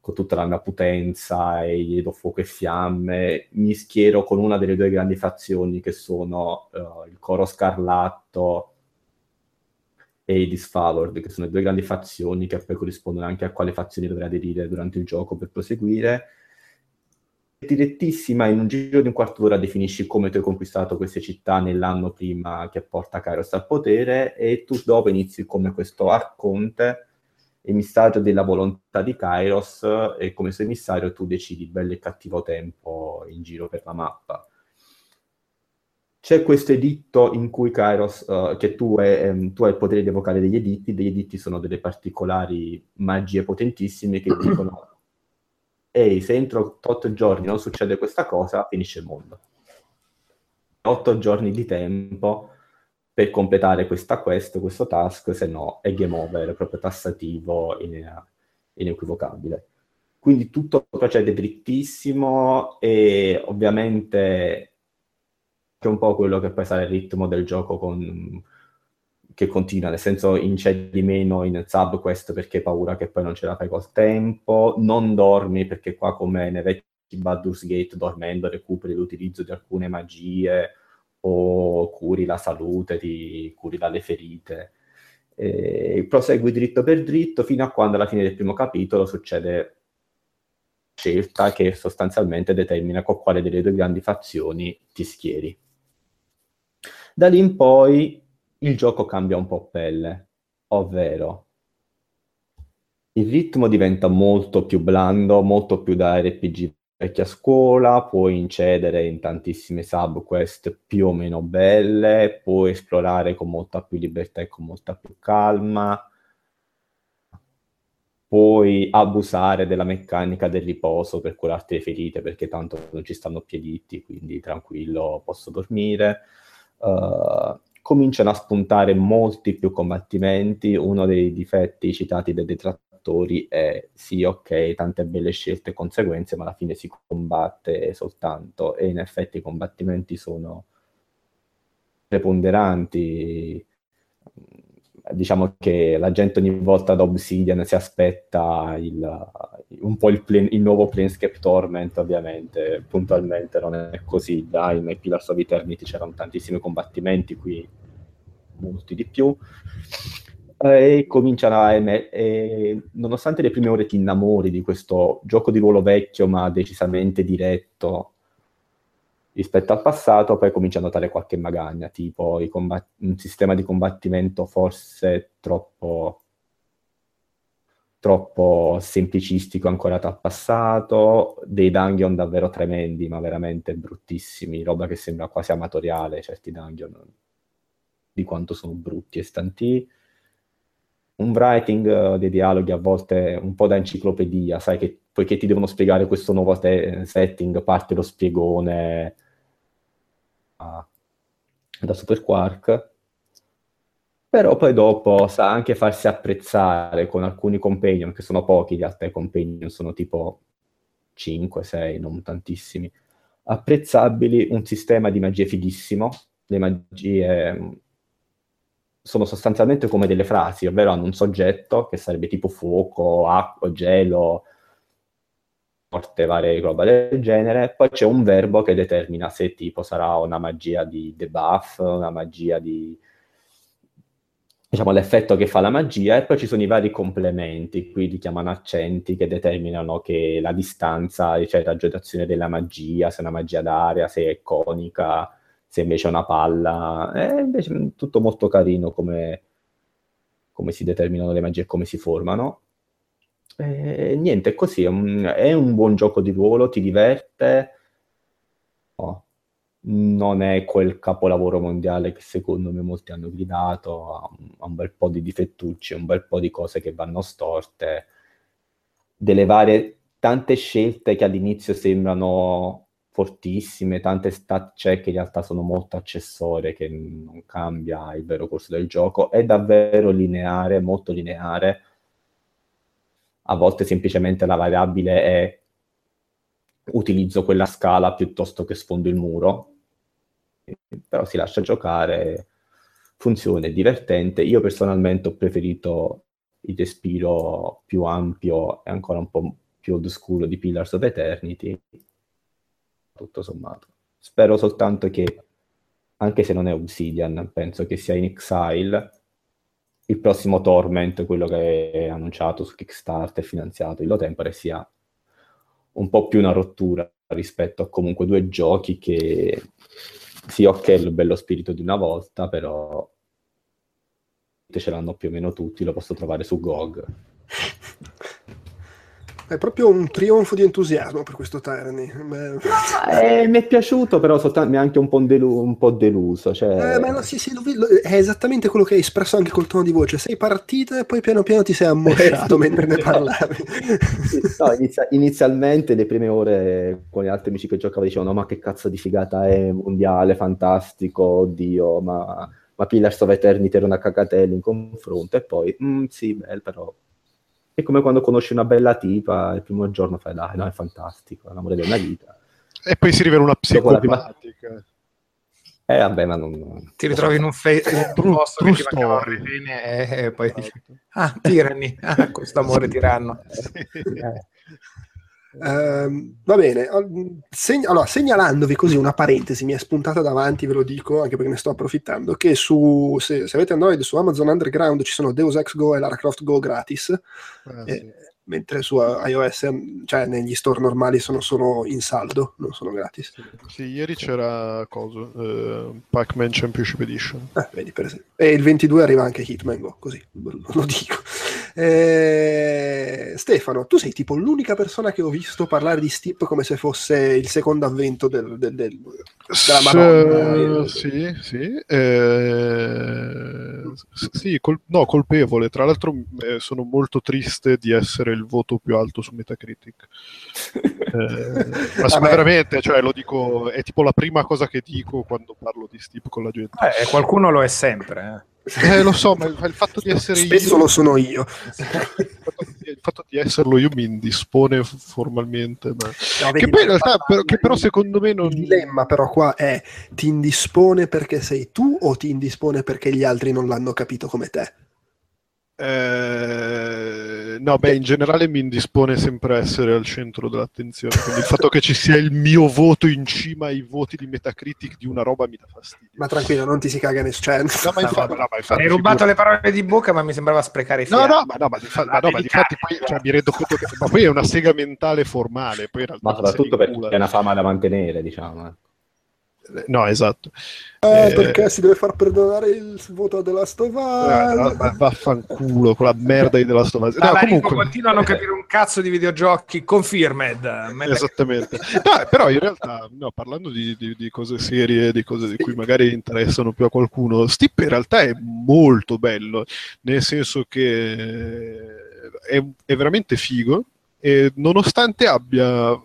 con tutta la mia potenza e gli do fuoco e fiamme. Mi schiero con una delle due grandi fazioni, che sono il Coro Scarlatto e i Disfavored, che sono le due grandi fazioni che poi corrispondono anche a quale fazione dovrà aderire durante il gioco per proseguire. Direttissima, in un giro di un quarto d'ora definisci come tu hai conquistato queste città nell'anno prima che porta Kairos al potere, e tu dopo inizi come questo arconte, emissario della volontà di Kairos, e come suo emissario tu decidi bello e cattivo tempo in giro per la mappa. C'è questo editto in cui Kairos, che tu hai il potere di evocare degli editti sono delle particolari magie potentissime che dicono ehi, se entro 8 giorni non succede questa cosa, finisce il mondo. 8 giorni di tempo per completare questa quest, questo task, se no è game over, è proprio tassativo, inequivocabile. Quindi tutto procede drittissimo, e ovviamente c'è un po' quello che poi sarà il ritmo del gioco che continua, nel senso incedi meno in sub quest perché hai paura che poi non ce la fai col tempo, non dormi, perché qua come nei vecchi Baldur's Gate dormendo recuperi l'utilizzo di alcune magie, o curi la salute, ti curi dalle ferite, e prosegui dritto per dritto fino a quando alla fine del primo capitolo succede scelta che sostanzialmente determina con quale delle due grandi fazioni ti schieri. Da lì in poi il gioco cambia un po' pelle, ovvero il ritmo diventa molto più blando, molto più da RPG vecchia scuola, puoi incedere in tantissime subquest più o meno belle, puoi esplorare con molta più libertà e con molta più calma, puoi abusare della meccanica del riposo per curarti le ferite, perché tanto non ci stanno pieditti, quindi tranquillo, posso dormire. Cominciano a spuntare molti più combattimenti. Uno dei difetti citati dai detrattori è sì, ok, tante belle scelte e conseguenze, ma alla fine si combatte soltanto, e in effetti i combattimenti sono preponderanti. Diciamo che la gente ogni volta da Obsidian si aspetta il nuovo Planescape Torment. Ovviamente puntualmente non è così, dai, in Pillars of Eternity c'erano tantissimi combattimenti, qui molti di più, e cominciano a nonostante le prime ore ti innamori di questo gioco di ruolo vecchio ma decisamente diretto rispetto al passato, poi comincia a notare qualche magagna, tipo un sistema di combattimento forse troppo semplicistico, ancorato al passato, dei dungeon davvero tremendi, ma veramente bruttissimi, roba che sembra quasi amatoriale, certi dungeon, di quanto sono brutti e stanti. Un writing dei dialoghi a volte un po' da enciclopedia, sai che poiché ti devono spiegare questo nuovo setting, parte lo spiegone da Super Quark, però poi dopo sa anche farsi apprezzare con alcuni companion, che sono pochi in realtà, i companion sono tipo 5, 6, non tantissimi, apprezzabili, un sistema di magie fighissimo. Le magie sono sostanzialmente come delle frasi, ovvero hanno un soggetto che sarebbe tipo fuoco, acqua, gelo, porte varie roba del genere, poi c'è un verbo che determina se tipo sarà una magia di debuff, una magia di, diciamo, l'effetto che fa la magia, e poi ci sono i vari complementi, qui li chiamano accenti, che determinano che la distanza, cioè la giocazione della magia, se è una magia d'aria, se è conica, se invece è una palla. È invece tutto molto carino come si determinano le magie e come si formano. Niente, è così, è un buon gioco di ruolo, ti diverte, no, non è quel capolavoro mondiale che secondo me molti hanno gridato, ha un bel po' di difettucci, un bel po' di cose che vanno storte, delle varie tante scelte che all'inizio sembrano fortissime, tante stat check che in realtà sono molto accessorie, che non cambia il vero corso del gioco. È davvero lineare, molto lineare. A volte semplicemente la variabile è utilizzo quella scala piuttosto che sfondo il muro, però si lascia giocare, funziona, è divertente. Io personalmente ho preferito il respiro più ampio e ancora un po' più oscuro di Pillars of Eternity, tutto sommato. Spero soltanto che, anche se non è Obsidian, penso che sia in Exile, il prossimo Torment, quello che è annunciato su Kickstarter, finanziato in Illo Tempore, sia un po' più una rottura rispetto a comunque due giochi che, sì, ok, il bello spirito di una volta, però ce l'hanno più o meno tutti, lo posso trovare su GOG. È proprio un trionfo di entusiasmo per questo Tyranny. Mi è piaciuto, però mi ha anche un po' deluso. Cioè... ma no, sì, è esattamente quello che hai espresso anche col tono di voce. Sei partito e poi piano piano ti sei ammoderato mentre ne parlavi. No, inizialmente le prime ore con gli altri amici che giocavano dicevano: ma che cazzo di figata è, mondiale, fantastico, oddio, ma Pillars of Eternity era una cagatella in confronto. E poi, sì, bello, però... È come quando conosci una bella tipa, il primo giorno fai, dai, no, è fantastico, è l'amore della vita. E poi si rivela una psicopatica. Vabbè, ma non... Ti ritrovi in un posto che ti mancava un rifine e poi dici, Tyranny, questo amore tiranno. Va bene, allora, segnalandovi così una parentesi, mi è spuntata davanti, ve lo dico anche perché ne sto approfittando, che se avete Android, su Amazon Underground ci sono Deus Ex Go e Lara Croft Go gratis, sì. Mentre su iOS, cioè negli store normali, sono solo in saldo, non sono gratis. Sì, ieri c'era Pac-Man Championship Edition, vedi, per esempio. E il 22 arriva anche Hitman Go, così lo dico. Stefano, tu sei tipo l'unica persona che ho visto parlare di Steep come se fosse il secondo avvento della Madonna. Colpevole. Tra l'altro sono molto triste di essere il voto più alto su Metacritic. Ma veramente, cioè, lo dico, è tipo la prima cosa che dico quando parlo di Steep con la gente. Qualcuno lo è sempre, eh. Lo so, ma il fatto di essere spesso io, lo sono io. Il fatto di esserlo io mi indispone formalmente, ma... no, vedi, che poi in realtà però secondo me non... il dilemma però qua è: ti indispone perché sei tu o ti indispone perché gli altri non l'hanno capito come te? In generale mi indispone sempre essere al centro dell'attenzione, quindi il fatto che ci sia il mio voto in cima ai voti di Metacritic di una roba mi dà fastidio. Ma tranquillo, non ti si caga nessuno. Hai rubato le parole di bocca, ma mi sembrava sprecare i fianchi. Difatti, mi rendo conto che ma poi è una sega mentale formale, poi in realtà, ma soprattutto perché è una fama da mantenere, diciamo. No, esatto. Perché si deve far perdonare il voto a The Last of Us. Vaffanculo con la merda di The Last of Us. No, comunque continuano a non capire un cazzo di videogiochi. Confirmed. Esattamente. No, però in realtà, parlando di cose serie, di cose di cui magari interessano più a qualcuno, Steep in realtà è molto bello, nel senso che è veramente figo, e nonostante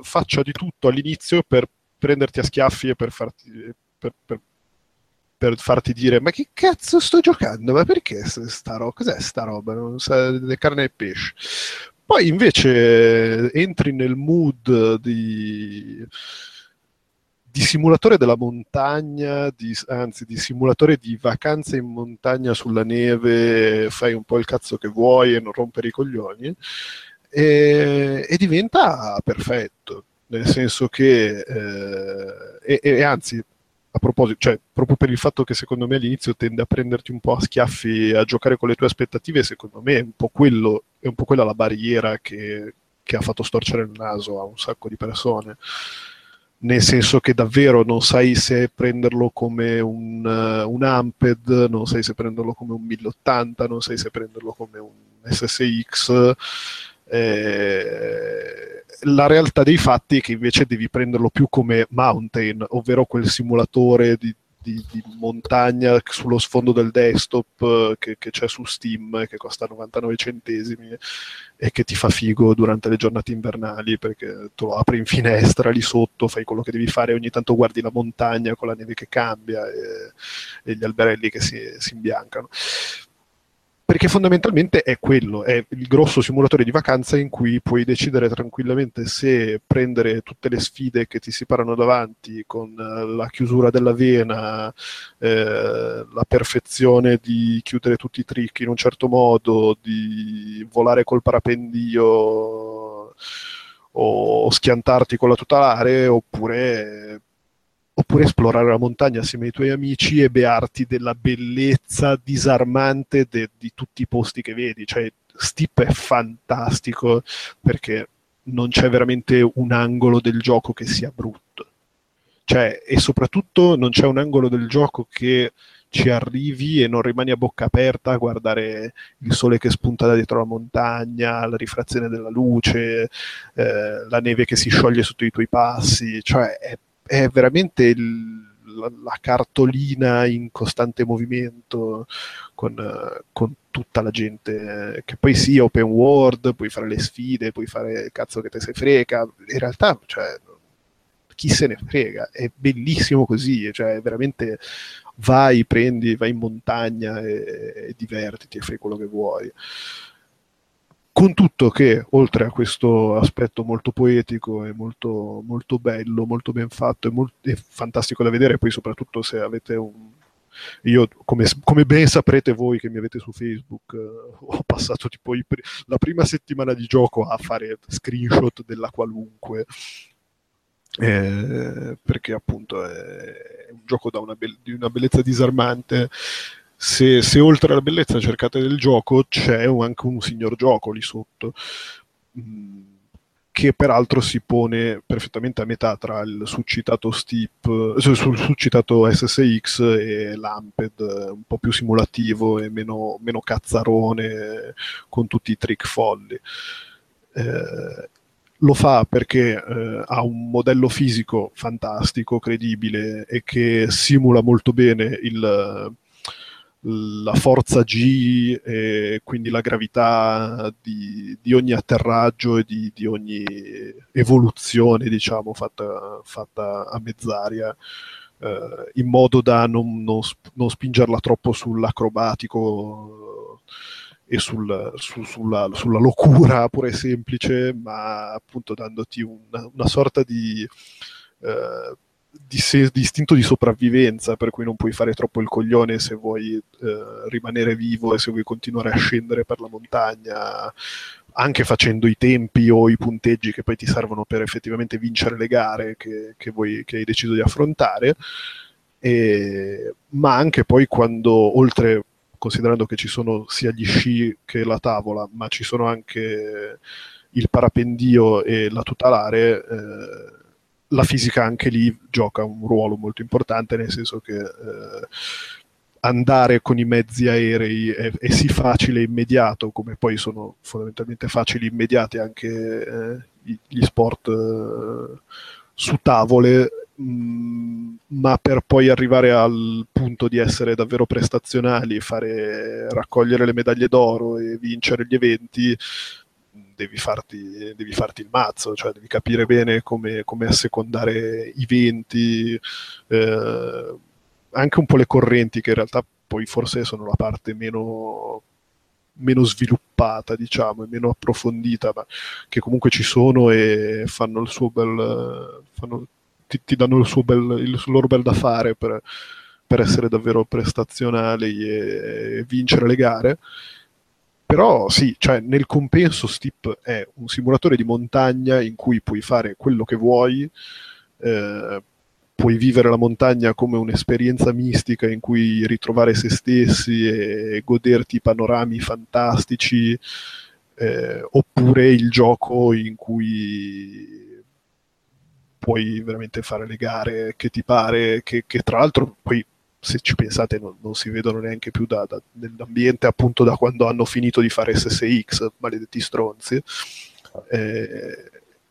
faccia di tutto all'inizio per prenderti a schiaffi e per farti dire: ma che cazzo sto giocando? Ma perché cos'è sta roba? Non sa né carne e pesce. Poi invece entri nel mood di simulatore della montagna, anzi di simulatore di vacanze in montagna sulla neve, fai un po' il cazzo che vuoi e non rompere i coglioni, e diventa perfetto. Nel senso che, anzi, a proposito, cioè, proprio per il fatto che secondo me all'inizio tende a prenderti un po' a schiaffi, a giocare con le tue aspettative, secondo me è un po' quella la barriera che ha fatto storcere il naso a un sacco di persone. Nel senso che davvero non sai se prenderlo come un Amped, non sai se prenderlo come un 1080, non sai se prenderlo come un SSX. La realtà dei fatti è che invece devi prenderlo più come Mountain, ovvero quel simulatore di montagna sullo sfondo del desktop che c'è su Steam, che costa 99 centesimi e che ti fa figo durante le giornate invernali, perché tu lo apri in finestra lì sotto, fai quello che devi fare, ogni tanto guardi la montagna con la neve che cambia e gli alberelli che si imbiancano. Perché fondamentalmente è quello, è il grosso simulatore di vacanza in cui puoi decidere tranquillamente se prendere tutte le sfide che ti si parano davanti, con la chiusura della vena, la perfezione di chiudere tutti i trick in un certo modo, di volare col parapendio o schiantarti con la tutelare, oppure esplorare la montagna assieme ai tuoi amici e bearti della bellezza disarmante di tutti i posti che vedi. Cioè, Steep è fantastico perché non c'è veramente un angolo del gioco che sia brutto. Cioè, e soprattutto non c'è un angolo del gioco che ci arrivi e non rimani a bocca aperta a guardare il sole che spunta da dietro la montagna, la rifrazione della luce, la neve che si scioglie sotto i tuoi passi. Cioè, è veramente la cartolina in costante movimento con tutta la gente, che poi sì, open world, puoi fare le sfide, puoi fare il cazzo che te se frega, in realtà, cioè, chi se ne frega, è bellissimo così, cioè veramente vai, prendi, vai in montagna e divertiti e fai quello che vuoi. Con tutto che, oltre a questo aspetto molto poetico e molto, molto bello, molto ben fatto e fantastico da vedere, poi soprattutto se avete io, come ben saprete voi che mi avete su Facebook, ho passato tipo la prima settimana di gioco a fare screenshot della qualunque, perché appunto è un gioco di una bellezza disarmante. Se oltre alla bellezza cercate del gioco, c'è anche un signor gioco lì sotto, che peraltro si pone perfettamente a metà tra il succitato Steep, sul succitato SSX e l'Amped, un po' più simulativo e meno cazzarone con tutti i trick folli. Lo fa perché ha un modello fisico fantastico, credibile, e che simula molto bene la forza G e quindi la gravità di ogni atterraggio e di ogni evoluzione, diciamo, fatta a mezz'aria, in modo da non spingerla troppo sull'acrobatico e sulla locura pura e semplice, ma appunto dandoti una sorta di istinto di sopravvivenza, per cui non puoi fare troppo il coglione se vuoi rimanere vivo e se vuoi continuare a scendere per la montagna, anche facendo i tempi o i punteggi che poi ti servono per effettivamente vincere le gare che hai deciso di affrontare, ma anche poi quando, oltre, considerando che ci sono sia gli sci che la tavola, ma ci sono anche il parapendio e la tutelare, la fisica anche lì gioca un ruolo molto importante, nel senso che andare con i mezzi aerei è sì facile e immediato, come poi sono fondamentalmente facili e immediati anche gli sport su tavole, ma per poi arrivare al punto di essere davvero prestazionali, raccogliere le medaglie d'oro e vincere gli eventi, devi farti il mazzo, cioè devi capire bene come assecondare i venti, anche un po' le correnti, che in realtà poi forse sono la parte meno sviluppata, diciamo, e meno approfondita, ma che comunque ci sono e fanno il suo bel... Ti danno il loro bel da fare per essere davvero prestazionali e vincere le gare. Però sì, cioè, nel compenso Steep è un simulatore di montagna in cui puoi fare quello che vuoi, puoi vivere la montagna come un'esperienza mistica in cui ritrovare se stessi e goderti i panorami fantastici, oppure il gioco in cui puoi veramente fare le gare che ti pare, che tra l'altro poi, se ci pensate, non si vedono neanche più nell'ambiente, appunto, da quando hanno finito di fare SSX, maledetti stronzi.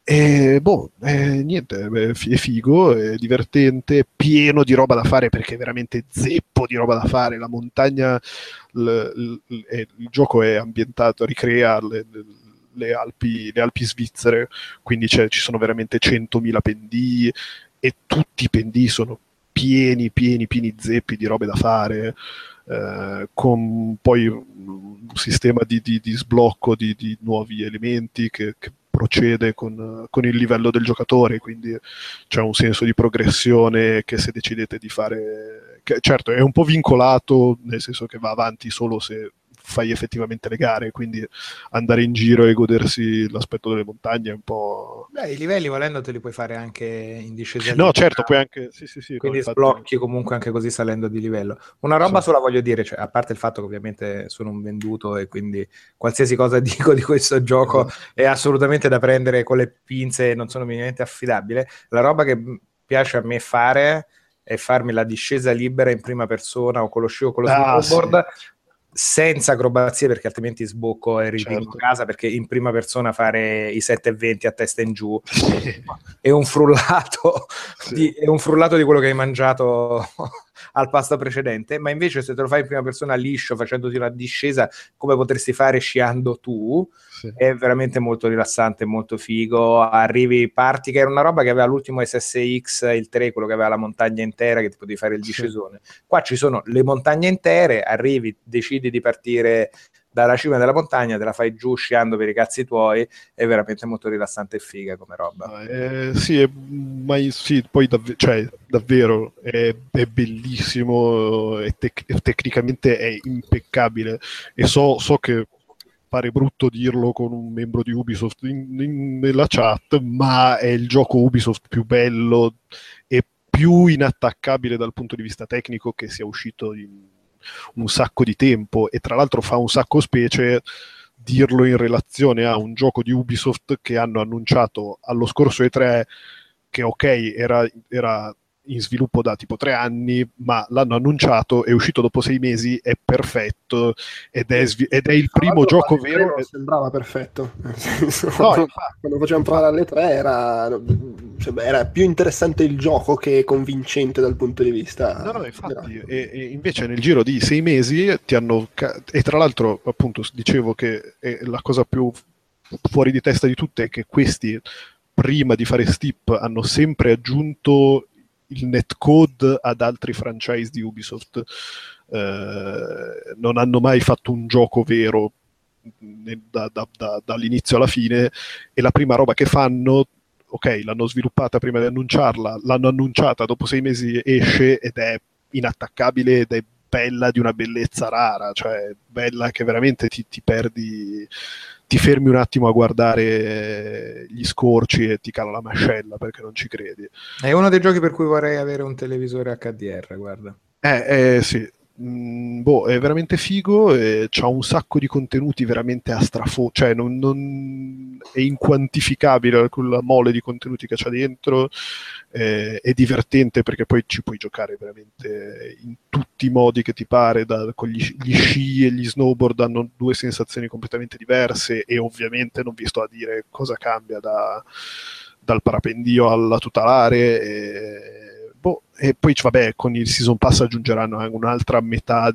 Niente, è figo, è divertente, è pieno di roba da fare, perché è veramente zeppo di roba da fare. La montagna, il gioco è ambientato, ricrea le Alpi svizzere, quindi ci sono veramente 100.000 pendii e tutti i pendii sono pieni zeppi di robe da fare, con poi un sistema di sblocco di nuovi elementi che procede con il livello del giocatore, quindi c'è un senso di progressione che, se decidete di fare, che certo è un po' vincolato, nel senso che va avanti solo se fai effettivamente le gare, quindi andare in giro e godersi l'aspetto delle montagne è un po'... Beh, i livelli volendo te li puoi fare anche in discesa. No, certo, puoi anche... Sì, quindi sblocchi comunque anche così, salendo di livello. Una roba sola voglio dire, cioè, a parte il fatto che ovviamente sono un venduto e quindi qualsiasi cosa dico di questo gioco è assolutamente da prendere con le pinze, non sono minimamente affidabile. La roba che piace a me fare è farmi la discesa libera in prima persona o con lo sci o con lo snowboard, senza acrobazie, perché altrimenti sbocco e ripiego a casa, perché in prima persona fare i 7,20 a testa in giù è un frullato, è un frullato di quello che hai mangiato al pasto precedente. Ma invece se te lo fai in prima persona liscio, facendoti una discesa come potresti fare sciando tu, è veramente molto rilassante, molto figo. Arrivi, parti, che era una roba che aveva l'ultimo SSX, il 3, quello che aveva la montagna intera, che ti potevi fare il discesone. Qua ci sono le montagne intere, arrivi, decidi di partire dalla cima della montagna, te la fai giù sciando per i cazzi tuoi, è veramente molto rilassante e figa come roba. Davvero è bellissimo, tecnicamente è impeccabile, e so che pare brutto dirlo con un membro di Ubisoft nella chat, ma è il gioco Ubisoft più bello e più inattaccabile dal punto di vista tecnico che sia uscito in un sacco di tempo, e tra l'altro fa un sacco specie dirlo in relazione a un gioco di Ubisoft che hanno annunciato allo scorso E3 che ok, era in sviluppo da tipo 3 anni, ma l'hanno annunciato, è uscito dopo 6 mesi, è perfetto ed è il primo gioco vero. Non sembrava perfetto, no, quando facevamo provare alle 3 era più interessante il gioco che convincente dal punto di vista. No, infatti, e invece nel giro di 6 mesi ti hanno, e tra l'altro appunto dicevo che è la cosa più fuori di testa di tutte è che questi prima di fare Steep hanno sempre aggiunto il netcode ad altri franchise di Ubisoft, non hanno mai fatto un gioco vero dall'inizio alla fine, e la prima roba che fanno, ok, l'hanno sviluppata prima di annunciarla, l'hanno annunciata, dopo 6 mesi esce ed è inattaccabile ed è bella di una bellezza rara, cioè bella che veramente ti perdi, ti fermi un attimo a guardare gli scorci e ti cala la mascella perché non ci credi. È uno dei giochi per cui vorrei avere un televisore HDR, guarda. Sì, è veramente figo, c'ha un sacco di contenuti veramente a strafo, cioè non è inquantificabile quella mole di contenuti che c'ha dentro, è divertente perché poi ci puoi giocare veramente in tutti i modi che ti pare, con gli sci e gli snowboard hanno 2 sensazioni completamente diverse, e ovviamente non vi sto a dire cosa cambia dal parapendio alla tutelare, e poi vabbè, con il Season Pass aggiungeranno anche un'altra metà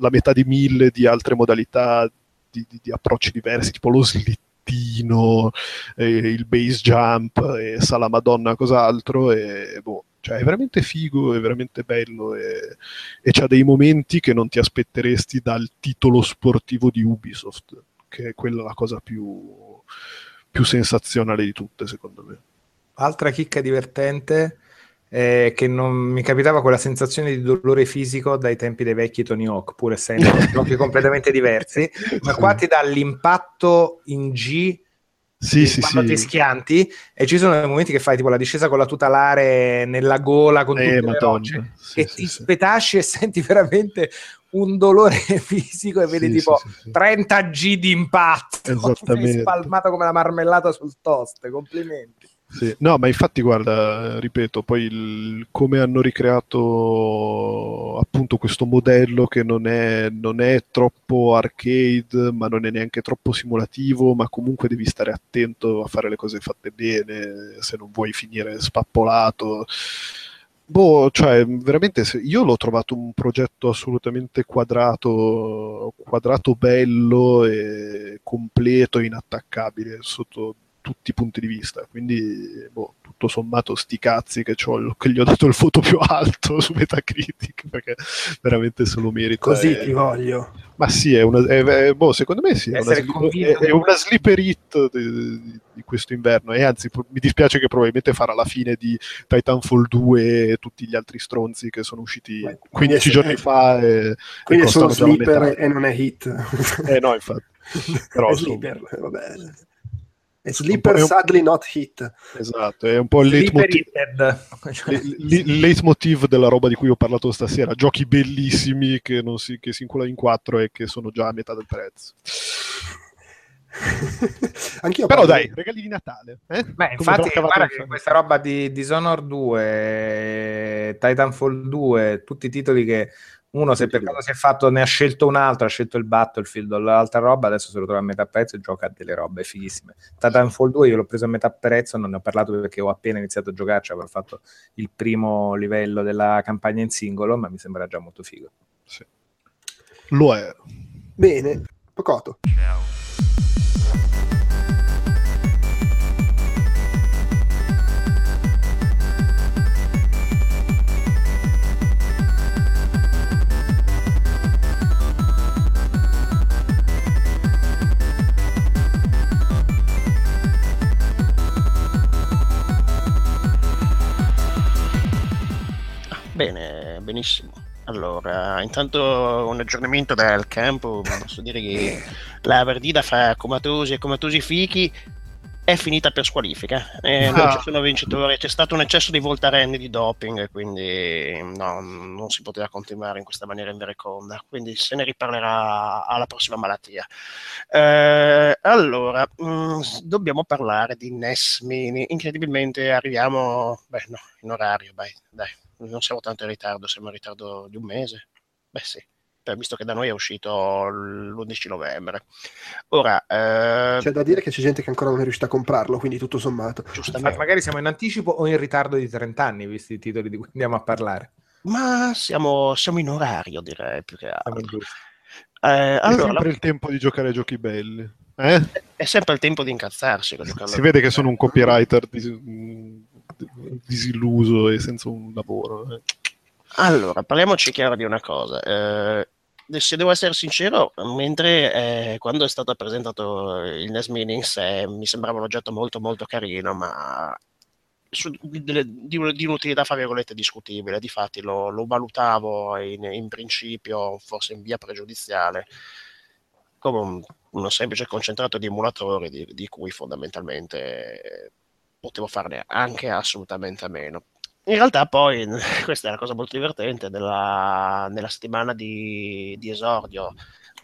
la metà di 1000 di altre modalità di approcci diversi, tipo lo slittino, il base jump, sala madonna cos'altro, cioè è veramente figo, è veramente bello, e c'ha dei momenti che non ti aspetteresti dal titolo sportivo di Ubisoft, che è quella la cosa più sensazionale di tutte, secondo me. Altra chicca divertente, che non mi capitava quella sensazione di dolore fisico dai tempi dei vecchi Tony Hawk, pur essendo giochi completamente diversi, ma qua ti dà l'impatto in G quando ti schianti, e ci sono dei momenti che fai tipo la discesa con la tutelare nella gola con tutte le rocce, che ti spetasci e senti veramente un dolore fisico, e vedi 30 G di impatto, spalmato come la marmellata sul toast. Complimenti. Sì. No, ma infatti guarda, ripeto, poi come hanno ricreato appunto questo modello che non è troppo arcade, ma non è neanche troppo simulativo, ma comunque devi stare attento a fare le cose fatte bene, se non vuoi finire spappolato. Cioè veramente io l'ho trovato un progetto assolutamente quadrato bello e completo e inattaccabile sotto tutti i punti di vista, quindi tutto sommato sti cazzi che gli ho dato il voto più alto su Metacritic, perché veramente se lo merita. Così ti voglio. Ma sì, secondo me sì, è una sleeper hit di questo inverno, e anzi mi dispiace che probabilmente farà la fine di Titanfall 2 e tutti gli altri stronzi che sono usciti 15 giorni fa. Quindi è solo sleeper e non è hit. No, infatti. Però è sleeper, va bene. Sleeper, sadly not hit. Esatto, è un po' il leitmotiv della roba di cui ho parlato stasera. Giochi bellissimi che si inculano in 4 e che sono già a metà del prezzo. Anch'io però dai, regali di Natale. Infatti guarda che questa roba di Dishonored 2, Titanfall 2, tutti i titoli che uno se per caso si è fatto, ne ha scelto un altro, ha scelto il Battlefield o l'altra roba, adesso se lo trova a metà prezzo e gioca a delle robe fighissime. Titanfall 2 io l'ho preso a metà prezzo, non ne ho parlato perché ho appena iniziato a giocarci, avrò fatto il primo livello della campagna in singolo, ma mi sembra già molto figo. Sì. Lo è. Bene, Pocoto. Ciao. Bene, benissimo. Allora, intanto un aggiornamento dal campo, posso dire che la Verdina fa comatosi e comatosi fichi, è finita per squalifica, non ci sono vincitori, c'è stato un eccesso di voltarenni di doping, quindi no, non si poteva continuare in questa maniera in vereconda, quindi se ne riparlerà alla prossima malattia. Allora, dobbiamo parlare di NES Mini, incredibilmente arriviamo in orario, dai, non siamo tanto in ritardo, siamo in ritardo di un mese, sì, visto che da noi è uscito l'11 novembre. Ora c'è da dire che c'è gente che ancora non è riuscita a comprarlo, quindi tutto sommato. Giustamente. Magari siamo in anticipo o in ritardo di 30 anni, visti i titoli di cui andiamo a parlare. Ma siamo in orario, direi, più che altro. Allora, è sempre il tempo di giocare a giochi belli. È sempre il tempo di incazzarsi. Si vede che sono un copywriter disilluso e senza un lavoro. Allora, parliamoci chiaro di una cosa. Se devo essere sincero, mentre quando è stato presentato il NES Mini in sé, mi sembrava un oggetto molto molto carino, ma di un'utilità fra virgolette discutibile. Difatti lo valutavo in principio, forse in via pregiudiziale, come uno semplice concentrato di emulatori di cui fondamentalmente potevo farne anche assolutamente a meno. In realtà poi, questa è la cosa molto divertente, nella settimana di esordio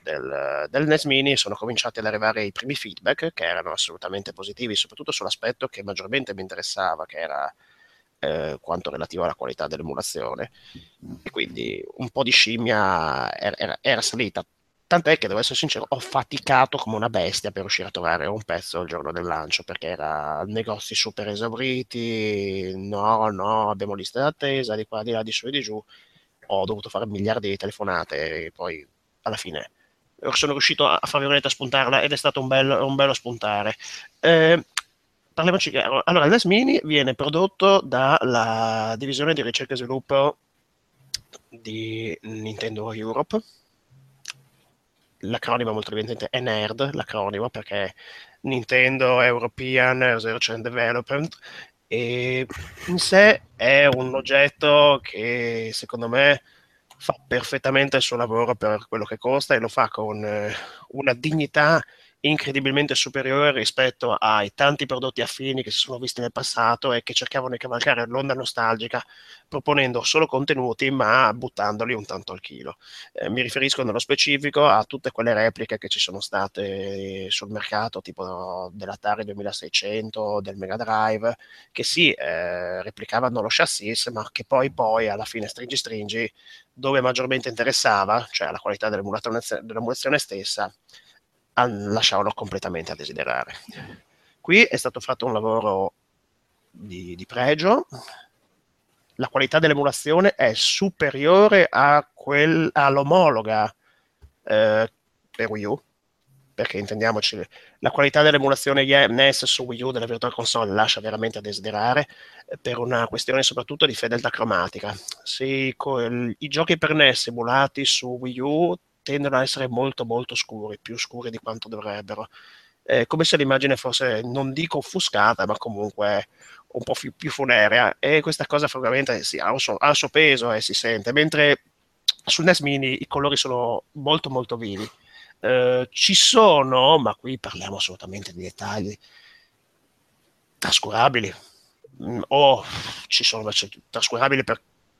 del NES Mini sono cominciati ad arrivare i primi feedback, che erano assolutamente positivi, soprattutto sull'aspetto che maggiormente mi interessava, che era quanto relativo alla qualità dell'emulazione. E quindi un po' di scimmia era salita. Tant'è che, devo essere sincero, ho faticato come una bestia per riuscire a trovare un pezzo il giorno del lancio, perché era negozi super esauriti, no, abbiamo liste d'attesa, di qua, di là, di su e di giù. Ho dovuto fare miliardi di telefonate e poi, alla fine, sono riuscito a fare violetta a spuntarla ed è stato un bello spuntare. Parliamoci chiaro. Allora, il NES Mini viene prodotto dalla divisione di ricerca e sviluppo di Nintendo Europe. L'acronimo molto evidente è NERD, l'acronimo, perché Nintendo European Research and Development, e in sé è un oggetto che secondo me fa perfettamente il suo lavoro per quello che costa, e lo fa con una dignità incredibilmente superiore rispetto ai tanti prodotti affini che si sono visti nel passato e che cercavano di cavalcare l'onda nostalgica proponendo solo contenuti ma buttandoli un tanto al chilo. Mi riferisco nello specifico a tutte quelle repliche che ci sono state sul mercato, tipo dell'Atari 2600, del Mega Drive, che sì, replicavano lo chassis, ma che poi alla fine stringi dove maggiormente interessava, cioè alla qualità dell'emulazione stessa, lasciavano completamente a desiderare. Qui è stato fatto un lavoro di pregio, la qualità dell'emulazione è superiore a all'omologa per Wii U, perché intendiamoci, la qualità dell'emulazione NES su Wii U della Virtual Console lascia veramente a desiderare per una questione soprattutto di fedeltà cromatica. I giochi per NES emulati su Wii U tendono a essere molto molto scuri, più scuri di quanto dovrebbero, come se l'immagine fosse, non dico offuscata, ma comunque un po' più funerea, e questa cosa francamente ha il suo peso e si sente, mentre sul NES Mini i colori sono molto molto vivi. Ci sono, ma qui parliamo assolutamente di dettagli trascurabili, trascurabili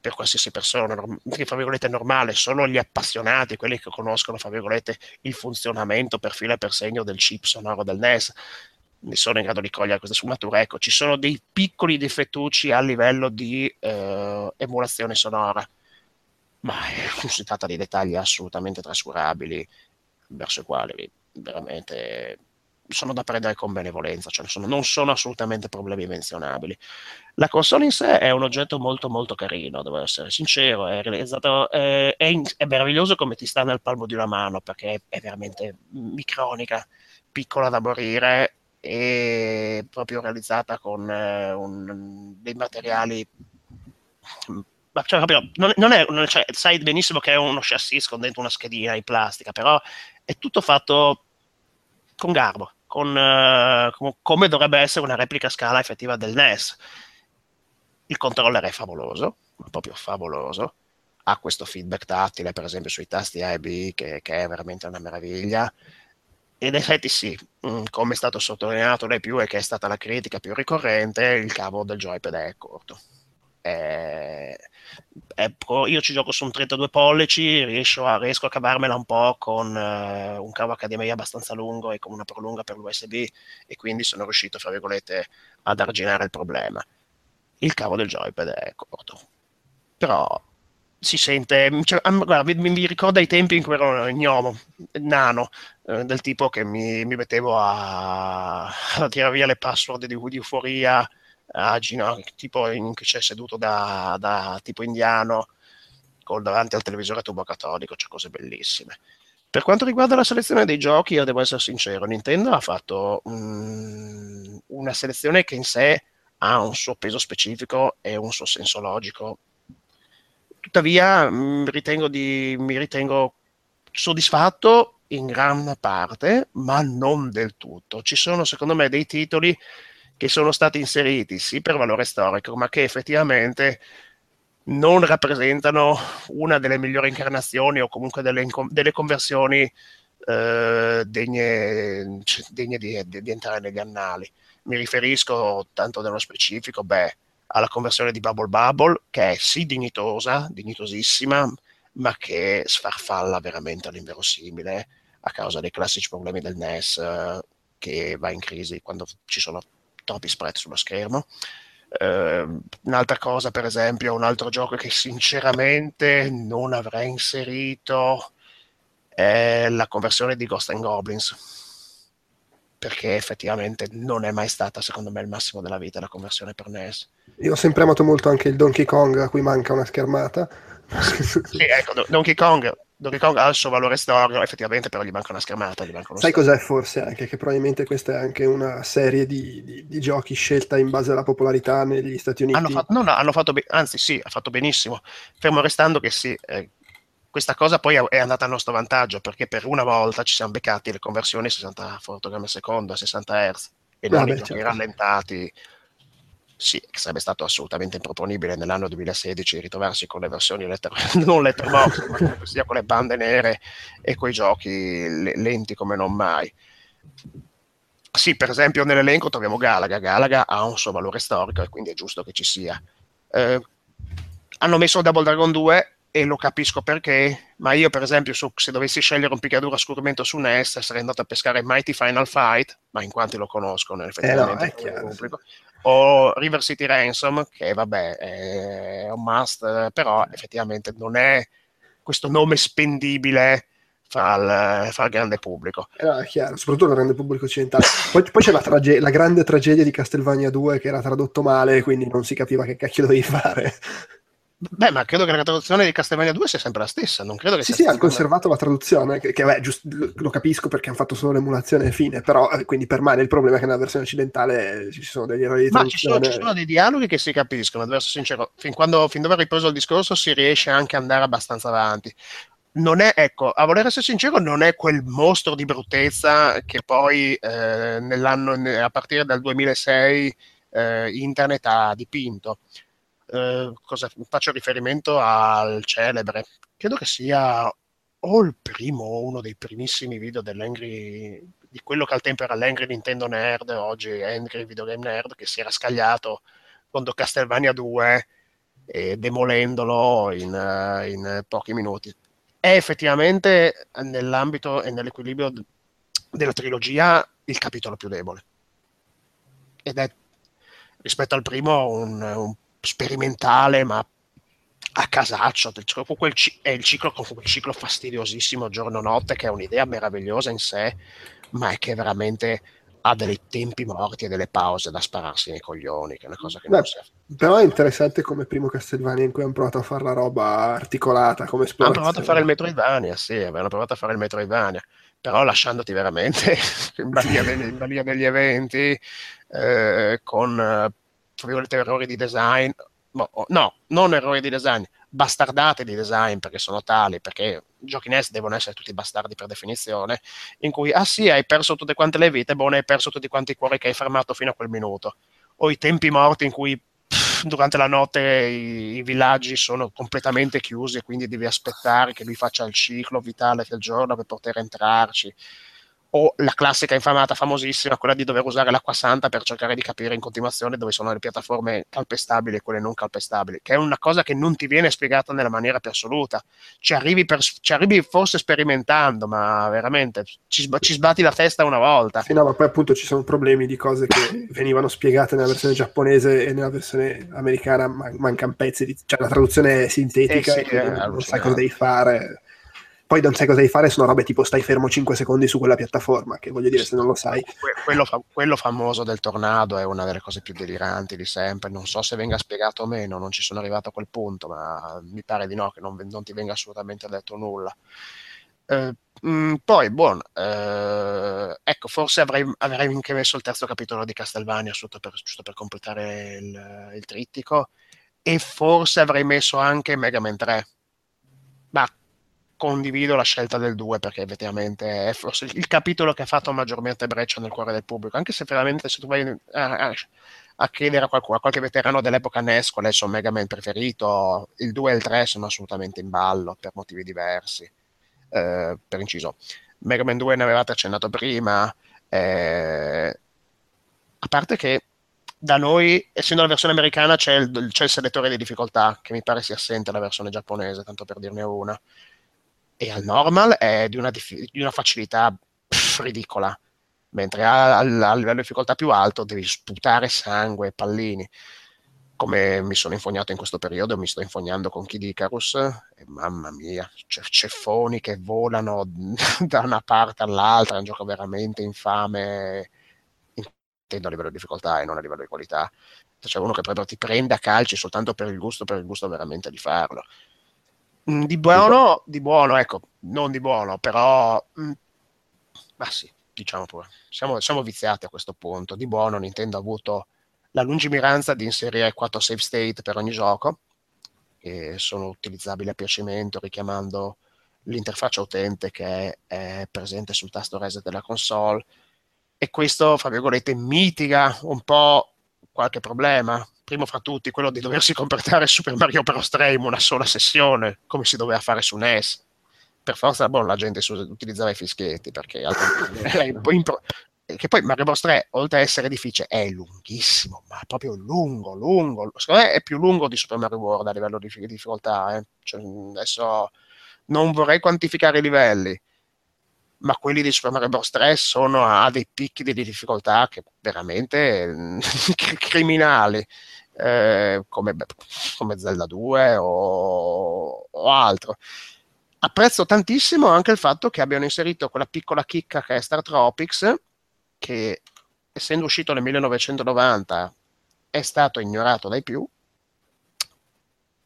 per qualsiasi persona, che fra virgolette è normale, solo gli appassionati, quelli che conoscono fra virgolette il funzionamento per filo e per segno del chip sonoro del NES, ne sono in grado di cogliere queste sfumature. Ecco, ci sono dei piccoli difettucci a livello di emulazione sonora, ma si tratta di dettagli assolutamente trascurabili, verso i quali veramente sono da prendere con benevolenza, cioè non sono assolutamente problemi menzionabili. La console in sé è un oggetto molto molto carino, devo essere sincero, è meraviglioso come ti sta nel palmo di una mano, perché è veramente micronica, piccola da morire, e proprio realizzata con dei materiali... Ma cioè, proprio, non è, sai benissimo che è uno chassis con dentro una schedina in plastica, però è tutto fatto... con garbo, come dovrebbe essere una replica a scala effettiva del NES. Il controller è favoloso, ma proprio favoloso, ha questo feedback tattile per esempio sui tasti A e B che è veramente una meraviglia, In effetti sì, come è stato sottolineato dai più e che è stata la critica più ricorrente, il cavo del joypad è corto. Io ci gioco su un 32 pollici, riesco a cavarmela un po' con un cavo HDMI abbastanza lungo e con una prolunga per l'USB, e quindi sono riuscito, fra virgolette, ad arginare il problema. Il cavo del joypad è corto, però si sente, cioè, guarda, mi ricorda i tempi in cui ero gnomo, nano, del tipo che mi mettevo a tirare via le password di Euforia, tipo c'è seduto da tipo indiano davanti al televisore tubo catodico, c'è cose bellissime. Per quanto riguarda la selezione dei giochi, io devo essere sincero, Nintendo ha fatto una selezione che in sé ha un suo peso specifico e un suo senso logico. Tuttavia mi ritengo soddisfatto in gran parte, ma non del tutto. Ci sono, secondo me, dei titoli che sono stati inseriti, sì, per valore storico, ma che effettivamente non rappresentano una delle migliori incarnazioni o comunque delle conversioni degne di entrare negli annali. Mi riferisco, tanto nello specifico, alla conversione di Bubble Bubble, che è sì dignitosa, dignitosissima, ma che sfarfalla veramente all'inverosimile a causa dei classici problemi del NES, che va in crisi quando ci sono troppi sprite sullo schermo. Un'altra cosa, per esempio, un altro gioco che sinceramente non avrei inserito è la conversione di Ghost and Goblins, perché effettivamente non è mai stata, secondo me, il massimo della vita la conversione per NES. Io ho sempre amato molto anche il Donkey Kong, a cui manca una schermata. Sì, ecco, Donkey Kong ha il suo valore storico, effettivamente, però gli manca una schermata. Sai cos'è forse anche? Che probabilmente questa è anche una serie di giochi scelta in base alla popolarità negli Stati Uniti. Anzi, ha fatto benissimo. Fermo restando che sì, questa cosa poi è andata a nostro vantaggio, perché per una volta ci siamo beccati le conversioni a 60 fotogrammi al secondo, a 60 Hz, e non i giochi rallentati. Sì, sarebbe stato assolutamente improponibile nell'anno 2016 ritrovarsi con le versioni non letterbox, ma sia con le bande nere e coi giochi lenti come non mai. Sì, per esempio nell'elenco troviamo Galaga ha un suo valore storico e quindi è giusto che ci sia. Hanno messo Double Dragon 2 e lo capisco perché, ma io per esempio se dovessi scegliere un picchiaduro a scorrimento su NES sarei andato a pescare Mighty Final Fight, ma in quanti lo conoscono effettivamente il pubblico, o River City Ransom, che vabbè è un must, però effettivamente non è questo nome spendibile fra il grande pubblico. È chiaro, soprattutto il grande pubblico occidentale. Poi c'è la grande tragedia di Castlevania 2, che era tradotto male, quindi non si capiva che cacchio dovevi fare. Beh, ma credo che la traduzione di Castlevania 2 sia sempre la stessa, non credo che sia. Sì, hanno conservato la traduzione, lo capisco perché hanno fatto solo l'emulazione e fine, però quindi permane il problema che nella versione occidentale ci sono degli errori di traduzione. Ma ci sono dei dialoghi che si capiscono, ad essere sincero, fin dove ho ripreso il discorso si riesce anche ad andare abbastanza avanti. Non è, ecco, a voler essere sincero, non è quel mostro di bruttezza che poi a partire dal 2006 internet ha dipinto. Faccio riferimento al celebre, credo che sia o il primo o uno dei primissimi video di quello che al tempo era l'Angry Nintendo Nerd, oggi Angry Video Game Nerd, che si era scagliato contro Castlevania 2 demolendolo in pochi minuti. È effettivamente, nell'ambito e nell'equilibrio della trilogia, il capitolo più debole, ed è rispetto al primo un sperimentale, ma a casaccio. È il ciclo, con quel ciclo fastidiosissimo giorno-notte, che è un'idea meravigliosa in sé, ma è che veramente ha dei tempi morti e delle pause da spararsi nei coglioni, che è una cosa che non si fa. Però è interessante come primo Castlevania, in cui hanno provato a fare la roba articolata, come esplorazione. Hanno provato a fare il Metroidvania, sì, avevano provato a fare il Metroidvania, però lasciandoti veramente in balia degli eventi, con errori di design, no, non errori di design, bastardate di design, perché sono tali, perché giochi NES devono essere tutti bastardi per definizione, in cui, hai perso tutte quante le vite, hai perso tutti quanti i cuori che hai fermato fino a quel minuto, o i tempi morti in cui durante la notte i villaggi sono completamente chiusi e quindi devi aspettare che lui faccia il ciclo vitale del giorno per poter entrarci, o la classica infamata, famosissima, quella di dover usare l'acqua santa per cercare di capire in continuazione dove sono le piattaforme calpestabili e quelle non calpestabili, che è una cosa che non ti viene spiegata nella maniera più assoluta. Ci arrivi forse sperimentando, ma veramente ci sbatti la testa una volta. Sì, no, ma poi appunto ci sono problemi di cose che venivano spiegate nella versione giapponese e nella versione americana mancano pezzi, cioè la traduzione è sintetica, sì, e non sai cosa devi fare. Poi non sai cosa devi fare, sono robe tipo stai fermo 5 secondi su quella piattaforma, che voglio dire, se non lo sai... Quello famoso del tornado è una delle cose più deliranti di sempre, non so se venga spiegato o meno, non ci sono arrivato a quel punto, ma mi pare di no, che non ti venga assolutamente detto nulla. Poi, buono, ecco, forse avrei anche messo il terzo capitolo di Castlevania, giusto per completare il trittico, e forse avrei messo anche Mega Man 3, ma... condivido la scelta del 2 perché effettivamente è forse il capitolo che ha fatto maggiormente breccia nel cuore del pubblico, anche se veramente se tu vai a chiedere a qualche veterano dell'epoca NES qual è il suo Mega Man preferito, il 2 e il 3 sono assolutamente in ballo per motivi diversi. Per inciso, Mega Man 2 ne avevate accennato prima, a parte che da noi, essendo la versione americana, c'è il selettore di difficoltà che mi pare sia assente la versione giapponese, tanto per dirne una, e al normal è di una facilità ridicola, mentre al livello di difficoltà più alto devi sputare sangue e pallini, come mi sono infognato in questo periodo, mi sto infognando con Kid Icarus, e mamma mia, ceffoni che volano da una parte all'altra, è un gioco veramente infame, intendo a livello di difficoltà e non a livello di qualità, c'è uno che proprio ti prende a calci soltanto per il gusto veramente di farlo. Di buono, ecco, non di buono, però... ma sì, diciamo pure, siamo viziati a questo punto. Di buono Nintendo ha avuto la lungimiranza di inserire 4 save state per ogni gioco, che sono utilizzabili a piacimento, richiamando l'interfaccia utente che è presente sul tasto reset della console, e questo, fra virgolette, mitiga un po' qualche problema. Primo fra tutti, quello di doversi completare Super Mario Bros. 3 in una sola sessione, come si doveva fare su NES. Per forza, la gente utilizzava i fischietti, perché che poi Mario Bros. 3, oltre a essere difficile, è lunghissimo, ma proprio lungo. Secondo me è più lungo di Super Mario World a livello di difficoltà. Cioè, adesso non vorrei quantificare i livelli, ma quelli di Super Mario Bros. 3 sono a dei picchi di difficoltà che veramente criminali. Come Zelda 2 o altro. Apprezzo tantissimo anche il fatto che abbiano inserito quella piccola chicca che è Star Tropics, che essendo uscito nel 1990 è stato ignorato dai più,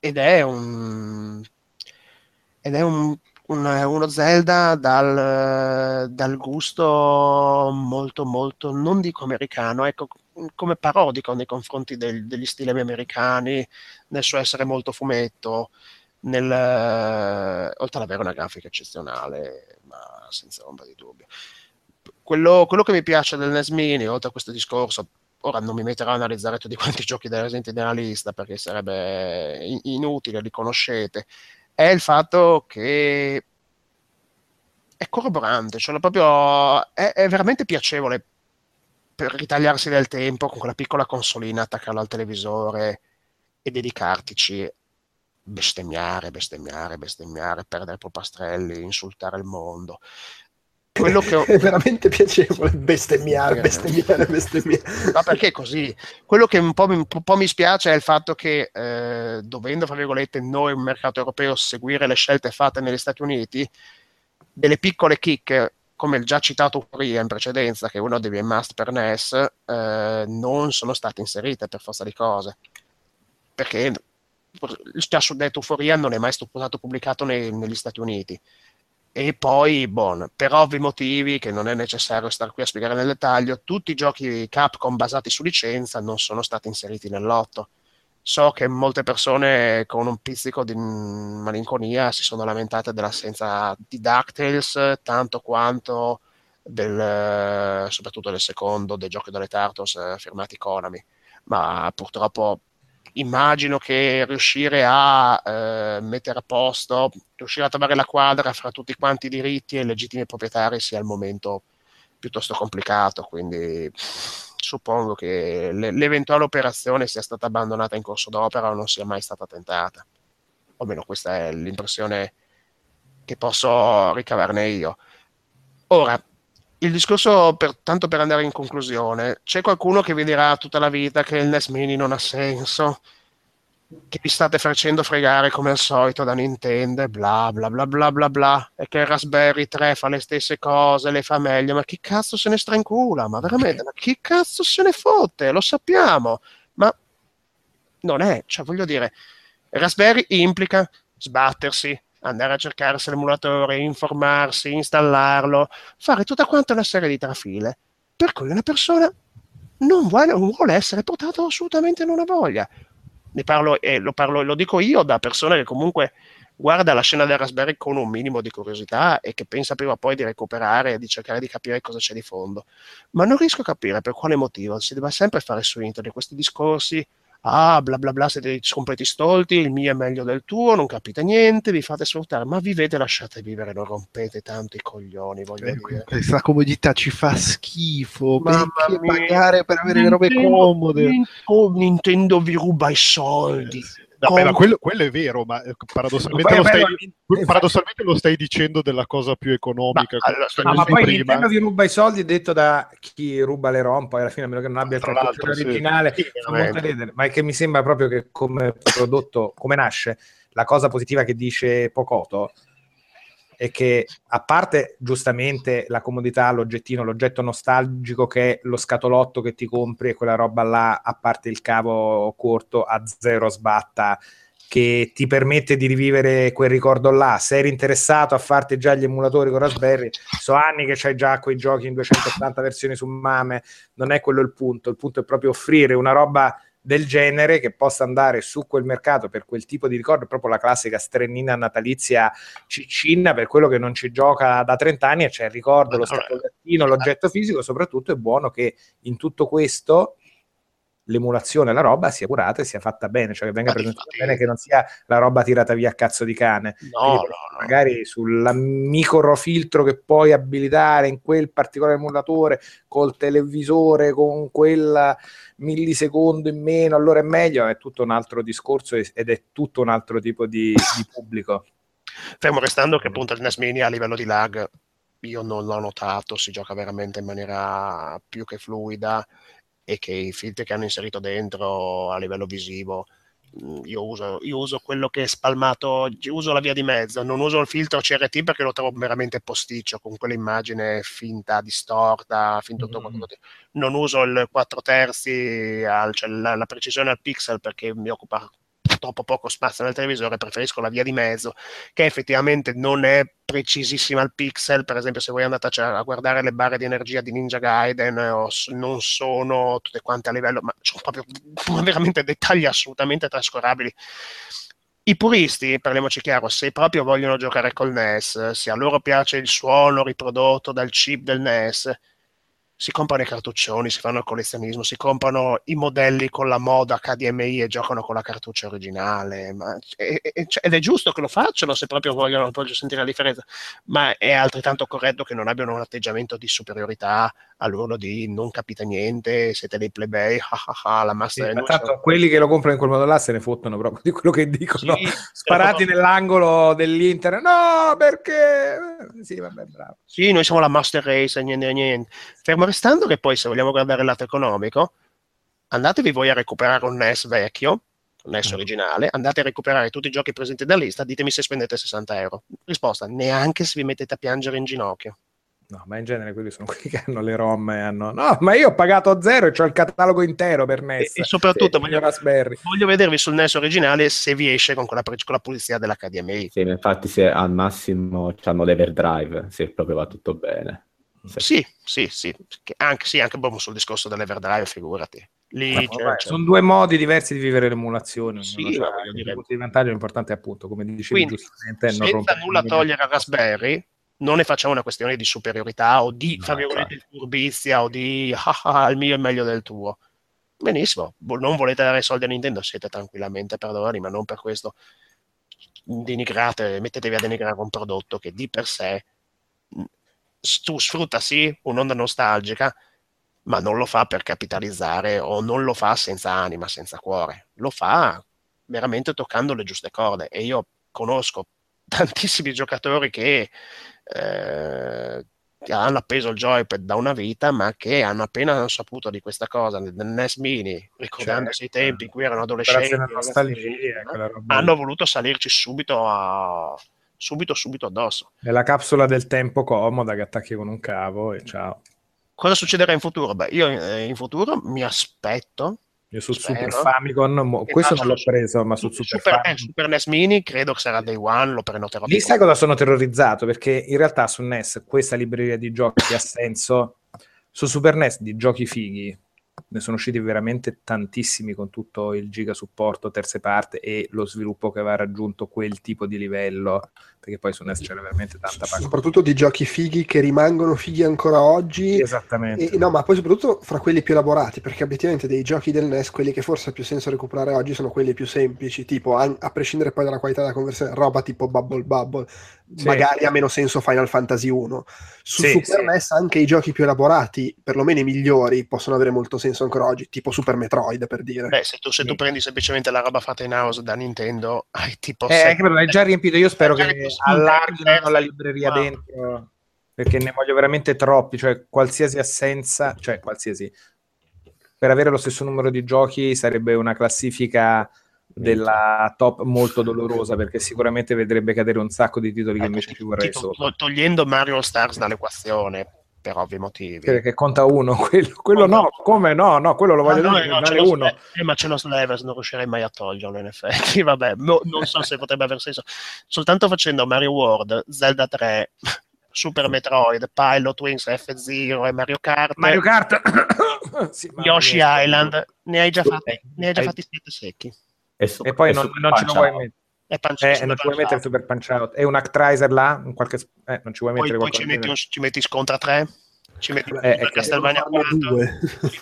ed è uno Zelda dal gusto molto non dico americano, ecco, come parodico nei confronti degli stilemi americani, nel suo essere molto fumetto, oltre ad avere una grafica eccezionale, ma senza ombra di dubbio. Quello che mi piace del NES Mini, oltre a questo discorso, ora non mi metterò a analizzare tutti quanti i giochi presenti nella lista, perché sarebbe inutile, li conoscete, è il fatto che è corroborante, cioè proprio è veramente piacevole per ritagliarsi del tempo con quella piccola consolina, attaccarla al televisore e dedicartici, bestemmiare, perdere polpastrelli, insultare il mondo. Quello che è veramente piacevole, bestemmiare. No, perché così. Quello che un po' mi spiace è il fatto che, dovendo, fra virgolette, noi, un mercato europeo, seguire le scelte fatte negli Stati Uniti, delle piccole chicche, come il già citato prima in precedenza, che è uno dei miei must per NES, non sono state inserite per forza di cose, perché il già suddetto Euphoria non è mai stato pubblicato negli Stati Uniti, e poi, per ovvi motivi che non è necessario star qui a spiegare nel dettaglio, tutti i giochi Capcom basati su licenza non sono stati inseriti nel lotto. So che molte persone con un pizzico di malinconia si sono lamentate dell'assenza di DuckTales, tanto quanto soprattutto del secondo, dei giochi delle Turtles firmati Konami, ma purtroppo immagino che riuscire a mettere a posto, riuscire a trovare la quadra fra tutti quanti i diritti e i legittimi proprietari sia al momento piuttosto complicato, quindi suppongo che l'eventuale operazione sia stata abbandonata in corso d'opera o non sia mai stata tentata. O almeno questa è l'impressione che posso ricavarne io. Ora, il discorso, tanto per andare in conclusione, c'è qualcuno che vi dirà tutta la vita che il NES Mini non ha senso, che vi state facendo fregare come al solito da Nintendo, bla bla bla bla bla bla, e che il Raspberry 3 fa le stesse cose, le fa meglio, ma chi cazzo se ne strancula, ma veramente, ma chi cazzo se ne fotte, lo sappiamo, ma non è, cioè voglio dire, Raspberry implica sbattersi, andare a cercarsi l'emulatore, informarsi, installarlo, fare tutta quanta una serie di trafile, per cui una persona non vuole essere portata, assolutamente non ha voglia. Ne parlo, lo dico io da persona che comunque guarda la scena del Raspberry con un minimo di curiosità e che pensa prima o poi di recuperare e di cercare di capire cosa c'è di fondo, ma non riesco a capire per quale motivo si debba sempre fare su internet questi discorsi, ah bla bla bla, siete completi stolti, il mio è meglio del tuo, non capite niente, vi fate sfruttare, ma vivete, lasciate vivere, non rompete tanto i coglioni, voglio dire. Questa comodità ci fa schifo, perché pagare per avere Nintendo, le robe comode? Nintendo vi ruba i soldi. Vabbè, ma quello è vero, ma paradossalmente lo stai dicendo della cosa più economica. Ma poi prima. Nintendo vi ruba i soldi, detto da chi ruba le ROM, poi alla fine, a meno che non abbia il cartuccio originale, sì, ma è che mi sembra proprio che come prodotto, come nasce, la cosa positiva che dice Pocoto è che, a parte giustamente la comodità, l'oggettino, l'oggetto nostalgico che è lo scatolotto che ti compri e quella roba là, a parte il cavo corto a zero sbatta che ti permette di rivivere quel ricordo là, se eri interessato a farti già gli emulatori con Raspberry, so anni che c'hai già quei giochi in 280 versioni su MAME, non è quello il punto è proprio offrire una roba del genere che possa andare su quel mercato per quel tipo di ricordo, proprio la classica strennina natalizia ciccinna per quello che non ci gioca da 30 anni e c'è il ricordo, lo scatolettino, l'oggetto fisico, soprattutto è buono che in tutto questo l'emulazione, la roba sia curata e sia fatta bene, cioè che venga presentata bene, che non sia la roba tirata via a cazzo di cane, no. Magari sul microfiltro che puoi abilitare in quel particolare emulatore col televisore con quella millisecondo in meno, allora è meglio, è tutto un altro discorso ed è tutto un altro tipo di pubblico. Fermo restando che appunto il NES Mini a livello di lag io non l'ho notato, si gioca veramente in maniera più che fluida e che i filtri che hanno inserito dentro a livello visivo, io uso quello che è spalmato, uso la via di mezzo, non uso il filtro CRT perché lo trovo veramente posticcio, con quell'immagine finta, distorta, finto tutto quanto. Non uso il 4/3, cioè la precisione al pixel perché mi occupa troppo poco spazio nel televisore, preferisco la via di mezzo che effettivamente non è precisissima al pixel, per esempio se voi andate a guardare le barre di energia di Ninja Gaiden non sono tutte quante a livello, ma sono proprio veramente dettagli assolutamente trascurabili. I puristi, parliamoci chiaro, se proprio vogliono giocare col NES, se a loro piace il suono riprodotto dal chip del NES, si comprano i cartuccioni, si fanno il collezionismo, si comprano i modelli con la moda HDMI e giocano con la cartuccia originale, ed è giusto che lo facciano se proprio vogliono sentire la differenza, ma è altrettanto corretto che non abbiano un atteggiamento di superiorità all'urlo di non capite niente, siete dei plebei, la massa sì, tanto quelli che lo comprano in quel modo là se ne fottono proprio di quello che dicono, sì, sparati nell'angolo dell'internet, no perché sì vabbè bravo, sì noi siamo la master race, niente. Fermo restando che poi se vogliamo guardare il lato economico, andatevi voi a recuperare un NES vecchio, un NES originale, andate a recuperare tutti i giochi presenti da lista, ditemi se spendete €60, risposta, neanche se vi mettete a piangere in ginocchio. No, ma in genere quelli sono quelli che hanno le ROM e hanno... No, ma io ho pagato zero e c'ho il catalogo intero per NES. E soprattutto voglio vedervi sul NES originale se vi esce con la pulizia dell'HDMI. Sì, infatti se al massimo hanno l'everdrive, se proprio va tutto bene. Sì. Anche proprio sul discorso dell'everdrive, figurati. Lì, sono due modi diversi di vivere l'emulazione. Sì, il punto di vantaggio importante è appunto, come dicevi giustamente... Senza nulla togliere a Raspberry... Non ne facciamo una questione di superiorità o di furbizia o di il mio è meglio del tuo. Benissimo, non volete dare soldi a Nintendo, siete tranquillamente perdonati, ma non per questo mettetevi a denigrare un prodotto che di per sé sfrutta sì un'onda nostalgica, ma non lo fa per capitalizzare o non lo fa senza anima, senza cuore. Lo fa veramente toccando le giuste corde. E io conosco tantissimi giocatori che hanno appeso il joypad da una vita, ma che hanno appena saputo di questa cosa del NES Mini, ricordandosi i tempi in cui erano adolescenti, hanno voluto salirci subito subito addosso. È la capsula del tempo comoda che attacchi con un cavo e ciao. Cosa succederà in futuro? Beh, io in futuro mi aspetto. Io sul Super Famicom, questo non l'ho preso, ma sul Super NES Mini credo che sarà Day One, lo prenoterò. Lì sai cosa sono terrorizzato? Perché in realtà su NES questa libreria di giochi ha senso. Su Super NES di giochi fighi ne sono usciti veramente tantissimi, con tutto il giga supporto, terze parti e lo sviluppo che aveva raggiunto quel tipo di livello, perché poi su NES c'era veramente tanta parte. Soprattutto di giochi fighi che rimangono fighi ancora oggi. Esattamente. E, no, ma poi soprattutto fra quelli più elaborati, perché obiettivamente dei giochi del NES, quelli che forse ha più senso recuperare oggi sono quelli più semplici, tipo a prescindere poi dalla qualità della conversione, roba tipo Bubble. Sì. Magari ha meno senso Final Fantasy 1. Su Super NES anche i giochi più elaborati, perlomeno i migliori, possono avere molto senso ancora oggi, tipo Super Metroid, per dire. Beh, se tu prendi semplicemente la roba fatta in house da Nintendo, hai tipo... Hai già riempito, io spero che allargano la libreria dentro, perché ne voglio veramente troppi, cioè qualsiasi assenza, per avere lo stesso numero di giochi sarebbe una classifica della top molto dolorosa, perché sicuramente vedrebbe cadere un sacco di titoli che invece ci vorrei sopra. Togliendo Mario Stars dall'equazione per ovvi motivi, perché conta uno, quello no, come no, quello lo voglio dare uno. Ma ce l'ho Slevers, non riuscirei mai a toglierlo in effetti, vabbè, non so se potrebbe aver senso, soltanto facendo Mario World, Zelda 3, Super Metroid, Pilot Wings, F-Zero e Mario Kart sì, Yoshi Island, ne hai già fatti 7 secchi. E poi non ci vuoi mettere. Non ci vuoi mettere il Super Punch Out. E un Actraiser là? Non ci vuoi mettere. Poi ci metti Scontra 3, ci metti Castlevania 4,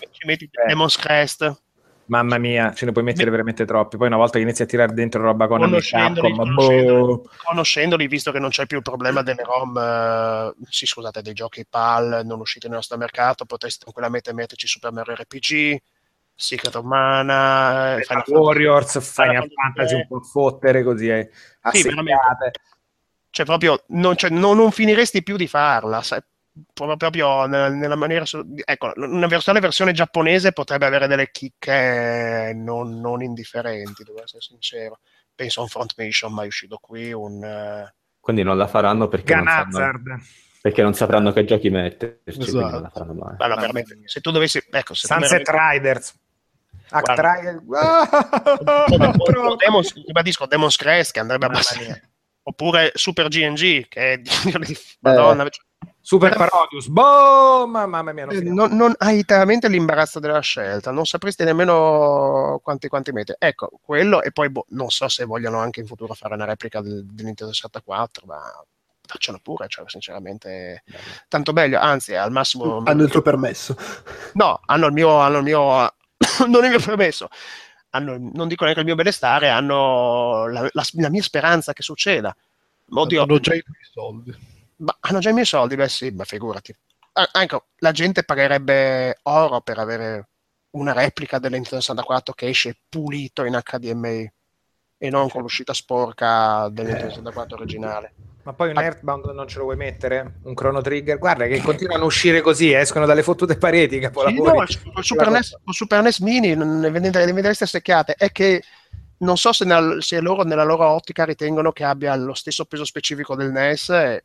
ci metti Demon's Crest. Mamma mia, ce ne puoi mettere veramente troppi. Poi una volta che inizi a tirare dentro roba con conoscendoli, visto che non c'è più il problema delle ROM, dei giochi PAL non usciti nel nostro mercato, potresti tranquillamente metterci Super Mario RPG, Secret of Mana, Final Warriors, Final Fantasy, un po' fottere così assegnate. Cioè proprio non finiresti più di farla, sai? Proprio nella maniera, una versione giapponese potrebbe avere delle chicche non indifferenti, devo essere sincero. Penso a un Front Mission mai uscito qui, quindi non la faranno perché non sapranno che giochi metterci, quindi non la faranno mai. Allora, se tu dovessi Sunset Riders, Demon's Crest, che andrebbe abbastanza, oppure Super GNG, che è Madonna, Super Parodius, boh, mamma mia, non hai veramente l'imbarazzo della scelta, non sapresti nemmeno quanti metri. Ecco, quello, e poi non so se vogliono anche in futuro fare una replica del Nintendo 64, ma facciano pure, sinceramente tanto meglio, anzi al massimo hanno il tuo permesso. No, hanno il mio non il mio permesso. Non dico neanche il mio benestare, hanno la mia speranza che succeda. Hanno già i miei soldi. Ma hanno già i miei soldi, beh sì, ma figurati. Ecco, la gente pagherebbe oro per avere una replica del Nintendo 64 che esce pulito in HDMI e non con l'uscita sporca del Nintendo 64 originale. Ma poi un Earthbound non ce lo vuoi mettere? Un Chrono Trigger? Guarda che continuano a uscire così, escono dalle fottute pareti, capolavori. Sì, no, con Super NES Mini ne vedreste secchiate. È che non so se loro nella loro ottica ritengono che abbia lo stesso peso specifico del NES,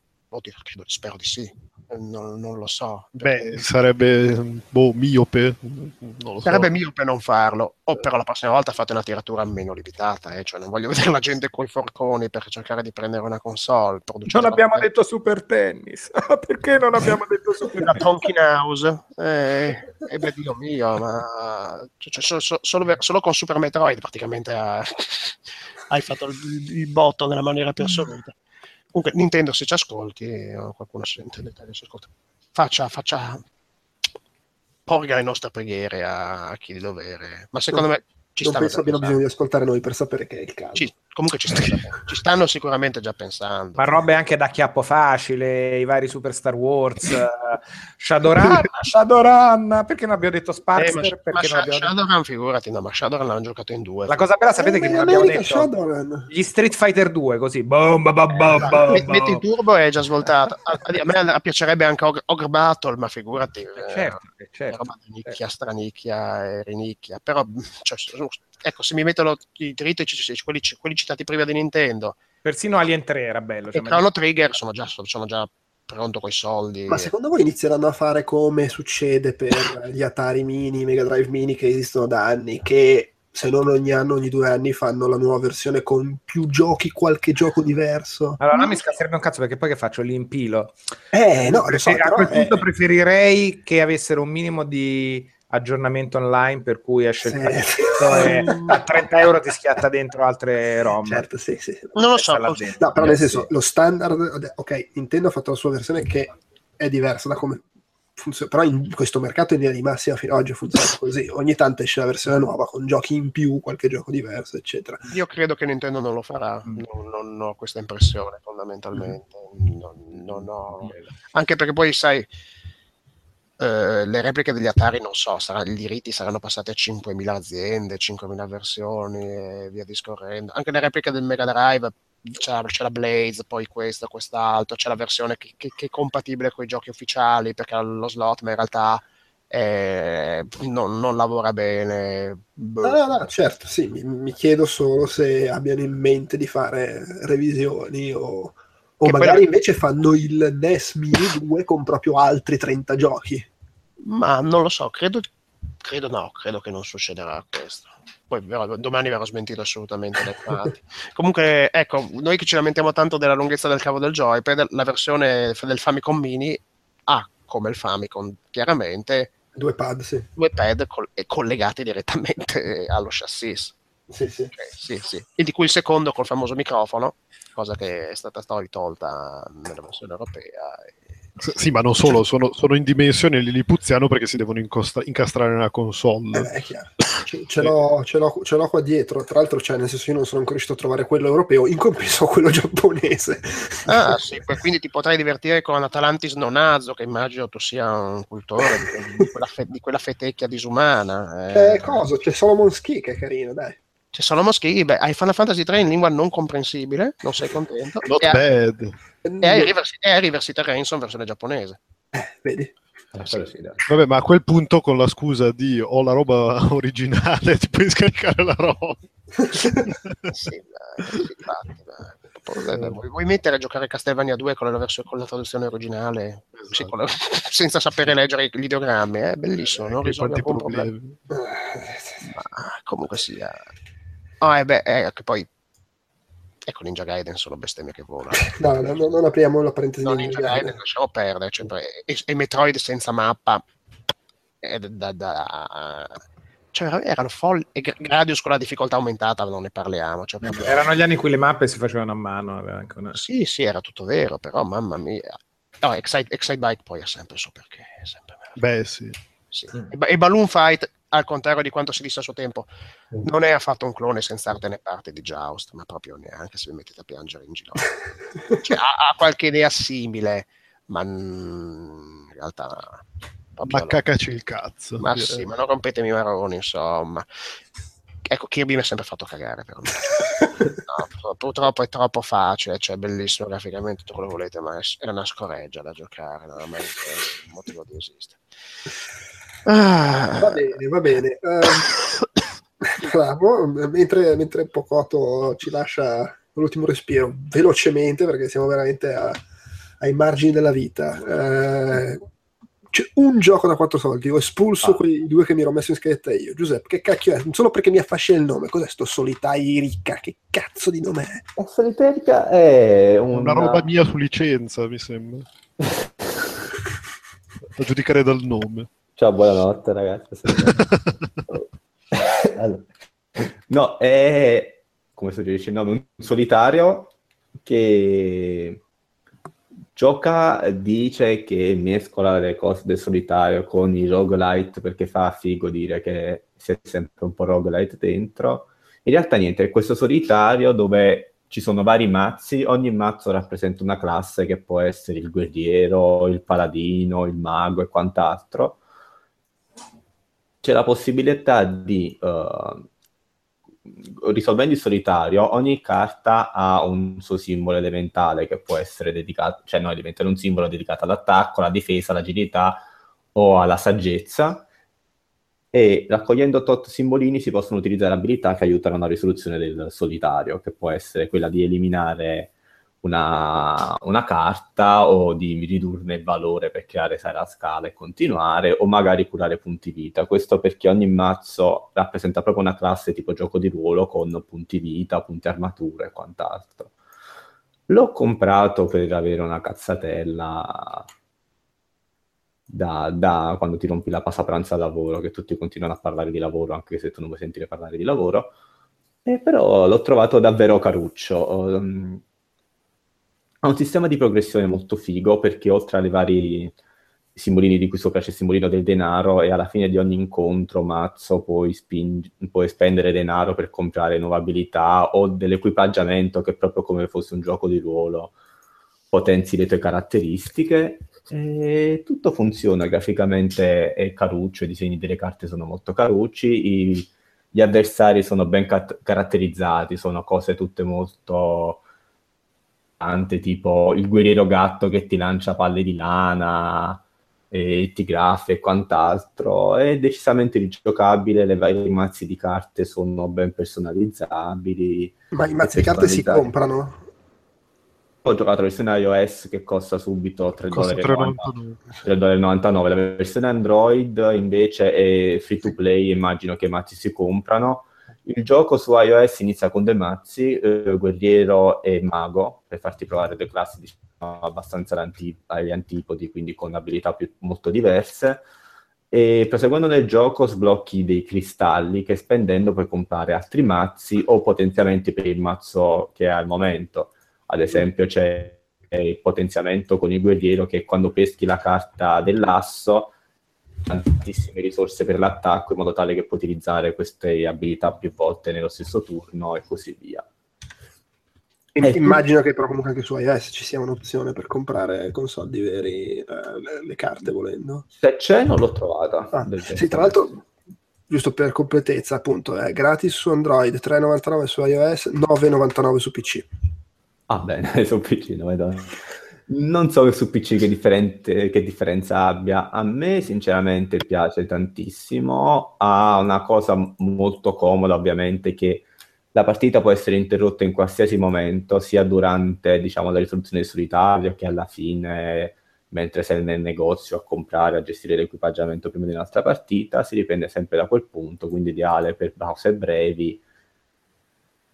spero di sì, non lo so. Perché... Beh, sarebbe miope. Miope non farlo, o però la prossima volta fate una tiratura meno limitata, non voglio vedere la gente coi forconi per cercare di prendere una console. Non abbiamo detto Super Tennis, perché non abbiamo detto Super Tennis? Tonkin House, beh, Dio mio, ma solo con Super Metroid praticamente hai fatto il botto nella maniera più assoluta. Comunque, Nintendo, se ci ascolti, qualcuno sente l'Italia, se ascolta, porga le nostre preghiere a chi di dovere. Ma secondo me ci sta. Non penso abbiano bisogno di ascoltare noi per sapere che è il caso. Comunque ci stanno sicuramente già pensando. Ma robe anche da chiappo facile, i vari Super Star Wars, Shadowrun, perché non abbiamo detto Sparster? Shadowrun, figurati, no, ma Shadowrun l'hanno giocato in due. La cosa bella, sapete che non abbiamo detto? Shadowrun. Gli Street Fighter 2, così, metti il turbo e è già svoltato. A me piacerebbe anche Ogre Battle, ma figurati, certo. Roba di nicchia, stranicchia e rinicchia, però... Ecco, se mi mettono i critici, quelli citati prima di Nintendo, persino Alien 3 era bello, cioè, e Chrono Trigger sono già pronto coi soldi. Ma secondo voi inizieranno a fare come succede per gli Atari Mini, Mega Drive Mini, che esistono da anni, che se non ogni anno, ogni 2 anni fanno la nuova versione con più giochi, qualche gioco diverso? Allora non mi scasserebbe un cazzo, perché poi che faccio, li impilo? No, a quel punto preferirei che avessero un minimo di aggiornamento online, per cui esce il pacchetto e a €30 ti schiatta dentro altre ROM. Certo, sì. Non lo so, no, però nel senso, lo standard, ok, Nintendo ha fatto la sua versione che è diversa da come funziona, però in questo mercato in linea di massima fino ad oggi funziona così, ogni tanto esce la versione nuova con giochi in più, qualche gioco diverso, eccetera. Io credo che Nintendo non lo farà, non ho questa impressione fondamentalmente, no. Anche perché poi sai, le repliche degli Atari, non so, i diritti saranno passati a 5.000 aziende, 5.000 versioni e via discorrendo. Anche le repliche del Mega Drive, c'è la Blaze, poi quest'altro, c'è la versione che è compatibile con i giochi ufficiali, perché lo slot, ma in realtà non lavora bene. No, certo, sì, mi chiedo solo se abbiano in mente di fare revisioni o magari invece fanno il NES Mini 2 con proprio altri 30 giochi. Ma non lo so, credo che non succederà questo. Poi domani verrò smentito assolutamente dai fatti. Comunque, ecco, noi che ci lamentiamo tanto della lunghezza del cavo del joypad, la versione del Famicom Mini ha, come il Famicom, chiaramente... Due pad collegati direttamente allo chassis. Sì. E di cui il secondo col famoso microfono, cosa che è stata poi tolta nella versione europea. Sì, ma non solo, sono in dimensione lì puzziano perché si devono incastrare nella console. È chiaro. Ce l'ho qua dietro, tra l'altro, cioè, nel senso, io non sono ancora riuscito a trovare quello europeo, in compenso quello giapponese. Ah, sì, quindi ti potrai divertire con Atalantis Nonazzo, che immagino tu sia un cultore di quella fetecchia disumana. C'è Solomon Ski che è carino, dai. C'è Solomon Ski, hai Final Fantasy 3 in lingua non comprensibile, non sei contento. Not bad. È Riversita Ransom in versione giapponese. Vedi? Sì. Vabbè, ma a quel punto, con la scusa di ho la roba originale, ti puoi scaricare la roba. Vuoi mettere a giocare Castlevania 2 con la traduzione originale, esatto. Sì, senza sapere leggere gli ideogrammi, è bellissimo, non risolve alcun problema. Ma comunque sia, che poi ecco, Ninja Gaiden sono bestemmie che volano. No, non apriamo la parentesi. No, Ninja Gaiden lasciamo perdere, cioè, e Metroid senza mappa cioè, erano folli, e Gradius con la difficoltà aumentata, non ne parliamo, cioè, erano gli anni in cui le mappe si facevano a mano, anche una... sì, era tutto vero, però mamma mia, no, Excitebike poi è sempre so perché è sempre meraviglia. Beh, sì. E Balloon Fight, al contrario di quanto si disse a suo tempo, non è affatto un clone senza arte né parte di Joust, ma proprio neanche, se vi mettete a piangere in ginocchio. Cioè, ha qualche idea simile, ma in realtà... Ma cacaci il cazzo. Ma sì, ma non rompetemi i maroni, insomma. Ecco, Kirby mi ha sempre fatto cagare, però. No, purtroppo è troppo facile, cioè bellissimo graficamente, tutto quello che volete, ma è una scoreggia da giocare, non è mai un motivo di esistere. Va bene. Bravo. Mentre Pocotto ci lascia l'ultimo respiro, velocemente, perché siamo veramente ai margini della vita. C'è un gioco da 4 soldi, ho espulso quei 2 che mi ero messo in scaletta io. Giuseppe, che cacchio è? Solo perché mi affascina il nome, cos'è sto Solitairica? Che cazzo di nome è? La Solitairica è una roba mia su licenza, mi sembra. Da giudicare dal nome. Ciao, buonanotte ragazzi. Allora. No, è, come suggerisce il nome, un solitario che gioca, dice che mescola le cose del solitario con i roguelite, perché fa figo dire che si è sempre un po' roguelite dentro, In realtà niente, è questo solitario dove ci sono vari mazzi, ogni mazzo rappresenta una classe che può essere il guerriero, il paladino, il mago e quant'altro. C'è la possibilità di, risolvendo il solitario, ogni carta ha un suo simbolo elementale che può essere dedicato, cioè no, elementare, un simbolo dedicato all'attacco, alla difesa, all'agilità o alla saggezza, e raccogliendo tot simbolini si possono utilizzare abilità che aiutano alla risoluzione del solitario, che può essere quella di eliminare una carta o di ridurne il valore per creare la scala e continuare, o magari curare punti vita. Questo perché ogni mazzo rappresenta proprio una classe tipo gioco di ruolo, con punti vita, punti armatura e quant'altro. L'ho comprato per avere una cazzatella da quando ti rompi la passapranza al lavoro, che tutti continuano a parlare di lavoro anche se tu non vuoi sentire parlare di lavoro, però l'ho trovato davvero caruccio. Ha un sistema di progressione molto figo, perché oltre alle vari simbolini di cui sopra c'è il simbolino del denaro, e alla fine di ogni incontro mazzo puoi spendere denaro per comprare nuove abilità o dell'equipaggiamento, che proprio come fosse un gioco di ruolo potenzi le tue caratteristiche. E tutto funziona, graficamente è caruccio, i disegni delle carte sono molto carucci, gli avversari sono ben caratterizzati, sono cose tutte molto tante, tipo il guerriero gatto che ti lancia palle di lana e ti graffa e quant'altro. È decisamente rigiocabile, i mazzi di carte sono ben personalizzabili. Ma i mazzi di carte si comprano? Ho giocato la versione iOS che costa subito $3,99, la versione Android invece è free to play, immagino che i mazzi si comprano. Il gioco su iOS inizia con due mazzi, guerriero e mago, per farti provare due classi diciamo, abbastanza agli antipodi, quindi con abilità molto diverse, e proseguendo nel gioco sblocchi dei cristalli che spendendo puoi comprare altri mazzi o potenziamenti per il mazzo che hai al momento. Ad esempio c'è il potenziamento con il guerriero, che quando peschi la carta dell'asso tantissime risorse per l'attacco, in modo tale che puoi utilizzare queste abilità più volte nello stesso turno e così via. Immagino che però comunque anche su iOS ci sia un'opzione per comprare con soldi veri le carte volendo. Se c'è non l'ho trovata. Sì, tra l'altro, giusto per completezza appunto, è gratis su Android, $3,99 su iOS, $9,99 su PC. Ah bene, su PC, no? Non so su PC che differenza abbia. A me sinceramente piace tantissimo, ha una cosa molto comoda ovviamente, che la partita può essere interrotta in qualsiasi momento, sia durante diciamo la risoluzione del solitario che alla fine, mentre sei nel negozio a comprare, a gestire l'equipaggiamento prima di un'altra partita. Si dipende sempre da quel punto, quindi ideale per pause brevi.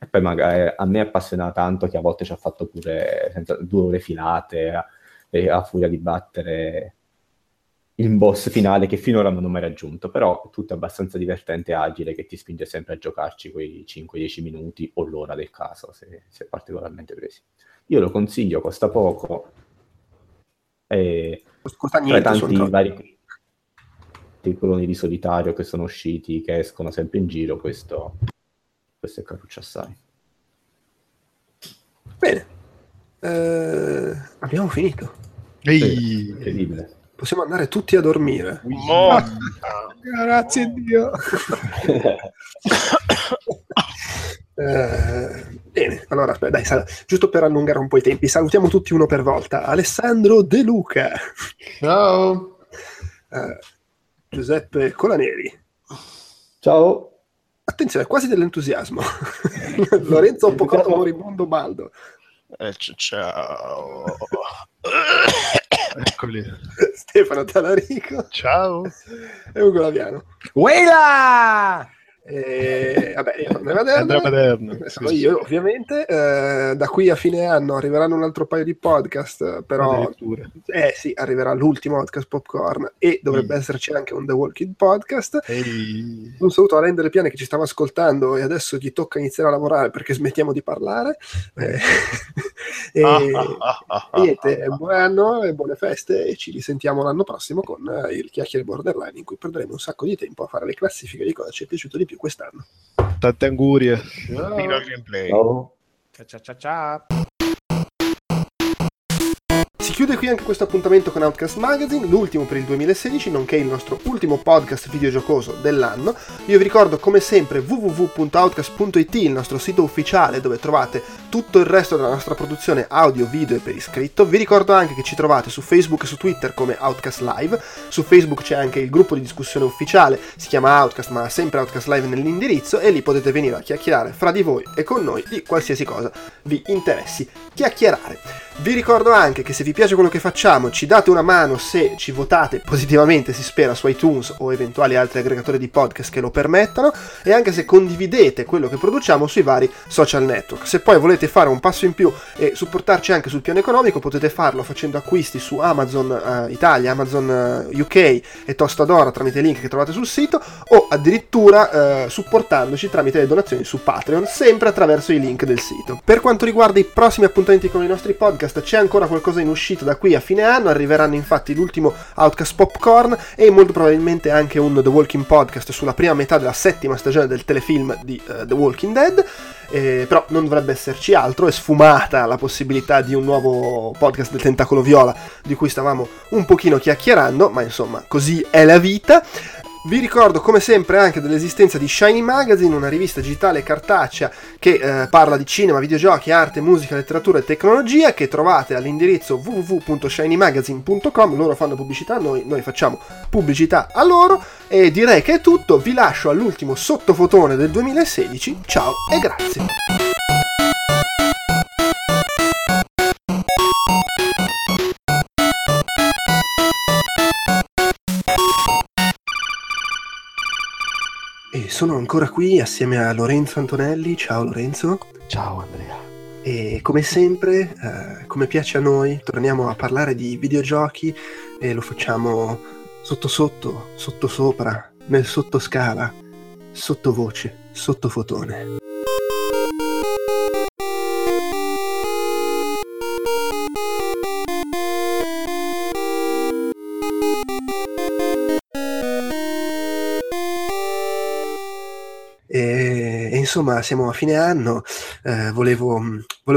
E poi magari a me appassiona tanto che a volte ci ha fatto pure 2 ore filate a furia di battere il boss finale, che finora non ho mai raggiunto, però tutto è abbastanza divertente e agile, che ti spinge sempre a giocarci quei 5-10 minuti o l'ora del caso, se particolarmente presi. Io lo consiglio, costa poco, costa niente, tra tanti vari coloni di solitario che sono usciti, che escono sempre in giro, questo è caruccio assai. Bene. Abbiamo finito. Ehi. Incredibile. Possiamo andare tutti a dormire. Grazie a Dio. Bene, allora dai, giusto per allungare un po' i tempi, salutiamo tutti uno per volta. Alessandro De Luca. Ciao. Giuseppe Colaneri. Ciao. Attenzione, quasi dell'entusiasmo. Lorenzo Pocoto Moribondo Baldo. Ciao. Eccoli. Stefano Talarico. Ciao. E Ugo Laviano. Weila! Vabbè, io, sono io ovviamente. Da qui a fine anno arriveranno un altro paio di podcast, però sì, arriverà l'ultimo podcast Popcorn e dovrebbe esserci anche un The Walking Podcast. Un saluto a Ren Delle Piane che ci stava ascoltando e adesso gli tocca iniziare a lavorare perché smettiamo di parlare. Niente, buon anno e buone feste, e ci risentiamo l'anno prossimo con il Chiacchiere Borderline, in cui perderemo un sacco di tempo a fare le classifiche di cosa ci è piaciuto di più usciti quest'anno. Tante angurie. Ciao. Ciao. Ciao, ciao, ciao. Si chiude qui anche questo appuntamento con Outcast Magazine, l'ultimo per il 2016, nonché il nostro ultimo podcast videogiocoso dell'anno. Io vi ricordo come sempre www.outcast.it, il nostro sito ufficiale dove trovate tutto il resto della nostra produzione audio, video e per iscritto. Vi ricordo anche che ci trovate su Facebook e su Twitter come Outcast Live. Su Facebook c'è anche il gruppo di discussione ufficiale, si chiama Outcast ma sempre Outcast Live nell'indirizzo, e lì potete venire a chiacchierare fra di voi e con noi di qualsiasi cosa vi interessi chiacchierare. Vi ricordo anche che se vi piace quello che facciamo ci date una mano se ci votate positivamente, si spera, su iTunes o eventuali altri aggregatori di podcast che lo permettano, e anche se condividete quello che produciamo sui vari social network. Se poi volete fare un passo in più e supportarci anche sul piano economico, potete farlo facendo acquisti su Amazon Italia, Amazon UK e Tostadora tramite link che trovate sul sito, o addirittura supportandoci tramite le donazioni su Patreon, sempre attraverso i link del sito. Per quanto riguarda i prossimi appuntamenti con i nostri podcast, c'è ancora qualcosa in uscita da qui a fine anno. Arriveranno infatti l'ultimo Outcast Popcorn e molto probabilmente anche un The Walking Podcast sulla prima metà della 7ª stagione del telefilm di The Walking Dead, però non dovrebbe esserci altro. È sfumata la possibilità di un nuovo podcast del Tentacolo Viola di cui stavamo un pochino chiacchierando, ma insomma così è la vita. Vi ricordo come sempre anche dell'esistenza di Shiny Magazine, una rivista digitale cartacea che parla di cinema, videogiochi, arte, musica, letteratura e tecnologia, che trovate all'indirizzo www.shinymagazine.com. Loro fanno pubblicità a noi, noi facciamo pubblicità a loro, e direi che è tutto. Vi lascio all'ultimo sottofotone del 2016. Ciao e grazie. Sono ancora qui assieme a Lorenzo Antonelli. Ciao Lorenzo. Ciao Andrea. E come sempre, come piace a noi, torniamo a parlare di videogiochi e lo facciamo sotto sotto, sotto sopra, nel sottoscala, sottovoce, sottofotone. Insomma, siamo a fine anno, volevo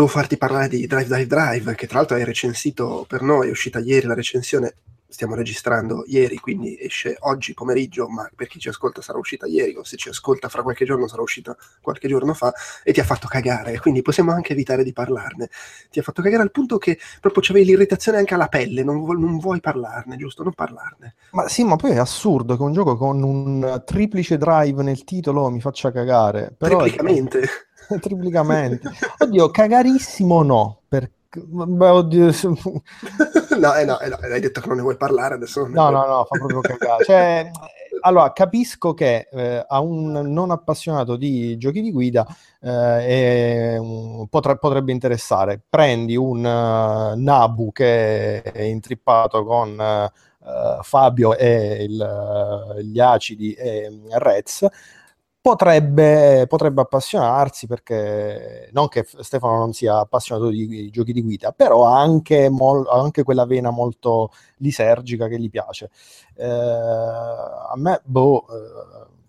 farti parlare di Drive, che tra l'altro hai recensito per noi, è uscita ieri la recensione, stiamo registrando ieri, quindi esce oggi pomeriggio, ma per chi ci ascolta sarà uscita ieri, o se ci ascolta fra qualche giorno sarà uscita qualche giorno fa, e ti ha fatto cagare, quindi possiamo anche evitare di parlarne. Ti ha fatto cagare al punto che proprio c'avevi l'irritazione anche alla pelle, non vuoi parlarne, giusto? Non parlarne. Ma sì, ma poi è assurdo che un gioco con un triplice drive nel titolo mi faccia cagare. Però triplicamente. Triplicamente. Oddio, cagarissimo no, perché... Oddio. No, hai detto che non ne vuoi parlare adesso. No, fa proprio cagare. Cioè, allora, capisco che a un non appassionato di giochi di guida potrebbe interessare. Prendi un Nabu che è intrippato con Fabio e gli acidi e Rez. Potrebbe appassionarsi, perché non che Stefano non sia appassionato di giochi di guida, però ha anche quella vena molto lisergica che gli piace. A me,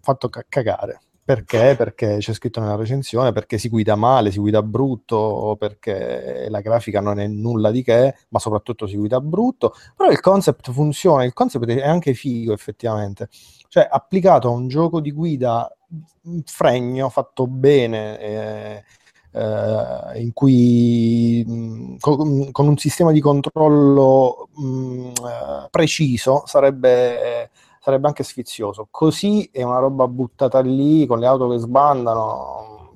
fatto cagare. Perché? Perché c'è scritto nella recensione, perché si guida male, si guida brutto, perché la grafica non è nulla di che, ma soprattutto si guida brutto. Però il concept funziona, il concept è anche figo effettivamente. Cioè, applicato a un gioco di guida fregno, fatto bene, in cui con un sistema di controllo preciso sarebbe anche sfizioso. Così è una roba buttata lì con le auto che sbandano,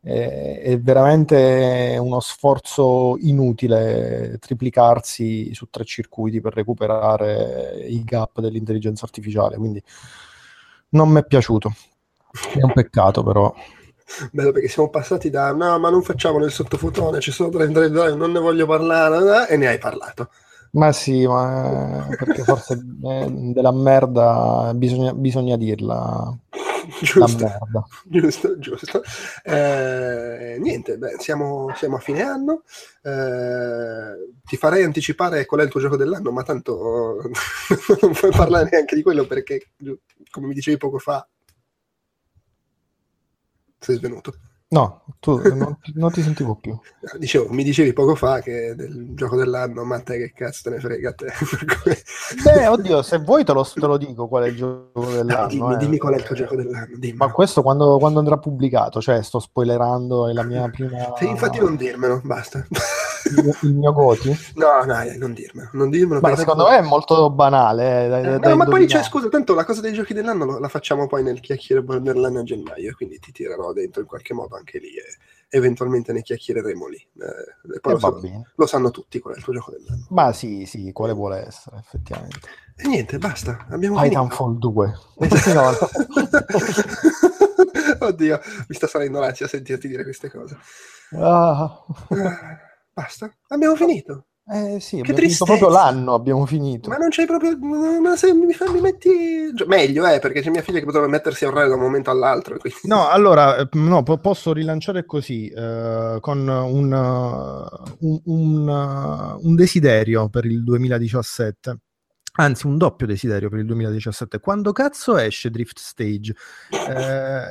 è veramente uno sforzo inutile triplicarsi su 3 circuiti per recuperare i gap dell'intelligenza artificiale, quindi non mi è piaciuto. È un peccato, però. Bello, perché siamo passati da no, ma non facciamo nel sottofotone, ci sono drive, non ne voglio parlare, e ne hai parlato. Ma sì, ma perché forse della merda bisogna dirla. Giusto. Niente, beh, siamo a fine anno. Ti farei anticipare qual è il tuo gioco dell'anno, ma tanto non puoi parlare neanche di quello, perché, come mi dicevi poco fa, sei svenuto. No, tu non ti sentivo più. Dicevo, mi dicevi poco fa che del gioco dell'anno, ma te che cazzo te ne frega a te? Beh, oddio, se vuoi te lo dico qual è il gioco dell'anno. Dimmi qual è il tuo gioco dell'anno. Dimmi. Ma questo quando andrà pubblicato, cioè sto spoilerando, è la mia prima... Sì, infatti non dirmelo, basta. Il mio goti? No, non dirmelo. Ma secondo me è molto banale. No, ma poi, cioè, scusa, tanto la cosa dei giochi dell'anno la facciamo poi nel chiacchiere dell'anno a gennaio, quindi ti tirano dentro in qualche modo anche lì e eventualmente ne chiacchiereremo lì. Poi lo sanno tutti qual è il tuo gioco dell'anno. Ma sì, quale vuole essere, effettivamente. E niente, basta, abbiamo finito. Titanfall 2. Oddio, mi sta salendo l'ansia a sentirti dire queste cose. Basta, abbiamo finito. Sì, che tristezza. Proprio l'anno abbiamo finito. Ma non c'hai proprio... Ma se mi metti... Meglio, perché c'è mia figlia che potrebbe mettersi a urlare da un momento all'altro. Quindi... No, allora, no, posso rilanciare così, con un desiderio per il 2017. Anzi, un doppio desiderio per il 2017. Quando cazzo esce Drift Stage?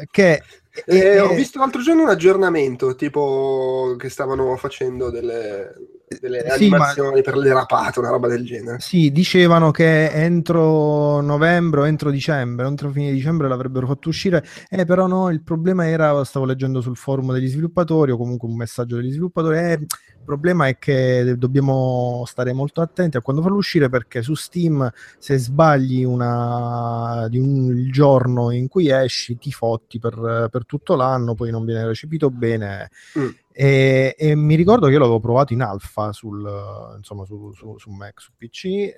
Che... ho visto l'altro giorno un aggiornamento, tipo che stavano facendo delle animazioni per le rapate, una roba del genere. Sì, dicevano che entro novembre, entro dicembre, entro fine dicembre l'avrebbero fatto uscire, però no, il problema era, stavo leggendo sul forum degli sviluppatori o comunque un messaggio degli sviluppatori, il problema è che dobbiamo stare molto attenti a quando farlo uscire, perché su Steam se sbagli il giorno in cui esci ti fotti per tutto l'anno, poi non viene recepito bene. E mi ricordo che io l'avevo provato in alfa su Mac, su PC,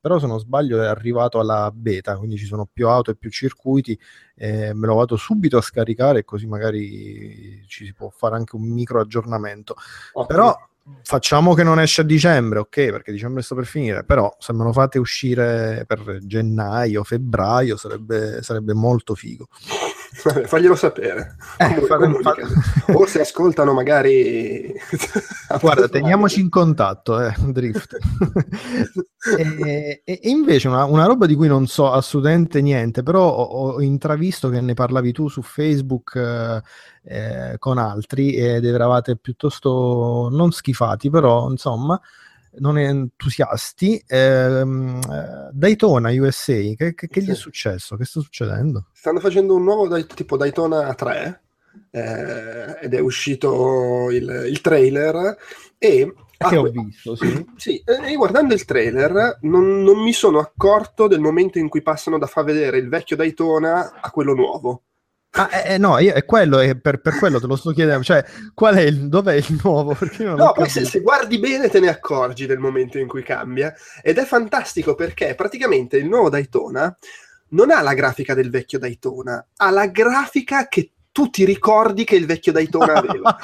però se non sbaglio è arrivato alla beta, quindi ci sono più auto e più circuiti, me lo vado subito a scaricare, così magari ci si può fare anche un micro aggiornamento. Okay. Però facciamo che non esce a dicembre, ok, perché dicembre sta per finire, però se me lo fate uscire per gennaio, febbraio sarebbe molto figo. Vabbè, faglielo sapere, o se ascoltano magari guarda, teniamoci in contatto, Drift. e invece una roba di cui non so assolutamente niente, però ho intravisto che ne parlavi tu su Facebook con altri ed eravate piuttosto non schifati, però insomma non entusiasti. Daytona USA, che gli è successo? Che sta succedendo? Stanno facendo un nuovo tipo Daytona 3 ed è uscito il trailer e che ho visto, sì. E guardando il trailer non mi sono accorto del momento in cui passano da far vedere il vecchio Daytona a quello nuovo. No, è quello, per quello te lo sto chiedendo, cioè dov'è il nuovo? Perché io non ho capito. Poi se guardi bene te ne accorgi del momento in cui cambia, ed è fantastico perché praticamente il nuovo Daytona non ha la grafica del vecchio Daytona, ha la grafica che tu ti ricordi che il vecchio Daytona aveva.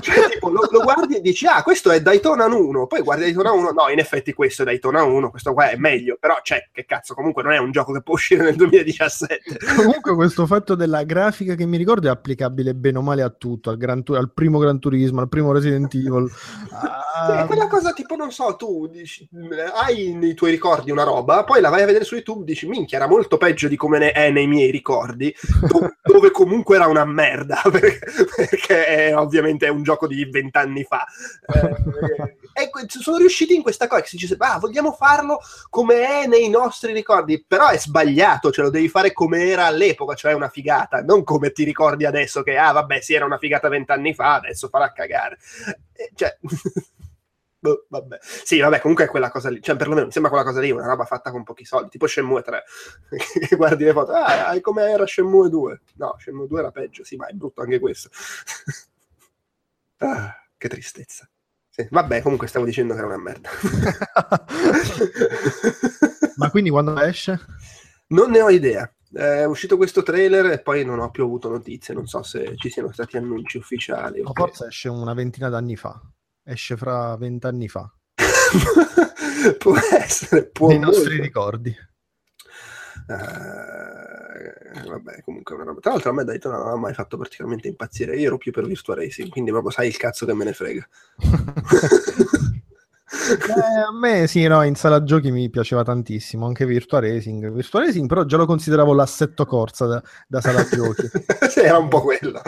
Cioè tipo lo guardi e dici questo è Daytona 1, poi guardi Daytona 1, no, in effetti questo è Daytona 1, questo qua è meglio, però cioè che cazzo, comunque non è un gioco che può uscire nel 2017. Comunque questo fatto della grafica che mi ricordo è applicabile bene o male a tutto, al primo Gran Turismo, al primo Resident Evil. Sì, quella cosa tipo, non so, tu dici, hai nei tuoi ricordi una roba, poi la vai a vedere su YouTube, dici minchia, era molto peggio di come è nei miei ricordi, dove comunque era una merda, perché ovviamente è un gioco di 20 anni fa. E sono riusciti in questa cosa che si dice, vogliamo farlo come è nei nostri ricordi, però è sbagliato, cioè lo devi fare come era all'epoca, cioè una figata, non come ti ricordi adesso che, vabbè, sì, era una figata 20 anni fa, adesso farà cagare. Cioè... Vabbè. Sì, vabbè, comunque è quella cosa lì, cioè perlomeno mi sembra quella cosa lì, una roba fatta con pochi soldi, tipo Shenmue 3, che guardi le foto, come era Shenmue 2, no, Shenmue 2 era peggio, sì, ma è brutto anche questo. Che tristezza. Sì, vabbè, comunque stavo dicendo che era una merda. Ma quindi quando esce? Non ne ho idea. È uscito questo trailer e poi non ho più avuto notizie, non so se ci siano stati annunci ufficiali. Ma forse esce una ventina d'anni fa. Esce fra 20 anni fa. Può essere, nei nostri ricordi. Vabbè, comunque è una roba. Tra l'altro a me Daytona non ha mai fatto particolarmente impazzire. Io ero più per Virtua Racing, quindi proprio sai il cazzo che me ne frega. A me sì, no, in sala giochi mi piaceva tantissimo, anche Virtua Racing però già lo consideravo l'assetto corsa da sala giochi. Era un po' quello.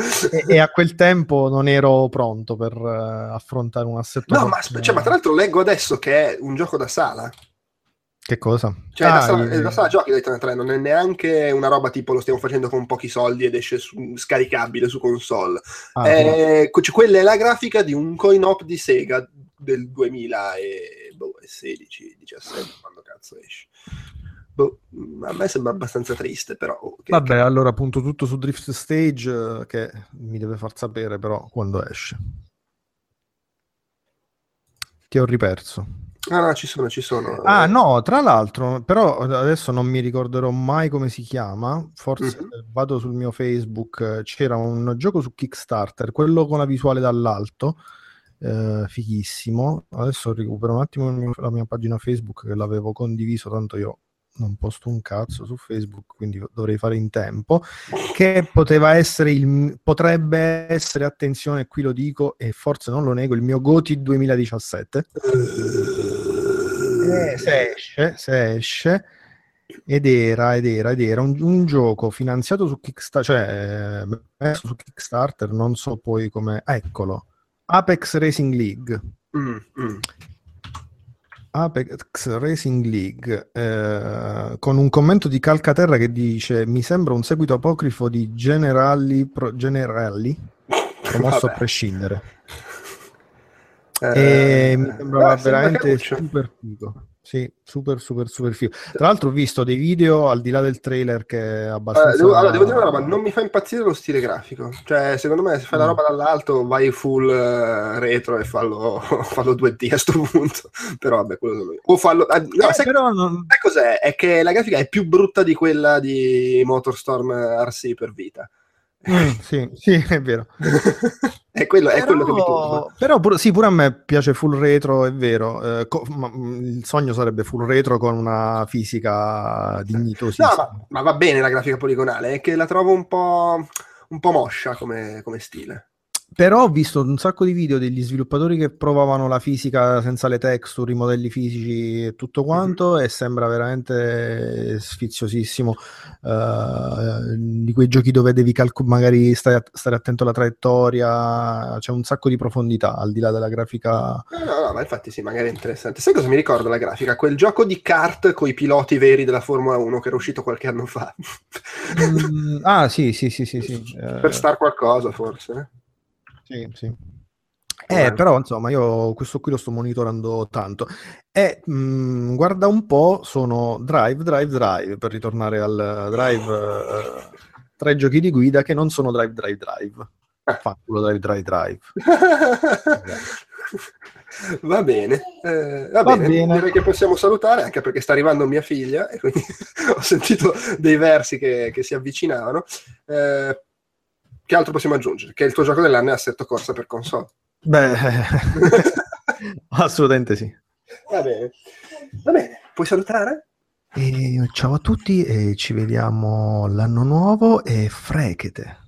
E a quel tempo non ero pronto per affrontare un assetto corsa. Ma tra l'altro leggo adesso che è un gioco da sala. Che cosa? Cioè la sala giochi da Titanfall 3 non è neanche una roba tipo lo stiamo facendo con pochi soldi ed esce scaricabile su console. Quella è la grafica di un coin-op di Sega del 2016-17, quando cazzo esce. A me sembra abbastanza triste, però. Vabbè, allora appunto tutto su Drift Stage, che mi deve far sapere però quando esce. Ti ho riperso. No, ci sono. Ah, no, tra l'altro, però adesso non mi ricorderò mai come si chiama, forse vado sul mio Facebook, c'era un gioco su Kickstarter, quello con la visuale dall'alto, fighissimo. Adesso recupero un attimo la mia pagina Facebook che l'avevo condiviso, tanto io non posto un cazzo su Facebook, quindi dovrei fare in tempo, che potrebbe essere, attenzione, qui lo dico e forse non lo nego, il mio GOTY 2017. Se esce. Ed era un gioco finanziato su Kickstarter, cioè messo su Kickstarter, non so poi come. Eccolo, Apex Racing League. Apex Racing League, con un commento di Calcaterra che dice: mi sembra un seguito apocrifo di Generali promosso a prescindere. Mi sembrava veramente super figo. Sì, super figo. Tra l'altro ho visto dei video al di là del trailer che è abbastanza... devo dire una roba, non mi fa impazzire lo stile grafico. Cioè, secondo me se fai la roba dall'alto vai full retro e fallo 2D a sto punto. Però vabbè, quello che... O fallo... Sai cos'è? È che la grafica è più brutta di quella di MotorStorm RC per vita. Sì, è vero. È quello che mi turba. Però pure a me piace full retro, è vero. Ma il sogno sarebbe full retro con una fisica dignitosissima. No, ma va bene la grafica poligonale, è che la trovo un po' moscia come stile. Però ho visto un sacco di video degli sviluppatori che provavano la fisica senza le texture, i modelli fisici e tutto quanto, e sembra veramente sfiziosissimo, di quei giochi dove devi magari stare attento alla traiettoria, c'è un sacco di profondità al di là della grafica. No, ma infatti sì, magari è interessante. Sai cosa mi ricorda la grafica? Quel gioco di kart con i piloti veri della Formula 1 che era uscito qualche anno fa. Sì. Per star qualcosa forse. Sì. Però insomma io questo qui lo sto monitorando tanto e guarda un po', sono drive, per ritornare al drive, tre giochi di guida che non sono drive. Fanculo drive. Va bene. Direi che possiamo salutare, anche perché sta arrivando mia figlia e quindi ho sentito dei versi che si avvicinavano. Che altro possiamo aggiungere? Che il tuo gioco dell'anno è Assetto Corsa per console. Beh, assolutamente sì. Va bene. Puoi salutare? Ciao a tutti e ci vediamo l'anno nuovo e frechete.